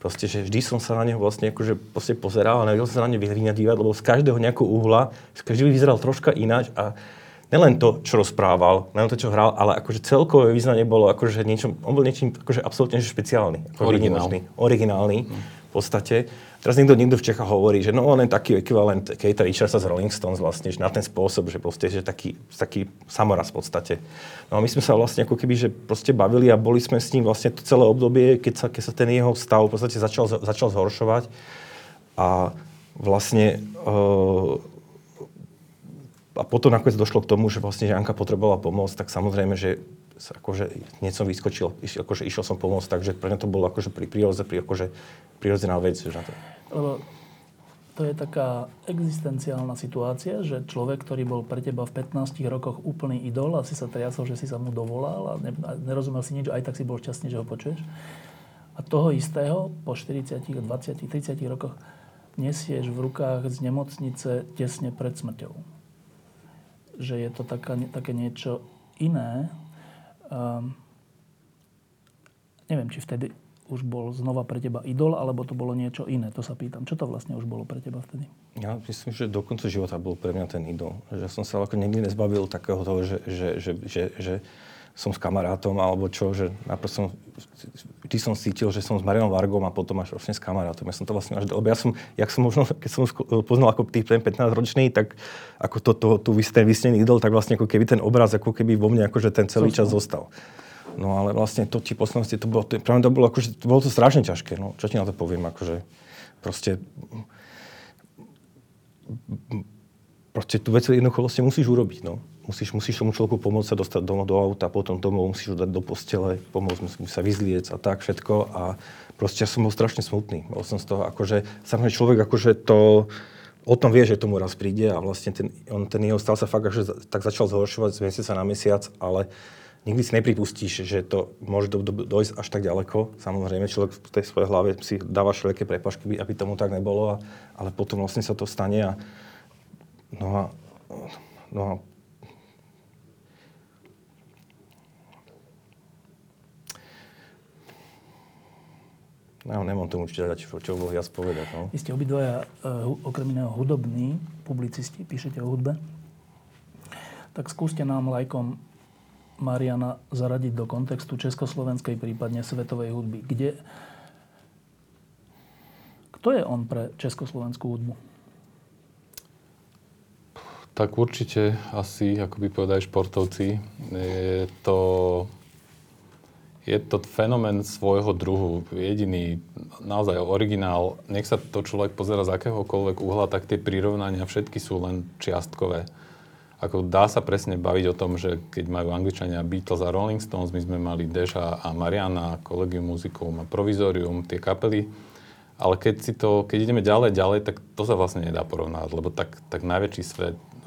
Proste, že vždy som sa na neho vlastne akože pozeral a nevedel som sa na neho vyhľadívať, lebo z každého nejakého uhla, každý vyzeral troška ináč a nelen to, čo rozprával, nelen to, čo hral, ale akože celkové význanie bolo akože niečo, on bol niečím akože absolútne špeciálny. Ako originálny. V podstate. Teraz niekto v Čechách hovorí, že no on je taký ekvivalent Keita Richardsa z Rolling Stones vlastne, že na ten spôsob, že proste, že taký samoraz v podstate. No a my sme sa vlastne ako keby, že proste bavili a boli sme s ním vlastne to celé obdobie, keď sa ten jeho stav v podstate začal zhoršovať a vlastne a potom nakoniec došlo k tomu, že vlastne, že Anka potrebovala pomoc, tak samozrejme, že akože niečo vyskočil, akože išiel som pomôcť, takže pre mňa to bolo akože prirodzená vec. Lebo to je taká existenciálna situácia, že človek, ktorý bol pre teba v 15 rokoch úplný idol a si sa triasol, že si sa mu dovolal a nerozumel si nič, aj tak si bol šťastný, že ho počuješ. A toho istého po 40, 20, 30 rokoch nesieš v rukách z nemocnice tesne pred smrťou. Že je to také niečo iné. Neviem, či vtedy už bol znova pre teba idol, alebo to bolo niečo iné. To sa pýtam. Čo to vlastne už bolo pre teba vtedy? Ja myslím, že do konca života bol pre mňa ten idol. Že som sa ako nikdy nezbavil takého toho, že som s kamarátom, alebo čo, že naprosto som cítil, že som s Marianom Vargom a potom až vlastne s kamarátom. Ja som to vlastne až... Lebo keď som poznal ako tých 15-ročný, tak ako ten vysnený idol, tak vlastne ako keby ten obraz, ako keby vo mne akože ten celý čas zostal. No ale vlastne to tie poslednosti, to bolo to strašne ťažké, no. Čo ti na to poviem, akože proste tú vec jednoducho vlastne musíš urobiť, no. Musíš tomu človeku pomôcť sa dostať do auta, potom domov, musíš ho dať do postele, pomôcť mu sa vyzliec a tak všetko. A proste ja som bol strašne smutný. Bol som z toho akože, samozrejme človek akože to, o tom vie, že tomu raz príde a vlastne ten jeho stav sa fakt akože tak začal zhoršovať z mesiaca na mesiac, ale nikdy si nepripustíš, že to môže dojsť až tak ďaleko. Samozrejme, človek v tej svojej hlave si dáva všelijaké prepažky, aby tomu tak nebolo, ale potom vlastne sa to stane a no a no, nemám tomu čo bolo viac povedať. No. Vy ste obidvaja, okrem iného hudobní publicisti, píšete o hudbe. Tak skúste nám, laikom Mariana, zaradiť do kontextu československej, prípadne svetovej hudby. Kto je on pre československú hudbu? Tak určite asi, ako by povedali športovci, je to fenomén svojho druhu, jediný, naozaj originál. Nech sa to človek pozerá z akéhokoľvek uhla, tak tie prirovnania všetky sú len čiastkové. Ako dá sa presne baviť o tom, že keď majú Angličania Beatles a Rolling Stones, my sme mali Deša a Mariana, Collegium Musicum a Provisorium, tie kapely. Ale keď ideme ďalej, tak to sa vlastne nedá porovnať, lebo tak najväčší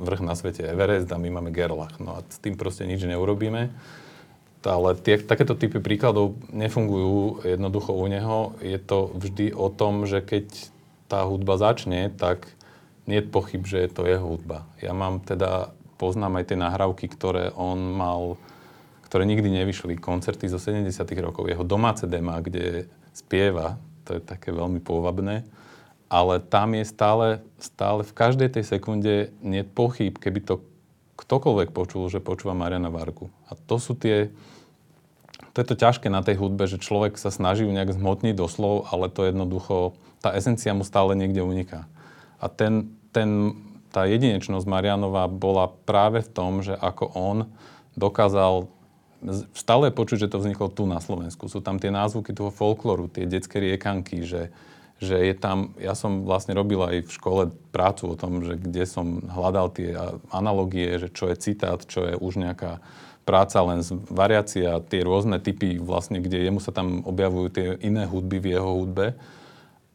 vrch na svete je Everest a my máme Gerlach. No a s tým proste nič neurobíme. Ale takéto typy príkladov nefungujú jednoducho u neho. Je to vždy o tom, že keď tá hudba začne, tak nie je pochyb, že je to jeho hudba. Poznám aj tie nahrávky, ktoré on mal, ktoré nikdy nevyšli. Koncerty zo 70. rokov, jeho domáce demá, kde spieva, to je také veľmi pôvabné. Ale tam je stále v každej tej sekunde nie je pochyb, keby to ktokoľvek počul, že počúva Mariana Vargu. A to sú tie... To je to ťažké na tej hudbe, že človek sa snaží ju nejak zhmotniť do slov, ale to jednoducho, tá esencia mu stále niekde uniká. A tá jedinečnosť Mariánova bola práve v tom, že ako on dokázal stále počuť, že to vzniklo tu na Slovensku. Sú tam tie názvuky toho folklóru, tie detské riekanky, že je tam, ja som vlastne robil aj v škole prácu o tom, že kde som hľadal tie analogie, že čo je citát, čo je už nejaká práca len z variácia, tie rôzne typy vlastne, kde jemu sa tam objavujú tie iné hudby v jeho hudbe.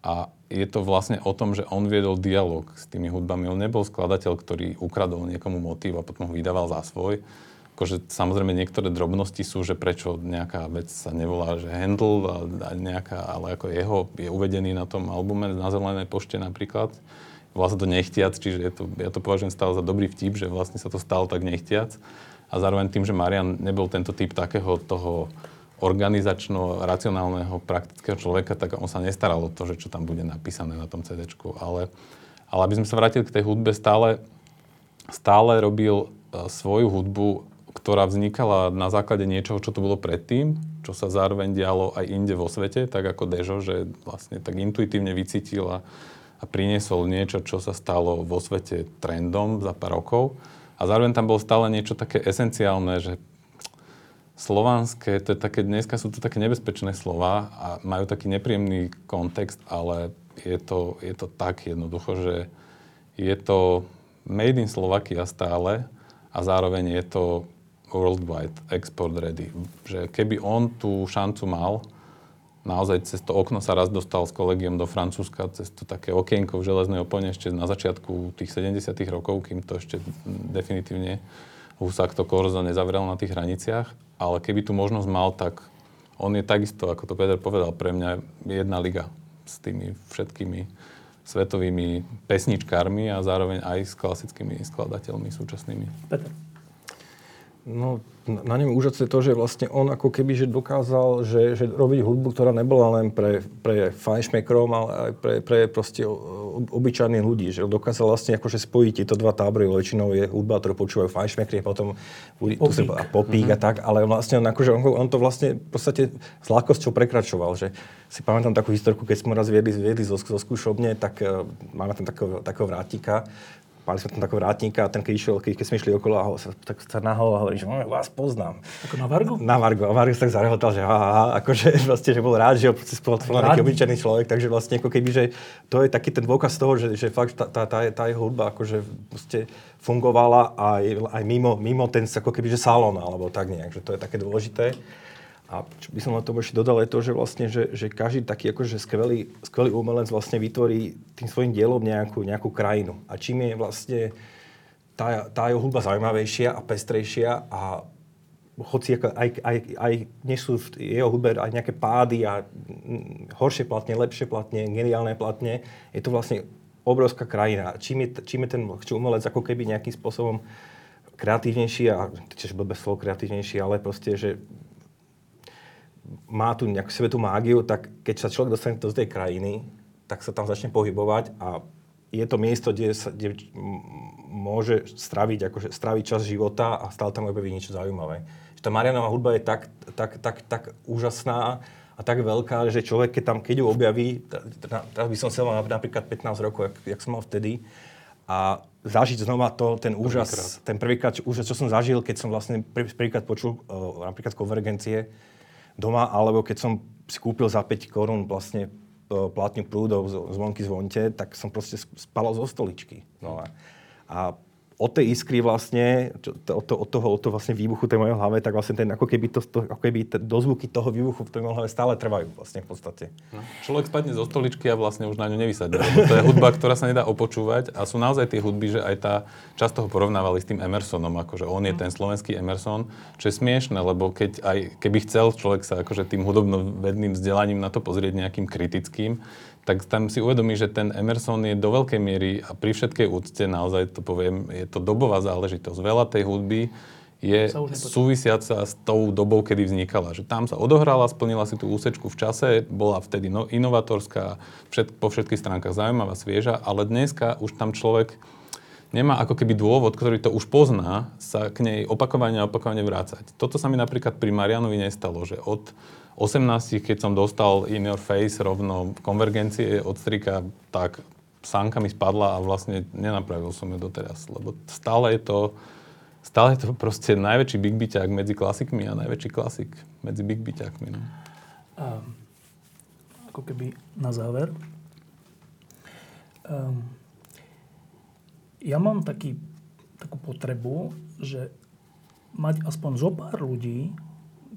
A je to vlastne o tom, že on viedol dialog s tými hudbami. On nebol skladateľ, ktorý ukradol niekomu motív a potom ho vydával za svoj. Akože samozrejme niektoré drobnosti sú, že prečo nejaká vec sa nevolá, že Handel a nejaká, ale ako jeho je uvedený na tom albume Na zelenej pošte napríklad. Vlastne to nechtiac, čiže ja to považujem stále za dobrý vtip, že vlastne sa to stalo tak nechtiac. A zároveň tým, že Marian nebol tento typ takého toho organizačno-racionálneho praktického človeka, tak on sa nestaral o to, že čo tam bude napísané na tom CD-čku. Ale aby sme sa vrátili k tej hudbe, stále robil svoju hudbu, ktorá vznikala na základe niečoho, čo tu bolo predtým, čo sa zároveň dialo aj inde vo svete, tak ako Dežo, že vlastne tak intuitívne vycítil a priniesol niečo, čo sa stalo vo svete trendom za pár rokov. A zároveň tam bolo stále niečo také esenciálne, že slovanské, to je také, dneska sú to také nebezpečné slová a majú taký nepríjemný kontext, ale je to tak jednoducho, že je to made in Slovakia stále a zároveň je to worldwide, export ready. Že keby on tú šancu mal, naozaj cez to okno sa raz dostal s kolegiom do Francúzska, cez to také okienko v železnej opone ešte na začiatku tých 70. rokov, kým to ešte definitívne Husák to korzo nezavrel na tých hraniciach. Ale keby tu možnosť mal, tak on je takisto, ako to Peter povedal, pre mňa jedna liga s tými všetkými svetovými pesničkármi a zároveň aj s klasickými skladateľmi súčasnými. Peter. No, na ňom úžasné to, že vlastne on ako keby že dokázal, že robiť hudbu, ktorá nebola len pre fajnšmekrom, ale aj pre proste obyčajných ľudí. Že dokázal vlastne akože spojiť tieto dva tábory. Väčšinou je hudba, ktorú počúvajú fajnšmekri, potom popík a tak. Ale vlastne on, akože, on to vlastne v podstate s ľahkosťou prekračoval. Že si pamätám takú historku, keď sme raz viedli zo skúšobne, tak máme tam takého vrátika. Mali sme tam takého vrátníka a ten, keď sme išli okolo, tak sa nahol a hovorí, že vás poznám. Ako na Vargu? Na Vargu. A Vargu sa tak zarehotal, že akože vlastne, že bol rád, že ho spoločil nejaký obyčajný človek. Takže vlastne ako keby, že to je taký ten dôkaz toho, že fakt tá jeho hudba akože proste fungovala aj mimo ten ako keby, že salón alebo tak nejak. Že to je také dôležité. A čo by som na to ešte dodal, je to, že vlastne, že každý taký akože skvelý umelec vlastne vytvorí tým svojím dielom nejakú krajinu. A čím je vlastne tá jeho hudba zaujímavejšia a pestrejšia a hoci aj než sú v jeho hudbe aj nejaké pády a horšie platne, lepšie platne, geniálne platne, je to vlastne obrovská krajina. A čím je ten umelec ako keby nejakým spôsobom kreatívnejší a čiže bez slov kreatívnejší, ale proste, že má tu nejakú sebe tú mágiu, tak keď sa človek dostane do tej krajiny, tak sa tam začne pohybovať a je to miesto, kde môže stráviť čas života a stále tam objaví niečo zaujímavé. Že tá Mariánova hudba je tak úžasná a tak veľká, že človek, keď ju objaví, teraz by som chcel napríklad 15 rokov, jak som mal vtedy, a zažiť znova ten úžas, ten prvýkrát úžas, čo som zažil, keď som vlastne prvýkrát počul napríklad Konvergencie, doma, alebo keď som si kúpil za 5 korún vlastne plátňu Prúdov Zvonky zvonte, tak som proste spal zo stoličky. No a od tej iskry vlastne, od toho vlastne výbuchu tej mojej hlave, tak vlastne ten, ako keby dozvuky toho výbuchu v tej mojej hlave stále trvajú vlastne v podstate. No. Človek spadne zo stoličky a vlastne už na ňu nevysadne. To je hudba, ktorá sa nedá opočúvať a sú naozaj tie hudby, že aj tá, často ho porovnávali s tým Emersonom, akože on je ten slovenský Emerson, čo je smiešné, lebo keď aj, keby chcel človek sa akože tým hudobnovedným vzdelaním na to pozrieť nejakým kritickým, tak tam si uvedomí, že ten Emerson je do veľkej miery a pri všetkej úcte, naozaj to poviem, je to dobová záležitosť. Veľa tej hudby je súvisiaca s tou dobou, kedy vznikala. Že tam sa odohrala, splnila si tú úsečku v čase, bola vtedy inovatorská, po všetkých stránkach zaujímavá, svieža, ale dneska už tam človek nemá ako keby dôvod, ktorý to už pozná, sa k nej opakovane vrácať. Toto sa mi napríklad pri Marianovi nestalo, že od 18, keď som dostal In Your Face rovno konvergencie od strika, tak sánka mi spadla a vlastne nenapravil som ju doteraz, lebo stále je to proste najväčší bigbiťák medzi klasikmi a najväčší klasik medzi bigbiťákmi. No. Ako keby na záver. Ja mám takú potrebu, že mať aspoň zo pár ľudí,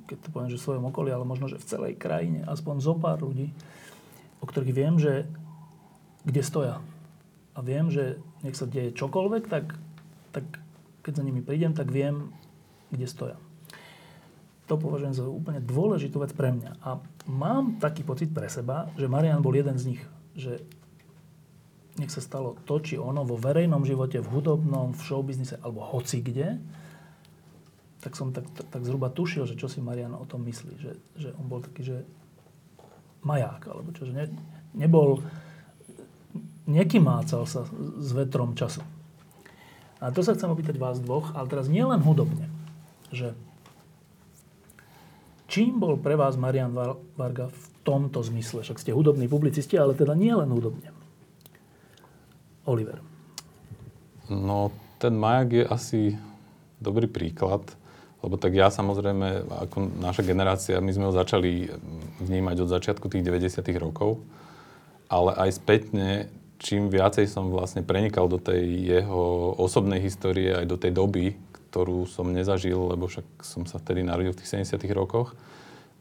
keď to poviem, že v svojom okolí, ale možno, že v celej krajine, aspoň zo pár ľudí, o ktorých viem, že kde stoja. A viem, že nech sa deje čokoľvek, tak keď za nimi prídem, tak viem, kde stoja. To považujem za úplne dôležitú vec pre mňa. A mám taký pocit pre seba, že Marian bol jeden z nich, že nech sa stalo to, či ono vo verejnom živote, v hudobnom, v showbiznise alebo hoci kde, tak som tak zhruba tušil, že čo si Marian o tom myslí. Že on bol taký, že maják, alebo čo, že nebol, nekymácal sa s vetrom času. A to sa chcem opýtať vás dvoch, ale teraz nie len hudobne, že čím bol pre vás Marian Varga v tomto zmysle? Však ste hudobní publicisti, ale teda nie len hudobne. Oliver. No, ten maják je asi dobrý príklad, lebo tak ja samozrejme, ako naša generácia, my sme ho začali vnímať od začiatku tých 90. rokov, ale aj spätne, čím viacej som vlastne prenikal do tej jeho osobnej histórie, aj do tej doby, ktorú som nezažil, lebo však som sa vtedy narodil v tých 70. rokoch,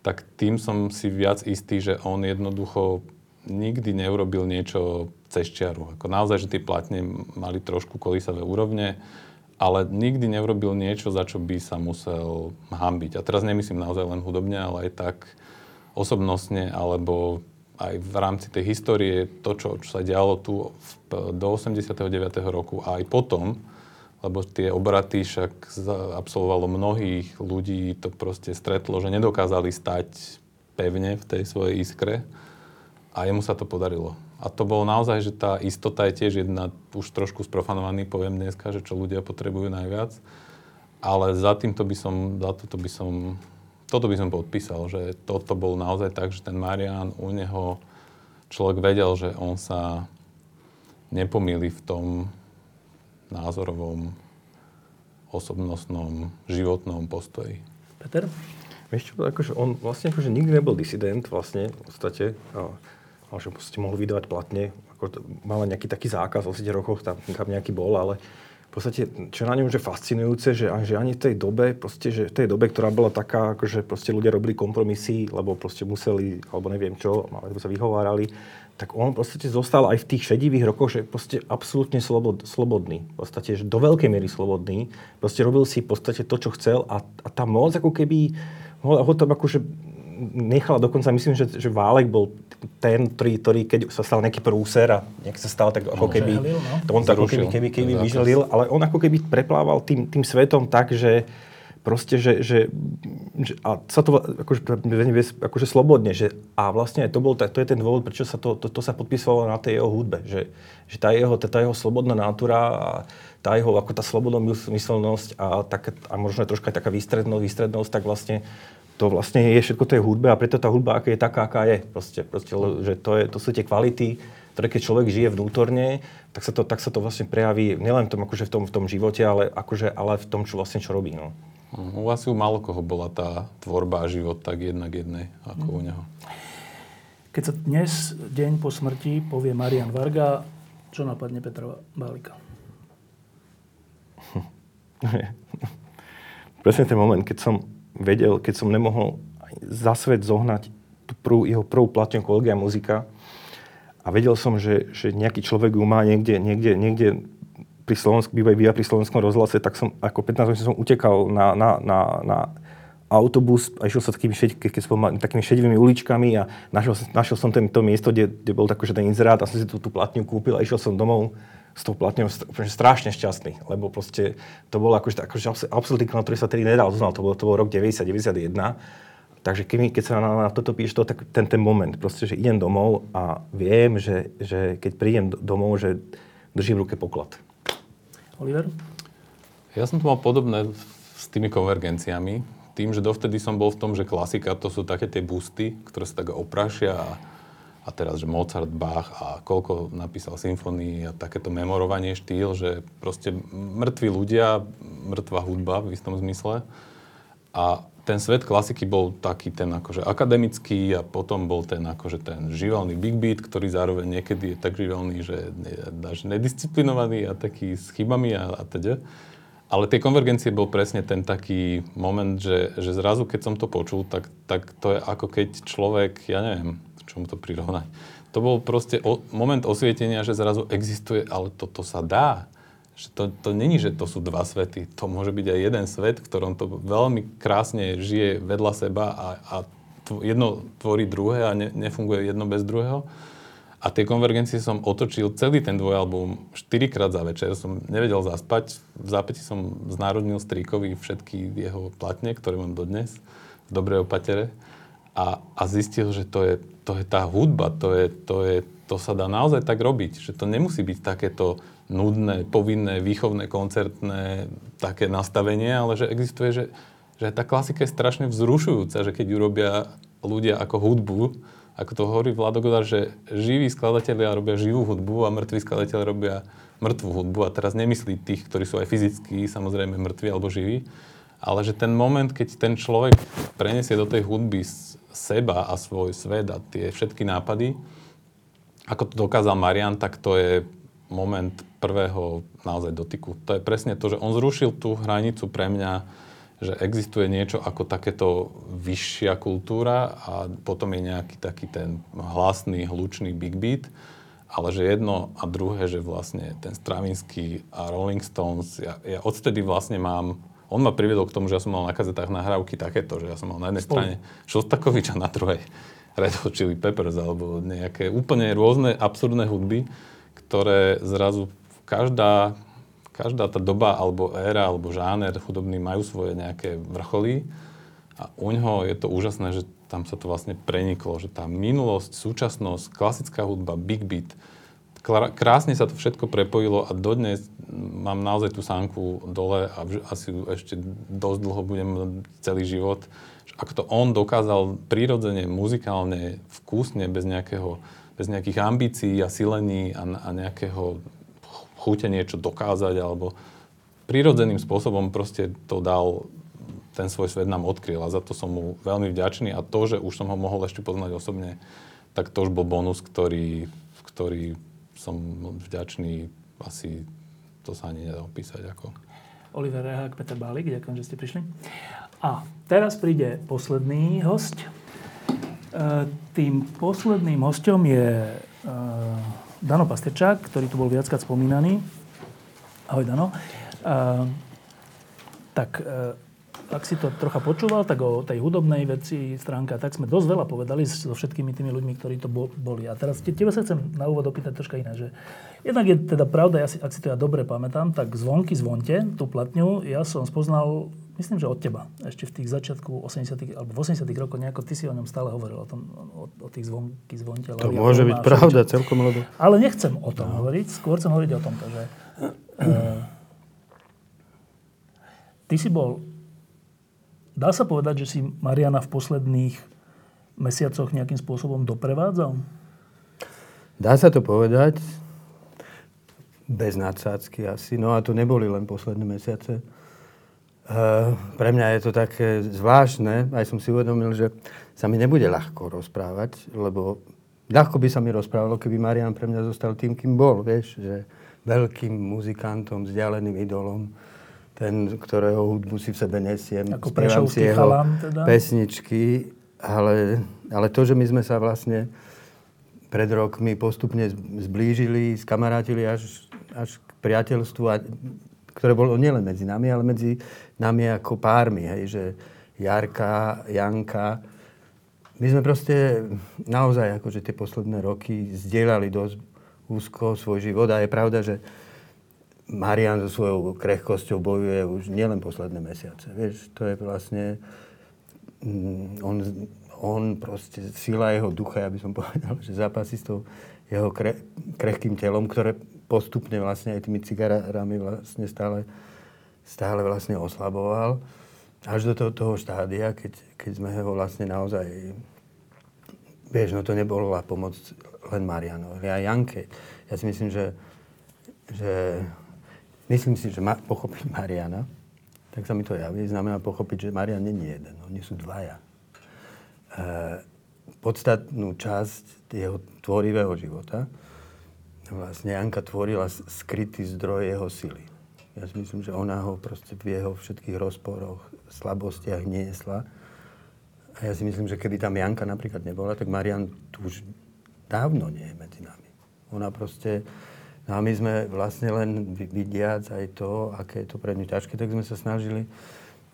tak tým som si viac istý, že on jednoducho nikdy neurobil niečo cez čiaru. Ako naozaj, že tie platne mali trošku kolísavé úrovne, ale nikdy neurobil niečo, za čo by sa musel hanbiť. A teraz nemyslím naozaj len hudobne, ale aj tak osobnostne, alebo aj v rámci tej histórie, to, čo sa dialo tu do 89. roku a aj potom, lebo tie obraty však absolvovalo mnohých ľudí, to proste stretlo, že nedokázali stať pevne v tej svojej iskre. A jemu sa to podarilo. A to bolo naozaj, že tá istota je tiež jedna, už trošku sprofanovaný pojem dneska, že čo ľudia potrebujú najviac. Ale toto by som podpísal, že toto bol naozaj tak, že ten Marián, u neho človek vedel, že on sa nepomýli v tom názorovom, osobnostnom, životnom postoji. Peter? Vieš čo, akože on vlastne akože nikdy nebol disident vlastne v podstate, ale že v podstate mohol vydávať platne, ako mal nejaký taký zákaz v 80 rokoch, tam nejaký bol, ale v podstate, čo na ňom je fascinujúce, že ani v tej dobe, proste, že v tej dobe, ktorá bola taká, akože proste ľudia robili kompromisy, lebo proste museli, alebo neviem čo, alebo sa vyhovárali, tak on proste zostal aj v tých šedivých rokoch, že proste absolútne slobodný. V podstate, že do veľkej miery slobodný. Proste robil si v podstate to, čo chcel a tá moc ako keby ho tam akože nechala dokonca, myslím, že Válek bol ten, ktorý keď sa stal nejaký prúser a nejak sa stal tak ako keby želil, no? To on tak ako keby vyželil, ale on ako keby preplával tým svetom tak, že proste, že a sa to akože slobodne, že a vlastne to je ten dôvod, prečo sa to sa podpísalo na tej jeho hudbe, že tá jeho slobodná nátura a tá jeho ako tá slobodomyselnosť a možno troška aj taká výstrednosť, tak vlastne to vlastne je všetko tej hudbe a preto tá hudba aká je taká, aká je. Proste že to sú tie kvality, ktoré keď človek žije vnútorne, tak sa to vlastne prejaví nielen v tom živote, ale v tom, čo robí. No. U vás ju málo koho bola tá tvorba a život tak jedna k jednej, ako u neho. Keď sa dnes, deň po smrti, povie Marian Varga, čo napadne Petra Bálika? Presne ten moment, keď som vedel, keď som nemohol za svet zohnať jeho prvú platňu Kolegia muzika a vedel som, že nejaký človek ju má niekde býva pri Slovenskom rozhlase, tak som ako 15-ročný som utekal na autobus a išiel sa takými šedivými uličkami a našiel som to miesto, kde bol takože ten inzerát a som si tú platňu kúpil a išiel som domov s tou platňou strašne šťastný, lebo proste to bol akože absolútny klán, ktorý sa tedy nedal uznal, to bol rok 90-91. Takže keď sa na toto píš, tak ten moment, proste, že idem domov a viem, že keď prídem domov, že držím v ruke poklad. Oliver? Ja som to mal podobné s tými konvergenciami. Tým, že dovtedy som bol v tom, že klasika to sú také tie busty, ktoré sa tak oprašia a teraz, že Mozart, Bach a koľko napísal symfónií a takéto memorovanie štýl, že proste mŕtvi ľudia, mŕtva hudba v istom zmysle. A ten svet klasiky bol taký ten akože akademický a potom bol ten akože ten živelný big beat, ktorý zároveň niekedy je tak živelný, že až nedisciplinovaný a taký s chybami a teda. Ale tie konvergencie bol presne ten taký moment, že zrazu, keď som to počul, tak to je ako keď človek, ja neviem, čomu to prirovnať. To bol proste moment osvietenia, že zrazu existuje, ale toto sa dá. Že to není, že to sú dva svety. To môže byť aj jeden svet, v ktorom to veľmi krásne žije vedľa seba a jedno tvorí druhé a nefunguje jedno bez druhého. A tie konvergencie som otočil celý ten dvojalbum 4-krát za večer. Som nevedel zaspať. V zápäti som znárodnil strýkovi všetky jeho platne, ktoré mám dodnes v dobrej opatere. A zistil, že to je tá hudba. To sa dá naozaj tak robiť. Že to nemusí byť takéto nudné, povinné, výchovné, koncertné také nastavenie, ale že existuje, že tá klasika je strašne vzrušujúca, že keď ju robia ľudia ako hudbu, ako to hovorí Vlado Godard, že živí skladatelia robia živú hudbu a mŕtvi skladatelia robia mŕtvú hudbu. A teraz nemyslí tých, ktorí sú aj fyzicky, samozrejme mŕtvi alebo živí, ale že ten moment, keď ten človek preniesie do tej hudby seba a svoj svet a tie všetky nápady, ako to dokázal Marian, tak to je moment prvého naozaj dotyku. To je presne to, že on zrušil tú hranicu pre mňa, že existuje niečo ako takéto vyššia kultúra a potom je nejaký taký ten hlasný, hlučný big beat, ale že jedno a druhé, že vlastne ten Stravinsky a Rolling Stones, ja odtedy vlastne mám, on ma priviedol k tomu, že ja som mal na kazetách nahrávky takéto, že ja som mal na jednej strane Šostakoviča, na druhej Red Hot Chili Peppers alebo nejaké úplne rôzne absurdné hudby, ktoré zrazu každá tá doba, alebo éra, alebo žáner chudobný majú svoje nejaké vrcholy a u ňoho je to úžasné, že tam sa to vlastne preniklo, že tá minulosť, súčasnosť, klasická hudba, big beat, krásne sa to všetko prepojilo a dodnes mám naozaj tú sánku dole a asi ešte dosť dlho budem celý život. Ako to on dokázal prirodzene, muzikálne, vkusne, bez nejakých ambícií a silení a nejakého chúte niečo dokázať, alebo prírodzeným spôsobom proste to dal, ten svoj svet nám odkryl a za to som mu veľmi vďačný a to, že už som ho mohol ešte poznať osobne, tak to už bol bonus, ktorý som vďačný, asi to sa ani nedá opísať ako. Oliver Rehák, Peter Bálik, ďakujem, že ste prišli. A teraz príde posledný hosť. Tým posledným hosťom je Dano Pasterčák, ktorý tu bol viackrát spomínaný. Ahoj, Dano. Ak si to trocha počúval, tak o tej hudobnej veci stránka, tak sme dosť veľa povedali so všetkými tými ľuďmi, ktorí to boli. A teraz teba sa chcem na úvod opýtať troška iné, že jednak je teda pravda, ak si to ja dobre pamätám, tak Zvonky zvonte, tú platňu, ja som spoznal, myslím, že od teba. Ešte v tých začiatku 80 alebo 80 rokov nejako ty si o ňom stále hovoril, o tých Zvonky zvonte. To môže byť pravda, celkom mladý. Ale nechcem o tom hovoriť, skôr chcem hovoriť o tomto, že ty si bol, dá sa povedať, že si Mariana v posledných mesiacoch nejakým spôsobom doprevádzal? Dá sa to povedať, bez nadsádzky asi. No a to neboli len posledné mesiace. Pre mňa je to také zvláštne, aj som si uvedomil, že sa mi nebude ľahko rozprávať, lebo ľahko by sa mi rozprávalo, keby Marián pre mňa zostal tým, kým bol, vieš, že veľkým muzikantom, vzdialeným idolom, ten, ktorého hudbu si v sebe nesiem, spievam si jeho pesničky, ale to, že my sme sa vlastne pred rokmi postupne zblížili, skamarátili až k priateľstvu a ktoré bolo nielen medzi nami, ale medzi nami ako pármi, hej, že Jarka, Janka. My sme proste naozaj akože tie posledné roky zdieľali dosť úzko svoj život a je pravda, že Marian so svojou krehkosťou bojuje už nielen posledné mesiace, vieš, to je vlastne on proste sila jeho ducha, ja by som povedal, že zápasí s tou jeho krehkým telom, ktoré postupne vlastne aj tými cigarami vlastne stále vlastne oslaboval. Až do toho štádia, keď sme ho vlastne naozaj, vieš, no to nebola pomoc len Marianovi, ale aj Janke. Ja si myslím, že pochopiť Mariana, tak sa mi to javí, znamená pochopiť, že Marian nie je jeden, oni sú dvaja. Podstatnú časť jeho tvorivého života vlastne Janka tvorila skrytý zdroj jeho sily. Ja si myslím, že ona ho proste v jeho všetkých rozporoch, slabostiach niesla. A ja si myslím, že keby tam Janka napríklad nebola, tak Marian tu už dávno nie je medzi nami. Ona proste... No a my sme vlastne len vidiac aj to, aké je to pre ňu ťažké, tak sme sa snažili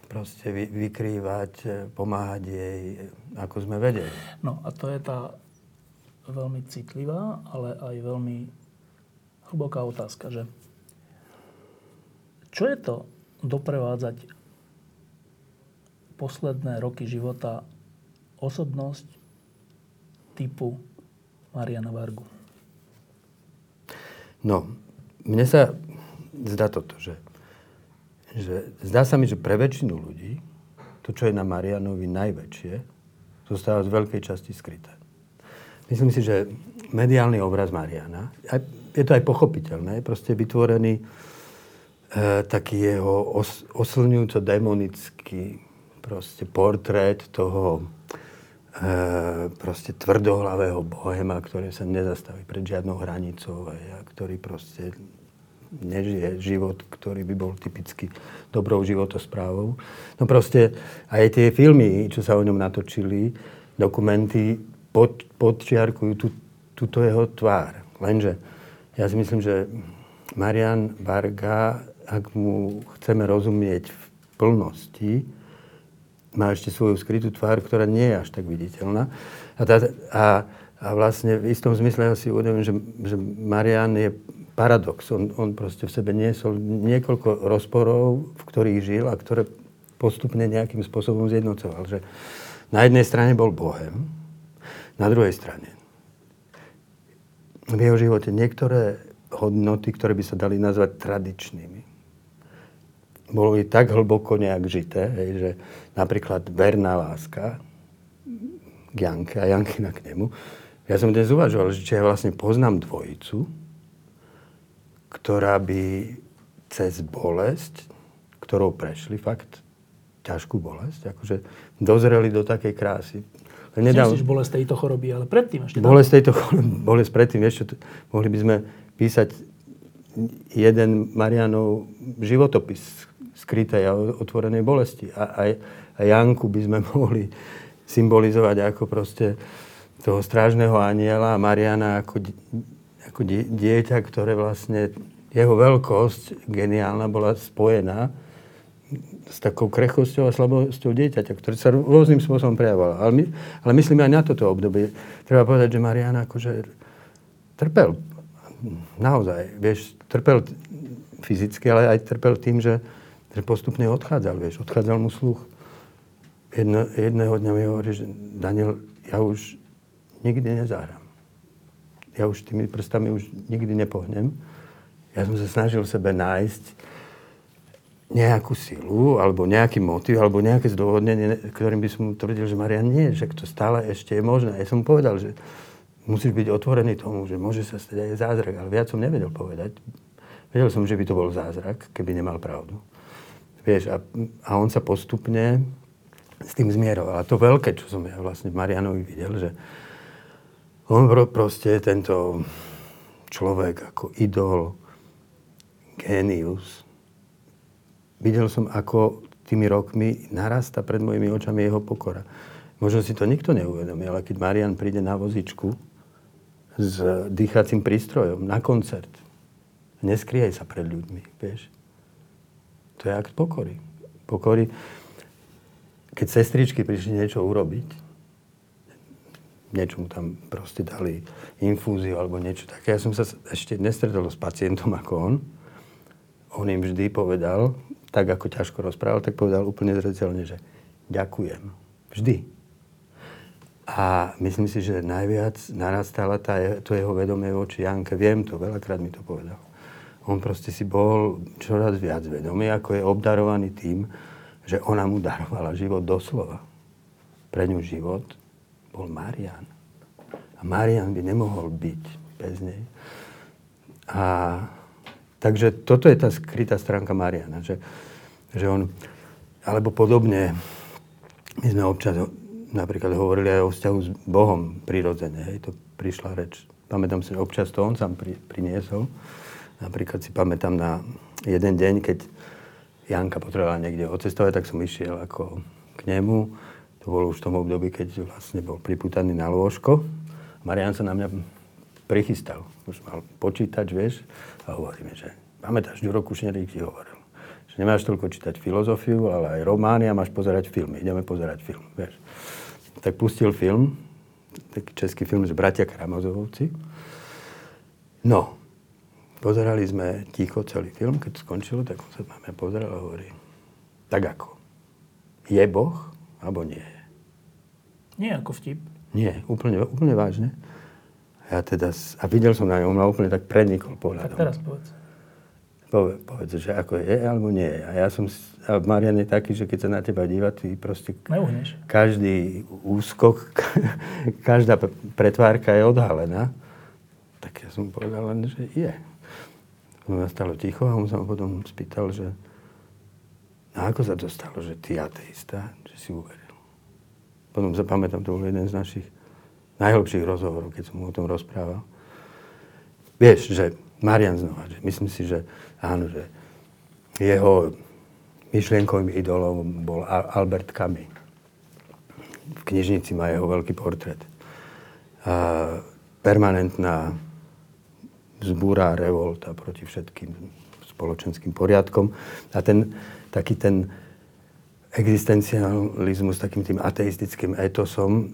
proste vykrývať, pomáhať jej, ako sme vedeli. No a to je tá veľmi citlivá, ale aj veľmi hlboká otázka, že čo je to doprevádzať posledné roky života osobnosť typu Mariana Vargu? No, mne sa zdá toto, že zdá sa mi, že pre väčšinu ľudí to, čo je na Marianovi najväčšie, zostáva z veľkej časti skryté. Myslím si, že mediálny obraz Mariana, je to aj pochopiteľné, proste vytvorený taký jeho oslňujúco demonický proste portrét toho proste tvrdohlavého bohéma, ktorý sa nezastaví pred žiadnou hranicou a ktorý proste nežije život, ktorý by bol typicky dobrou životosprávou. No proste aj tie filmy, čo sa o ňom natočili, dokumenty podčiarkujú túto jeho tvár. Lenže ja si myslím, že Marian Varga, ak mu chceme rozumieť v plnosti, má ešte svoju skrytú tvár, ktorá nie je až tak viditeľná. A vlastne v istom zmysle ja si uvedomím, že Marian je paradox. On proste v sebe niesol niekoľko rozporov, v ktorých žil a ktoré postupne nejakým spôsobom zjednocoval. Že na jednej strane bol bohém, na druhej strane v jeho živote niektoré hodnoty, ktoré by sa dali nazvať tradičnými, boli tak hlboko nejak žité, hej, že napríklad verná láska k Janke a Jankina k nemu. Ja som dnes uvažoval, že ja vlastne poznám dvojicu, ktorá by cez bolesť, ktorou prešli fakt ťažkú bolesť, akože dozreli do takej krásy. Myslíš bolesť tejto choroby, ale predtým ešte... Bolesť predtým ešte... Mohli by sme písať jeden Marianov životopis skrytej a otvorenej bolesti. A Janku by sme mohli symbolizovať ako proste toho strážneho aniela a Mariana ako dieťa, ktoré vlastne jeho veľkosť geniálna bola spojená s takou krehkosťou a slabosťou dieťaťa, ktoré sa rôznym spôsobom prejavovala. Ale myslím aj na toto obdobie. Treba povedať, že Marian akože trpel. Naozaj, vieš, trpel fyzicky, ale aj trpel tým, že postupne odchádzal, vieš. Odchádzal mu sluch. Jedného dňa mi hovorí, že Daniel, ja už nikdy nezahrám. Ja už tými prstami už nikdy nepohnem. Ja som sa snažil sebe nájsť nejakú silu, alebo nejaký motiv, alebo nejaké zdôvodnenie, ktorým by som tvrdil, že Marian nie, že to stále ešte je možné. Ja som mu povedal, že musíš byť otvorený tomu, že môže sa stať aj zázrak, ale viac som nevedel povedať. Vedel som, že by to bol zázrak, keby nemal pravdu. Vieš, a on sa postupne s tým zmieroval. A to veľké, čo som ja vlastne Marianovi videl, že on proste tento človek ako idol, génius. Videl som, ako tými rokmi narasta pred mojimi očami jeho pokora. Možno si to nikto neuvedomí, ale keď Marian príde na vozičku s dýchacím prístrojom na koncert, neskryje sa pred ľuďmi, vieš. To je akt pokory. Pokory, keď sestričky prišli niečo urobiť, niečo mu tam proste dali infúziu alebo niečo také. Ja som sa ešte nestretol s pacientom ako on. On im vždy povedal, tak ako ťažko rozprával, tak povedal úplne zreteľne, že ďakujem. Vždy. A myslím si, že najviac narastala to jeho vedomie voči Janke. Viem to, veľakrát mi to povedal. On proste si bol čoraz viac vedomý, ako je obdarovaný tým, že ona mu darovala život doslova. Pre ňu život bol Marián. A Marián by nemohol byť bez nej. A takže toto je tá skrytá stránka Mariána, že on, alebo podobne, my sme občas napríklad hovorili aj o vzťahu s Bohom prirodzene, hej, to prišla reč. Pamätám si, občas to on sám priniesol. Napríklad si pamätám na jeden deň, keď Janka potrebovala niekde odcestovať, tak som išiel ako k nemu. To bolo už v tom období, keď vlastne bol priputaný na lôžko. Marián sa na mňa prichystal. Už mal počítač, vieš, a hovoríme, že pamätáš, Ďuro Kušnerík ti hovoril, že nemáš toľko čítať filozofiu, ale aj romány a máš pozerať filmy. Ideme pozerať film, vieš. Tak pustil film, taký český film, že Bratia Karamazovovci. No, pozerali sme ticho celý film, keď skončilo, tak on sa na mňa pozeral a hovorí, tak ako? Je Boh, alebo nie je? Nie ako vtip. Nie, úplne vážne. Ja teda, a videl som na ňom, a úplne tak prenikol pohľadom. Tak teraz povedz. Povedz, že ako je, alebo nie je. A ja som, a Marian je taký, že keď sa na teba díva, ty proste... Neuhneš. Každý úskok, každá pretvárka je odhalená. Tak ja som povedal len, že je. Nastalo ticho a on sa ma potom spýtal, že no ako sa to stalo, že ty ateista, že si uveril. Potom zapamätám, to bol jeden z našich najhlbších rozhovorov, keď som mu o tom rozprával. Vieš, že Marian znova, že myslím si, že áno, že jeho myšlienkovým idolom bol Albert Camus. V knižnici má jeho veľký portrét. A permanentná zbúra, revolta proti všetkým spoločenským poriadkom. A ten, taký ten existencializmus, takým tým ateistickým etosom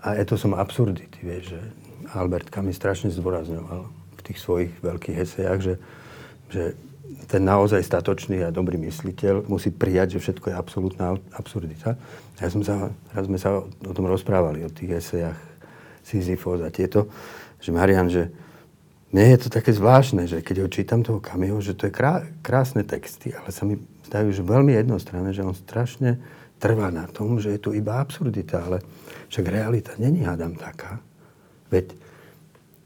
a etosom absurdity, vieš, že Albert Camus strašne zdôrazňoval v tých svojich veľkých esejách, že ten naozaj statočný a dobrý mysliteľ musí prijať, že všetko je absolútna absurdita. A ja som sa, raz sme sa o tom rozprávali, o tých esejách Sisyfos a tieto, že Marian, že mne je to také zvláštne, že keď ho čítam toho Camusa, že to je krásne texty, ale sa mi zdajú, že veľmi jednostranné, že on strašne trvá na tom, že je tu iba absurdita, ale však realita není hádam taká. Veď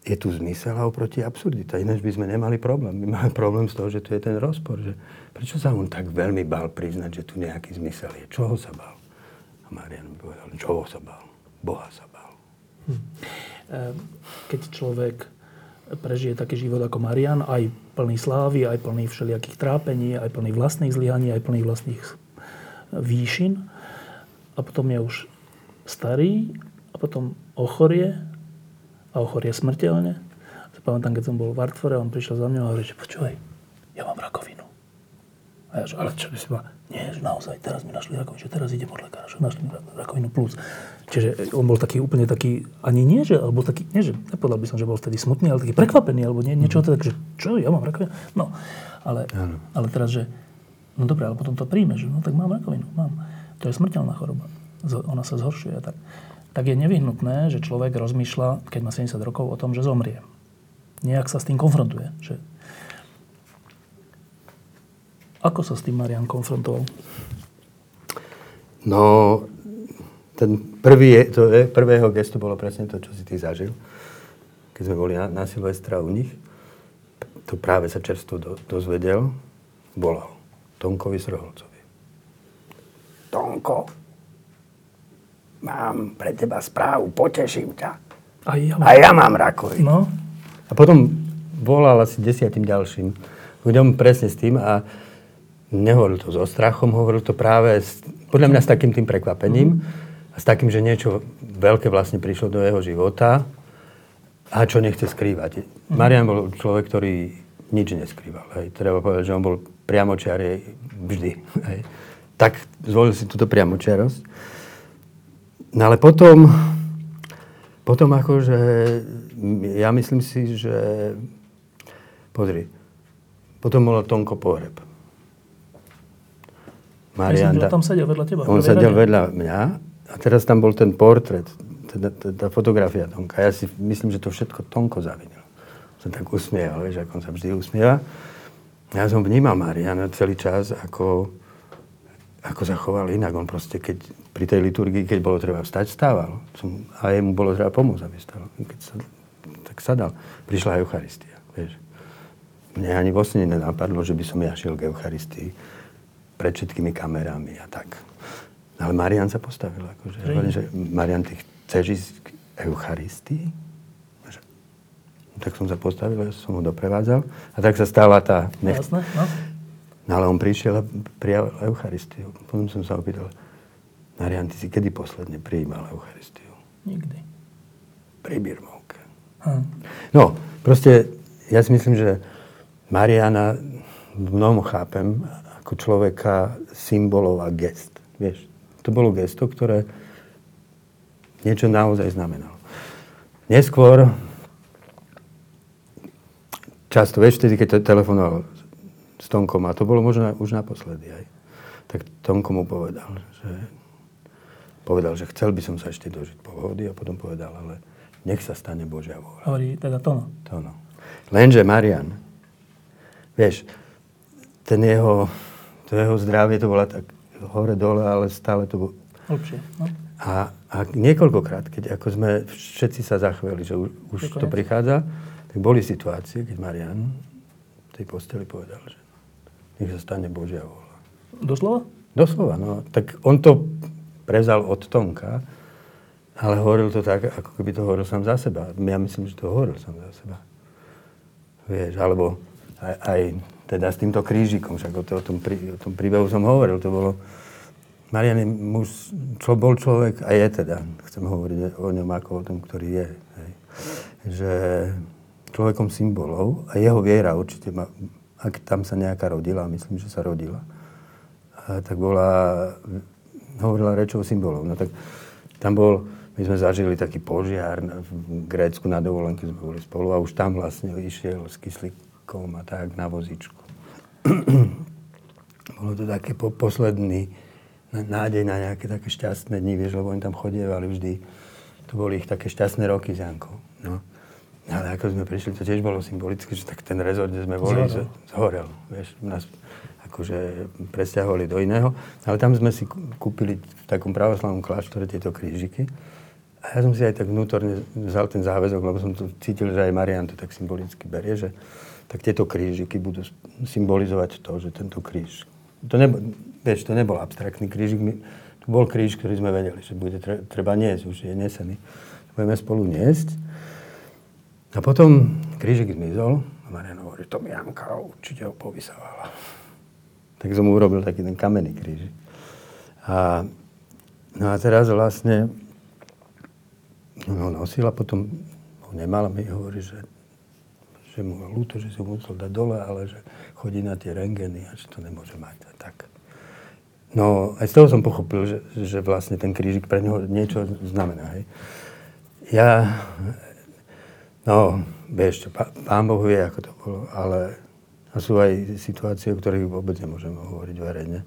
je tu zmysel a oproti absurdita, ináč by sme nemali problém. My máme problém z toho, že tu je ten rozpor, že prečo sa on tak veľmi bál priznať, že tu nejaký zmysel je. Čoho sa bál? A Marian mi povedal, čoho sa bál? Boha sa bál. Keď človek prežije taký život ako Marian, aj plný slávy, aj plný všelijakých trápení, aj plný vlastných zlyhaní, aj plný vlastných výšin. A potom je už starý a potom ochorie smrteľne. Pamätám, keď som bol v Artfore, on prišiel za mňa a hovorí, že počúvaj, ja mám rakovinu. A ja že, ale čo by si mal? Nie, že naozaj, teraz mi našli rakovinu, že teraz idem od lekára, že našli mi rakovinu plus. Čiže on bol taký úplne taký, ani nie, že, alebo taký, nie, že, nepodal by som, že bol vtedy smutný, ale taký prekvapený, alebo nie, niečo tak, že čo, ja mám rakovinu? No, ale teraz, že, no dobré, ale potom to príjmeš, že no tak mám rakovinu, mám. To je smrteľná choroba, ona sa zhoršuje a tak. Tak je nevyhnutné, že človek rozmýšľa, keď má 70 rokov, o tom, že zomrie. Nejak sa s tým konfrontuje. Že... Ako sa s tým Marian konfrontoval? No, prvého gestu bolo presne to, čo si ty zažil. Keď sme boli na Silvestra u nich, to práve sa čerstvo dozvedel, volal Tonkovi Srholcovi. Tonko! Mám pre teba správu, poteším ťa. A ja mám rakovinu. No. A potom volal asi 10 ďalším ľuďom presne s tým a nehovoril to so strachom, hovoril to práve podľa mňa s takým tým prekvapením a s takým, že niečo veľké vlastne prišlo do jeho života a čo nechce skrývať. Marian bol človek, ktorý nič neskrýval. Hej. Treba povedať, že on bol priamočiar vždy. Hej. Tak zvolil si túto priamočiarosť. No ale potom akože, ja myslím si, že, pozri, potom bol Tonko pohreb. Marian, ja som tam sedel vedľa teba. On sedel vedľa mňa a teraz tam bol ten portrét tá fotografia Tonka. Ja si myslím, že to všetko Tonko zavinil. Som tak usmieva, vieš, ako on sa vždy usmieva. Ja som vnímal Mariana celý čas, ako sa choval inak. On proste, keď pri tej liturgii, keď bolo treba vstať, stával. A jemu bolo treba pomôcť, aby vstal. Keď sa, tak sadal. Prišla Eucharistia, vieš. Mne ani vlastne nenapadlo, že by som ja šiel k Eucharistii pred všetkými kamerami a tak. Ale Marian sa postavil, akože. Že Marian, ty chceš ísť k Eucharistii? Tak som sa postavil, som ho doprevádzal. A tak sa stála tá... Jasné, no. No ale on prišiel a prijal Eucharistiu. Potom som sa opýtal, Marian, ty si kedy posledne prijímal Eucharistiu? Nikdy. Pri birmovke. No, proste, ja si myslím, že Mariana v mnohom chápem ako človeka symbolov a gest. Vieš, to bolo gesto, ktoré niečo naozaj znamenalo. Neskôr, často, vieš, vtedy, keď telefonoval s Tonkom, a to bolo možno už naposledy aj, tak Tonko mu povedal, že chcel by som sa ešte dožiť pohody, a potom povedal, ale nech sa stane Božia vôľa. Hovorí teda Tono. Lenže Marian, vieš, to jeho zdravie, to bola tak hore-dole, ale stále to bolo... Lepšie, no. A niekoľkokrát, keď ako sme všetci sa zachveli, že už to prichádza, tak boli situácie, keď Marian v tej posteli povedal, že nech sa stane Božia vôľa. Doslova? Doslova, no. Tak on to prevzal od Tonka, ale hovoril to tak, ako keby to hovoril sám za seba. Ja myslím, že to hovoril sám za seba. Vieš, alebo aj teda s týmto krížikom, však o tom príbehu som hovoril, to bolo... Marian je muž, čo bol človek a je teda, chcem hovoriť o ňom ako o tom, ktorý je, hej. Že človekom symbolov a jeho viera určite, ak tam sa nejaká rodila, myslím, že sa rodila, tak hovorila rečou symbolov. No tak tam my sme zažili taký požiar v Grécku na dovolenke, sme boli spolu a už tam vlastne išiel s kyslíkom a tak na vozičku. Bolo to také posledný nádej na nejaké také šťastné dni, vieš, lebo oni tam chodievali vždy. To boli ich také šťastné roky s Jankou. No. Ale ako sme prišli, to tiež bolo symbolické, že tak ten rezort, kde sme boli, zhorel. Vieš, nás akože presťahovali do iného. Ale tam sme si kúpili v takom pravoslavnom kláštore tieto krížiky. A ja som si aj tak vnútorne vzal ten záväzok, lebo som to cítil, že aj Marian to tak symbolicky berie, že tak tieto krížiky budú symbolizovať to, že tento kríž... To nebol abstraktný krížik. To bol kríž, ktorý sme vedeli, že bude treba niesť, už je nesený. Budeme spolu niesť. A potom krížik zmizol a Marian hovorí, to mi Janka určite ho povysávala. Tak som mu urobil taký ten kamenný krížik. No a teraz vlastne ho nosil a potom ho nemal a mi hovorí, že mu je ľúto, že si ho musel dať dole, ale že chodí na tie rentgeny a že to nemôže mať a tak. No, aj z toho som pochopil, že vlastne ten krížik pre neho niečo znamená, hej. Vieš čo, Pán Boh vie, ako to bolo, ale sú aj situácie, o ktorých vôbec nemôžeme hovoriť verejne.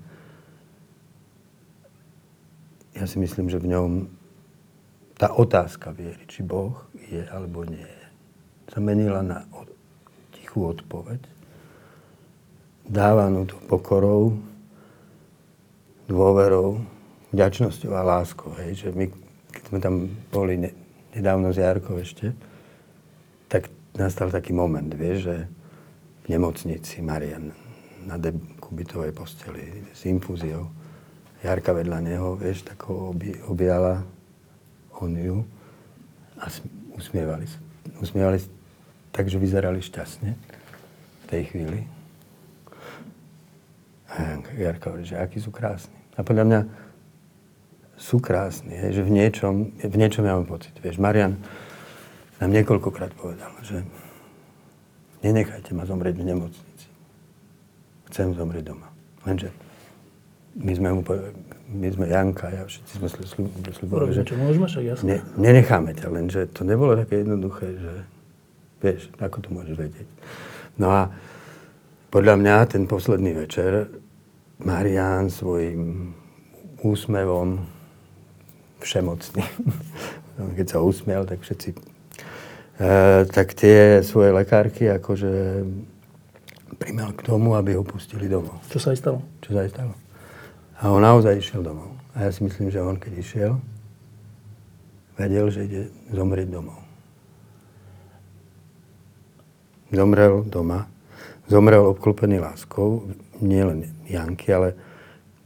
Ja si myslím, že v ňom tá otázka viery, či Boh je alebo nie je, sa menila na tichú odpoveď, dávanú to pokorou, dôverou, vďačnosťou a láskou, hej, že my, keď sme tam boli nedávno z Jarkov ešte, tak nastal taký moment, vieš, že v nemocnici Marian na dekubitovej posteli s infúziou, Jarka vedľa neho, vieš, tak ho objala on ju a usmievali sa. Usmievali sa tak, že vyzerali šťastne v tej chvíli. A Jarka hovorí, že akí sú krásni. A podľa mňa sú krásni, hej, že v niečom ja mám pocit. Vieš, Marian nám niekoľkokrát povedal, že nenechajte ma zomrieť v nemocnici. Chcem zomrieť doma. Lenže my sme Janka, ja všetci sme slúbili, že čo môžeme, však jasné. Nenecháme ťa, lenže to nebolo také jednoduché, že vieš, ako to môžeš vedieť. No a podľa mňa ten posledný večer Marián svojím úsmevom všemocným keď sa usmial, tak všetci. Tak tie svoje lekárky akože primal k tomu, aby ho pustili domov. Čo sa aj stalo? A on naozaj išiel domov. A ja si myslím, že on keď išiel, vedel, že ide zomrieť domov. Zomrel doma. Zomrel obklopený láskou. Nie len Janky, ale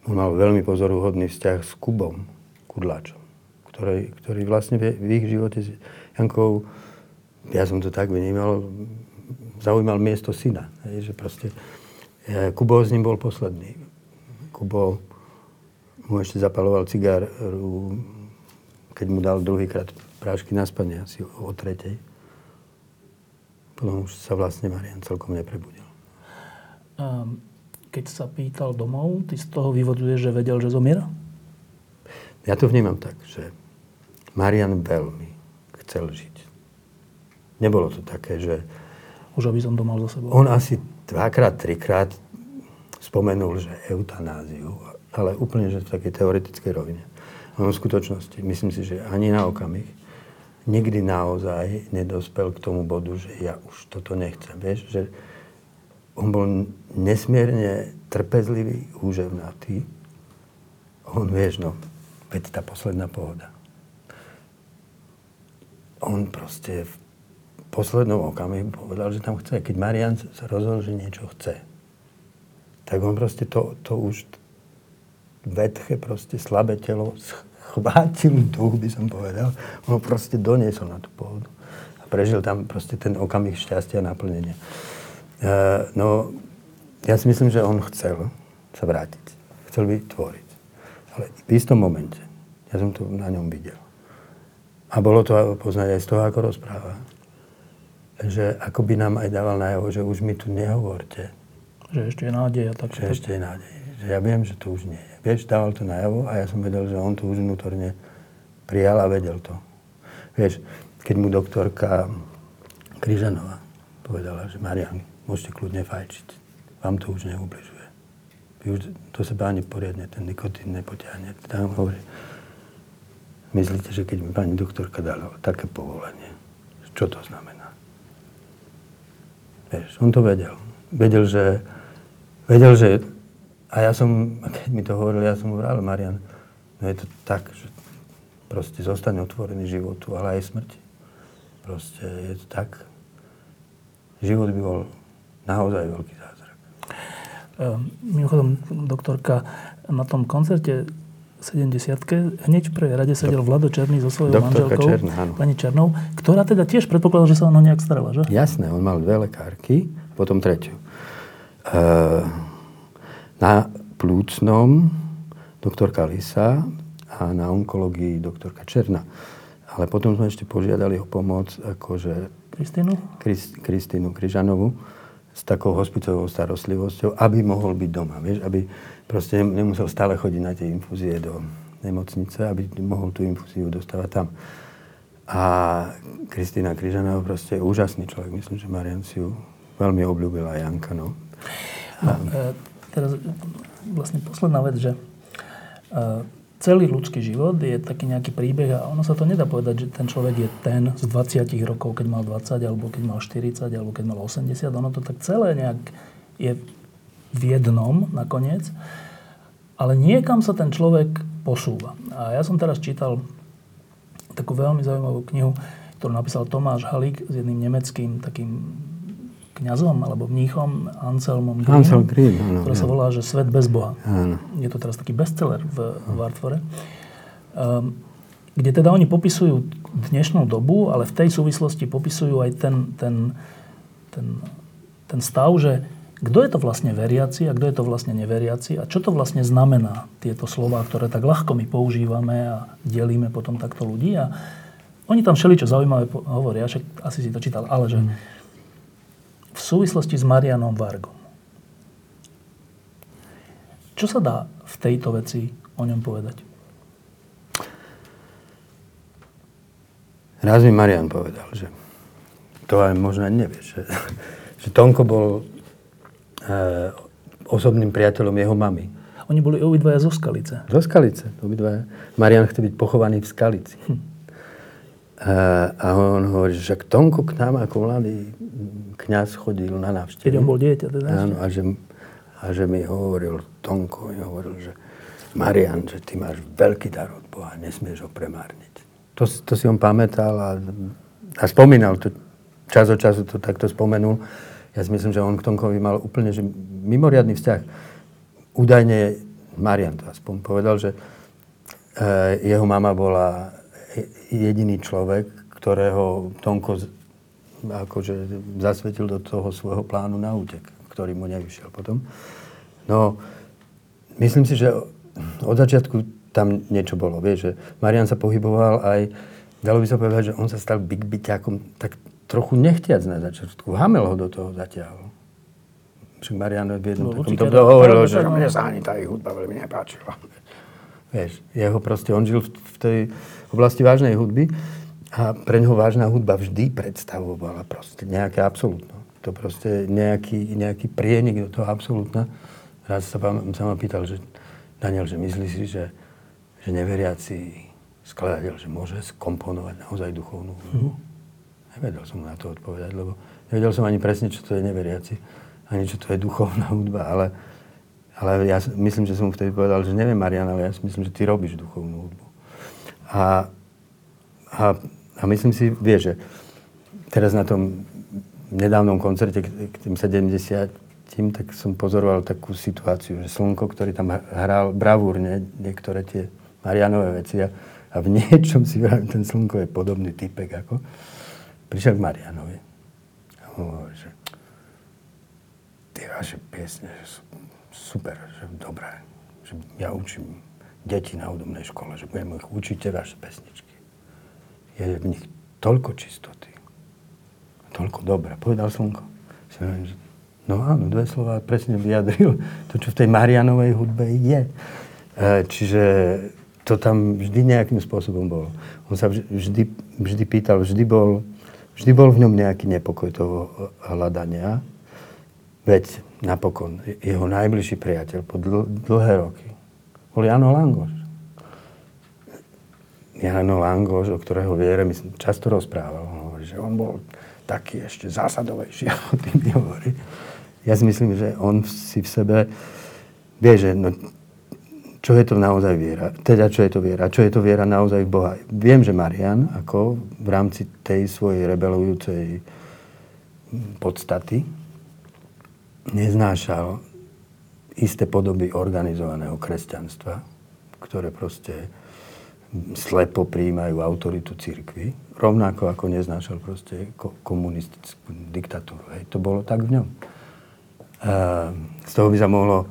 on mal veľmi pozoruhodný vzťah s Kubom Kudláčom, ktorý vlastne v ich živote s Jankou, ja som to tak vnímal, zaujímal miesto syna. Že proste Kubo s ním bol posledný. Kubo mu ešte zapaloval cigáru, keď mu dal druhýkrát prášky na spanie, asi o 3:00. Potom už sa vlastne Marián celkom neprebudil. Keď sa pýtal domov, ty z toho vyvoduješ, že vedel, že zomiera? Ja to vnímam tak, že Marián veľmi chcel žiť. Nebolo to také, že... Už aby som to mal za sebou. On asi 2-3-krát spomenul, že eutanáziu, ale úplne že v takej teoretickej rovine. Ale v skutočnosti, myslím si, že ani na okamih, nikdy naozaj nedospel k tomu bodu, že ja už toto nechcem. Vieš, že on bol nesmierne trpezlivý, úževnatý. On, vieš, no, veď tá posledná pohoda. On proste v poslednom okamihu povedal, že tam chce. Keď Marián sa rozhodol, že niečo chce, tak on proste to už vetché, proste slabé telo chvátil duch, by som povedal. On proste doniesol na tú pohodu. A prežil tam proste ten okamih šťastia a naplnenia. No, ja si myslím, že on chcel sa vrátiť. Chcel by tvoriť. Ale v istom momente, ja som to na ňom videl. A bolo to poznať aj z toho, ako rozpráva. Že ako by nám aj dával najavo, že už mi tu nehovorte. Že ešte je nádej a tak. Že ešte je nádej. Že ja viem, že to už nie je. Vieš, dával to najavo a ja som vedel, že on to už vnútorne prijal a vedel to. Vieš, keď mu doktorka Kryžanová povedala, že Marián, môžete kľudne fajčiť, vám to už neubližuje. Vy už to seba ani poriadne, ten nikotín nepotiahne. Tam hovorí, myslíte, že keď mi pani doktorka dala také povolenie, čo to znamená? Vieš, on to vedel. Vedel, že a ja som, keď mi to hovoril, ja som hovoril, Marián, no je to tak, že proste zostane otvorený životu, ale aj smrti. Proste je to tak. Život by bol naozaj veľký zázrak. Mimochodom, doktorka, na tom koncerte 70-ke hneď v prvej rade sedel Vlado Černý so svojou manželkou, pani Černou, ktorá teda tiež predpokladala, že sa ona nejak starala, že? Jasné, on mal 2 lekárky, potom 3. Na plúcnom doktorka Lisa a na onkológii doktorka Černa. Ale potom sme ešte požiadali o pomoc akože Kristínu Kryžanovú s takou hospicovou starostlivosťou, aby mohol byť doma, vieš, aby proste nemusel stále chodiť na tie infúzie do nemocnice, aby mohol tú infúziu dostávať tam. A Kristína Kryžanová proste je úžasný človek, myslím, že Marián si ju veľmi obľúbila, Janka, no. Teraz vlastne posledná vec, že celý ľudský život je taký nejaký príbeh a ono sa to nedá povedať, že ten človek je ten z 20 rokov, keď mal 20, alebo keď mal 40, alebo keď mal 80. Ono to tak celé nejak je v jednom nakoniec, ale niekam sa ten človek posúva. A ja som teraz čítal takú veľmi zaujímavú knihu, ktorú napísal Tomáš Halík s jedným nemeckým takým kňazom alebo mníchom Anselmom Green, ktorá sa volá, že Svet bez Boha. Áno. Je to teraz taký bestseller v Wartfore, kde teda oni popisujú dnešnú dobu, ale v tej súvislosti popisujú aj ten stav, že kto je to vlastne veriaci a kto je to vlastne neveriaci a čo to vlastne znamená tieto slová, ktoré tak ľahko my používame a delíme potom takto ľudí. A oni tam všeličo zaujímavé hovoria, však asi si to čítal, ale že v súvislosti s Marianom Vargom. Čo sa dá v tejto veci o ňom povedať? Raz mi Marián povedal, že to aj možno nevieš, že Tonko bol osobným priateľom jeho mamy. Oni boli obidvaja zo Skalice. Zo Skalice, obidvaja. Marián chce byť pochovaný v Skalici. A on hovorí, že Tonko k nám ako mladý kňaz chodil na návštevu. Keď on bol dieťa, teda áno, a že mi hovoril, Tonko mi hovoril, že Marian, že ty máš veľký dar od Boha, nesmieš ho premárniť. To si on pamätal a spomínal to, čas od času to takto spomenul. Ja si myslím, že on k Tonkovi mal úplne že mimoriadny vzťah. Údajne Marian to aspoň povedal, že jeho mama bola jediný človek, ktorého Tonko akože zasvetil do toho svojho plánu na útek, ktorý mu nevyšiel potom. No, myslím si, že od začiatku tam niečo bolo, vieš, že Marian sa pohyboval aj, dalo by sa povedať, že on sa stal bigbiťákom tak trochu nechtiac na začiatku. Hamel ho do toho zatiahol. Však Marian v jednom takom to hovoril, že mne sa ani tá ich hudba veľmi nepáčila. Vieš, jeho proste, on žil v tej oblasti vážnej hudby a preňho vážna hudba vždy predstavovala proste nejaké absolútno. To proste nejaký prienik do toho absolútna. Raz sa ma pýtal, že Daniel, že myslíš si, že neveriaci skladateľ, že môže skomponovať naozaj duchovnú hudbu? Nevedel som na to odpovedať, lebo nevedel som ani presne, čo to je neveriaci, ani čo to je duchovná hudba, ale ja myslím, že som mu vtedy povedal, že neviem, Marian, ale ja myslím, že ty robíš duchovnú hudbu. A myslím si, vieš, že teraz na tom nedávnom koncerte k tým 70, tak som pozoroval takú situáciu, že Slnko, ktorý tam hral bravúrne niektoré tie Marianové veci a v niečom si vravím, ten Slnko je podobný typek ako. Prišiel k Marianovi a hovoril, že tie vaše piesne, že sú super, že dobré, že ja učím deti na hudobnej škole, že budem ich učiť tie vaše pesničky. Je v nich toľko čistoty, toľko dobré. Povedal Slnko. No áno, dve slova presne vyjadril to, čo v tej Marianovej hudbe je. Čiže to tam vždy nejakým spôsobom bolo. On sa vždy pýtal, vždy bol v ňom nejaký nepokoj toho hľadania. Veď napokon jeho najbližší priateľ po dlhé roky bol Jano Langoš. Jano Langoš, o ktorého viere mi často rozprával. On hovorí, že on bol taký ešte zásadovejší, ako ty mi hovorí. Ja si myslím, že on si v sebe vie, že no, čo je to naozaj viera. Teda čo je to viera? Čo je to viera naozaj v Boha? Viem, že Marian ako v rámci tej svojej rebelujúcej podstaty neznášal isté podoby organizovaného kresťanstva, ktoré proste slepo prijímajú autoritu cirkvi, rovnako ako neznášal proste komunistickú diktatúru. Hej, to bolo tak v ňom. Z toho by sa mohlo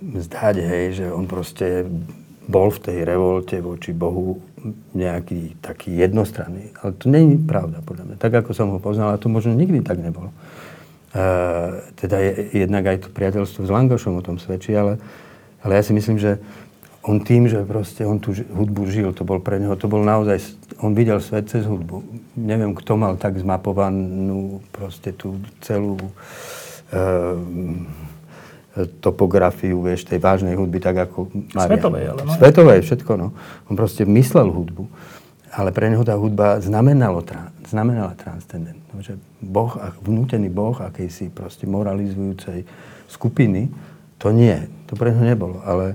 zdať, hej, že on proste bol v tej revolte voči Bohu nejaký taký jednostranný. Ale to nie je pravda, podľa mňa. Tak, ako som ho poznal, to možno nikdy tak nebolo. Teda jednak aj to priateľstvo s Langošom o tom svedčí, ale ja si myslím, že on tým, že proste on tú hudbu žil, to bol pre neho, to bol naozaj, on videl svet cez hudbu. Neviem, kto mal tak zmapovanú proste tú celú topografiu, vieš, tej vážnej hudby, tak ako Marian. Svetovej, ale no. Svetovej, všetko, no. On proste myslel hudbu, ale pre neho tá hudba znamenala transcendentnú, že Boh, vnútený Boh, akejsi proste moralizujúcej skupiny, to nie, to pre neho nebolo, ale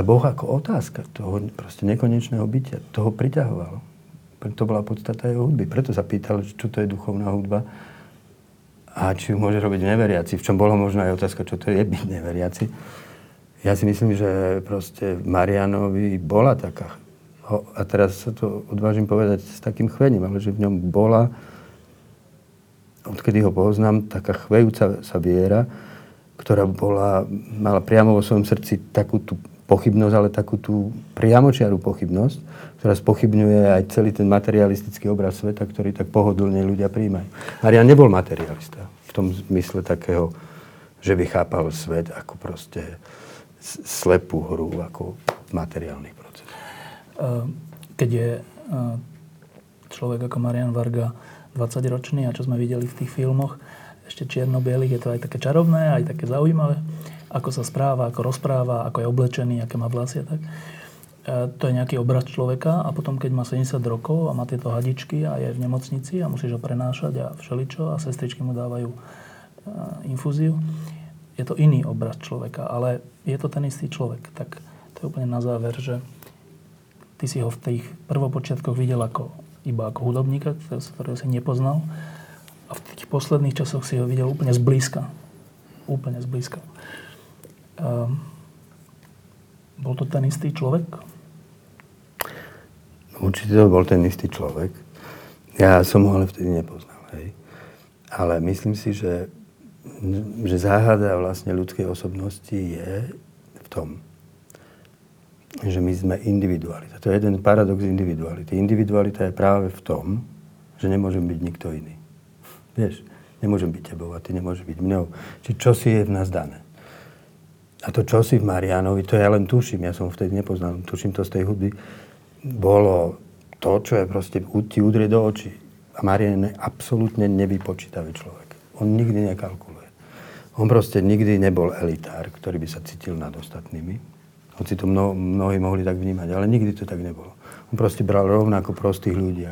Boh ako otázka toho proste nekonečného bytia, toho priťahovalo. To bola podstata jeho hudby. Preto sa pýtal, čo to je duchovná hudba a či ju môže robiť neveriaci. V čom bola možno aj otázka, čo to je byť neveriaci. Ja si myslím, že proste Marianovi bola taká, a teraz sa to odvážim povedať s takým chvením, ale že v ňom bola, odkedy ho poznám, taká chvejúca sa viera, ktorá mala priamo vo svojom srdci takú tú pochybnosť, ale takú tú priamočiaru pochybnosť, ktorá spochybňuje aj celý ten materialistický obraz sveta, ktorý tak pohodlne ľudia príjmajú. Marian nebol materialista v tom zmysle takého, že by chápal svet ako proste slepú hru, ako materiálny proces. Keď je človek ako Marian Varga 20-ročný a čo sme videli v tých filmoch, ešte čierno-bielých, je to aj také čarovné, aj také zaujímavé, ako sa správa, ako rozpráva, ako je oblečený, aké má vlasy a tak. to je nejaký obraz človeka a potom, keď má 70 rokov a má tieto hadičky a je v nemocnici a musí ho prenášať a všeličo a sestričky mu dávajú infúziu, je to iný obraz človeka, ale je to ten istý človek. Tak to je úplne na záver, že ty si ho v tých prvopočiatkoch videl iba ako hudobníka, ktorého si nepoznal, a v tých posledných časoch si ho videl úplne zblízka. Úplne zblízka. Bol to ten istý človek? Určite to bol ten istý človek. Ja som ho ale vtedy nepoznal, hej. Ale myslím si, že záhada vlastne ľudskej osobnosti je v tom, že my sme individualita. To je jeden paradox individuality. Individualita je práve v tom, že nemôžem byť nikto iný. Vieš, nemôžem byť tebou a ty nemôžeš byť mnou. Čiže čosi je v nás dané. A to čosi v Marianovi, to ja len tuším, ja som vtedy nepoznal, tuším to z tej hudby, bolo to, čo je proste, ti udrie do očí. A Marian je absolútne nevypočítavý človek. On nikdy nekalkuluje. On proste nikdy nebol elitár, ktorý by sa cítil nad ostatnými. Hoci to mnohí mohli tak vnímať, ale nikdy to tak nebolo. On proste bral rovnako prostých ľudí.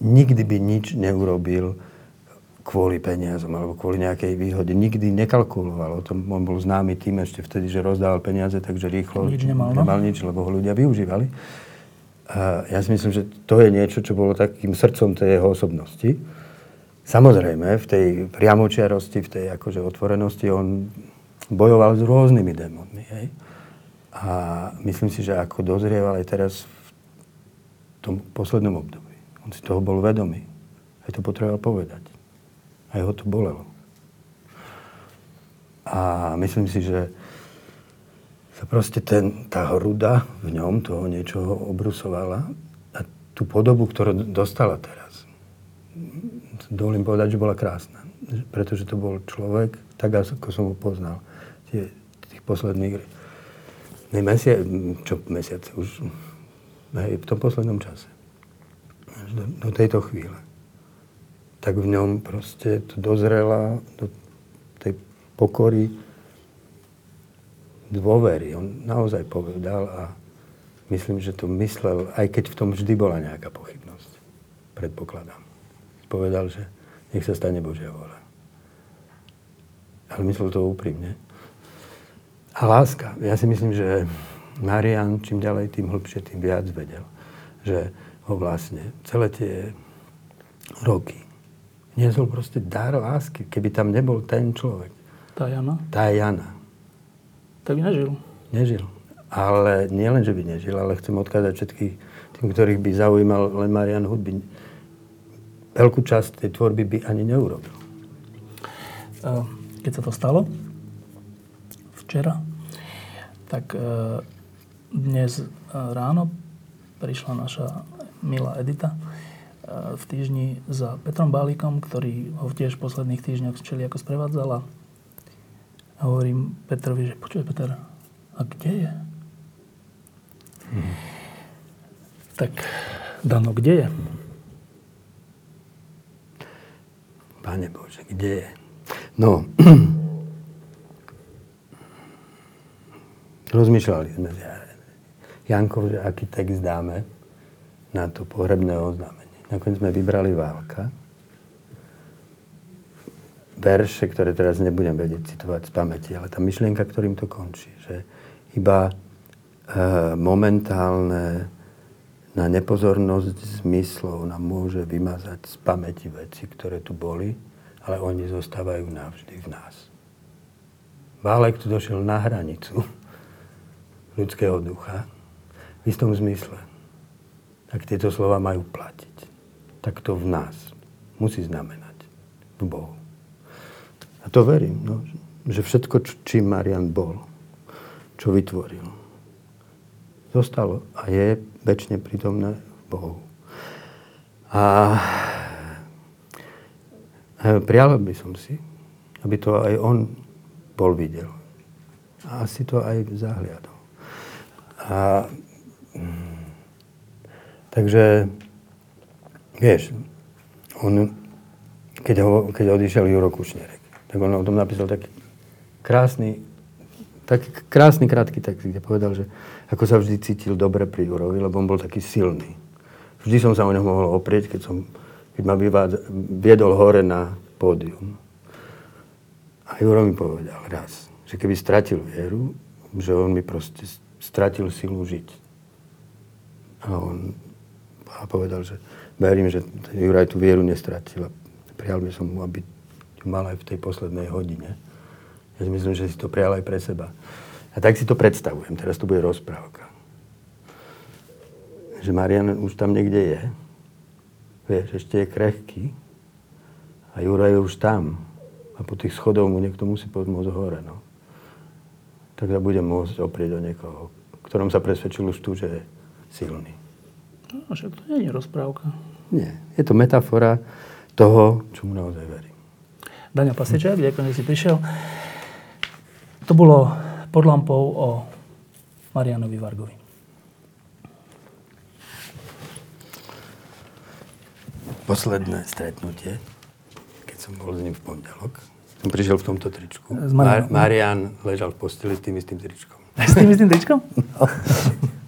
Nikdy by nič neurobil kvôli peniazom alebo kvôli nejakej výhode. Nikdy nekalkuloval. O tom on bol známy tým ešte vtedy, že rozdával peniaze, takže rýchlo nemal nič, lebo ho ľudia využívali. A ja si myslím, že to je niečo, čo bolo takým srdcom tej jeho osobnosti. Samozrejme, v tej priamočiarosti, v tej otvorenosti on bojoval s rôznymi démonmi. Hej? A myslím si, že ako dozrieval aj teraz v tom poslednom období. On si toho bol vedomý. Aj to potreboval povedať. Aj ho to bolelo. A myslím si, že sa proste tá hruda v ňom toho niečoho obrusovala a tú podobu, ktorú dostala teraz, dovolím povedať, že bola krásna. Pretože to bol človek, tak ako som ho poznal tých posledných mesiace už, aj v tom poslednom čase. Do tejto chvíle. Tak v ňom proste to dozrela do tej pokory dôvery. On naozaj povedal a myslím, že to myslel, aj keď v tom vždy bola nejaká pochybnosť. Predpokladám. Povedal, že nech sa stane Božia vôľa. Ale myslel to úprimne. A láska. Ja si myslím, že Marian čím ďalej, tým hlbšie, tým viac vedel, že ho vlastne celé tie roky niesol proste dar lásky, keby tam nebol ten človek. Tá Jana. Tak by nežil. Nežil. Ale nielen, že by nežil, ale chcem odkázať všetkých tým, ktorých by zaujímal len Marian hudby. Veľkú časť tej tvorby by ani neurobil. Keď sa to stalo včera, tak dnes ráno prišla naša milá Edita v týždni za Petrom Bálikom, ktorý ho tiež v posledných týždňoch všelijako sprevádzala. A hovorím Petrovi, že počuj Peter, a kde je? Tak, Dano, kde je? Pane Bože, kde je? No, rozmýšľali sme s Jankou, že aký text dáme na to pohrebné oznámenie. Nakoniec sme vybrali Válka. Verše, ktoré teraz nebudem vedieť citovať z pamäti, ale tá myšlienka, ktorým to končí, že iba momentálne na nepozornosť zmyslov nám môže vymazať z pamäti veci, ktoré tu boli, ale oni zostávajú navždy v nás. Válek tu došiel na hranicu ľudského ducha v istom zmysle. Ak tieto slova majú platiť, tak to v nás musí znamenať, v Bohu. A to verím, no, že všetko, čím Marian bol, čo vytvoril, zostalo a je večne prítomné v Bohu. A prial by som si, aby to aj on bol videl. A asi to aj zahliadol. A takže, vieš, on, keď odišiel Juro Kušnierek, tak on o tom napísal taký krásny taký krásny, krátky text, kde povedal, že ako sa vždy cítil dobre pri Jurovi, lebo on bol taký silný. Vždy som sa o ňom mohol oprieť, keď ma viedol hore na pódium. A Juro mi povedal raz, že keby stratil vieru, že on mi proste stratil silu žiť. A on povedal, že verím, že Juraj tú vieru nestratil. Prial by som mu, aby ju mal aj v tej poslednej hodine. Ja si myslím, že si to prial aj pre seba. A tak si to predstavujem. Teraz to bude rozprávka. Že Marian už tam niekde je. Vieš, ešte je krehký. A Juraj je už tam. A po tých schodoch mu niekto musí pomôcť hore. No. Tak sa bude môcť oprieť o niekoho, ktorom sa presvedčil už tu, že je silný. No, však to nie je rozprávka. Nie, je to metafora toho, čomu naozaj verím. Daňo Pasečák, ďakujem, že si prišiel. To bolo Pod lampou o Marianovi Vargovi. Posledné stretnutie, keď som bol s ním v pondelok, som prišiel v tomto tričku. Marian ležal v posteli s tým tričkom. S tým tričkom? No.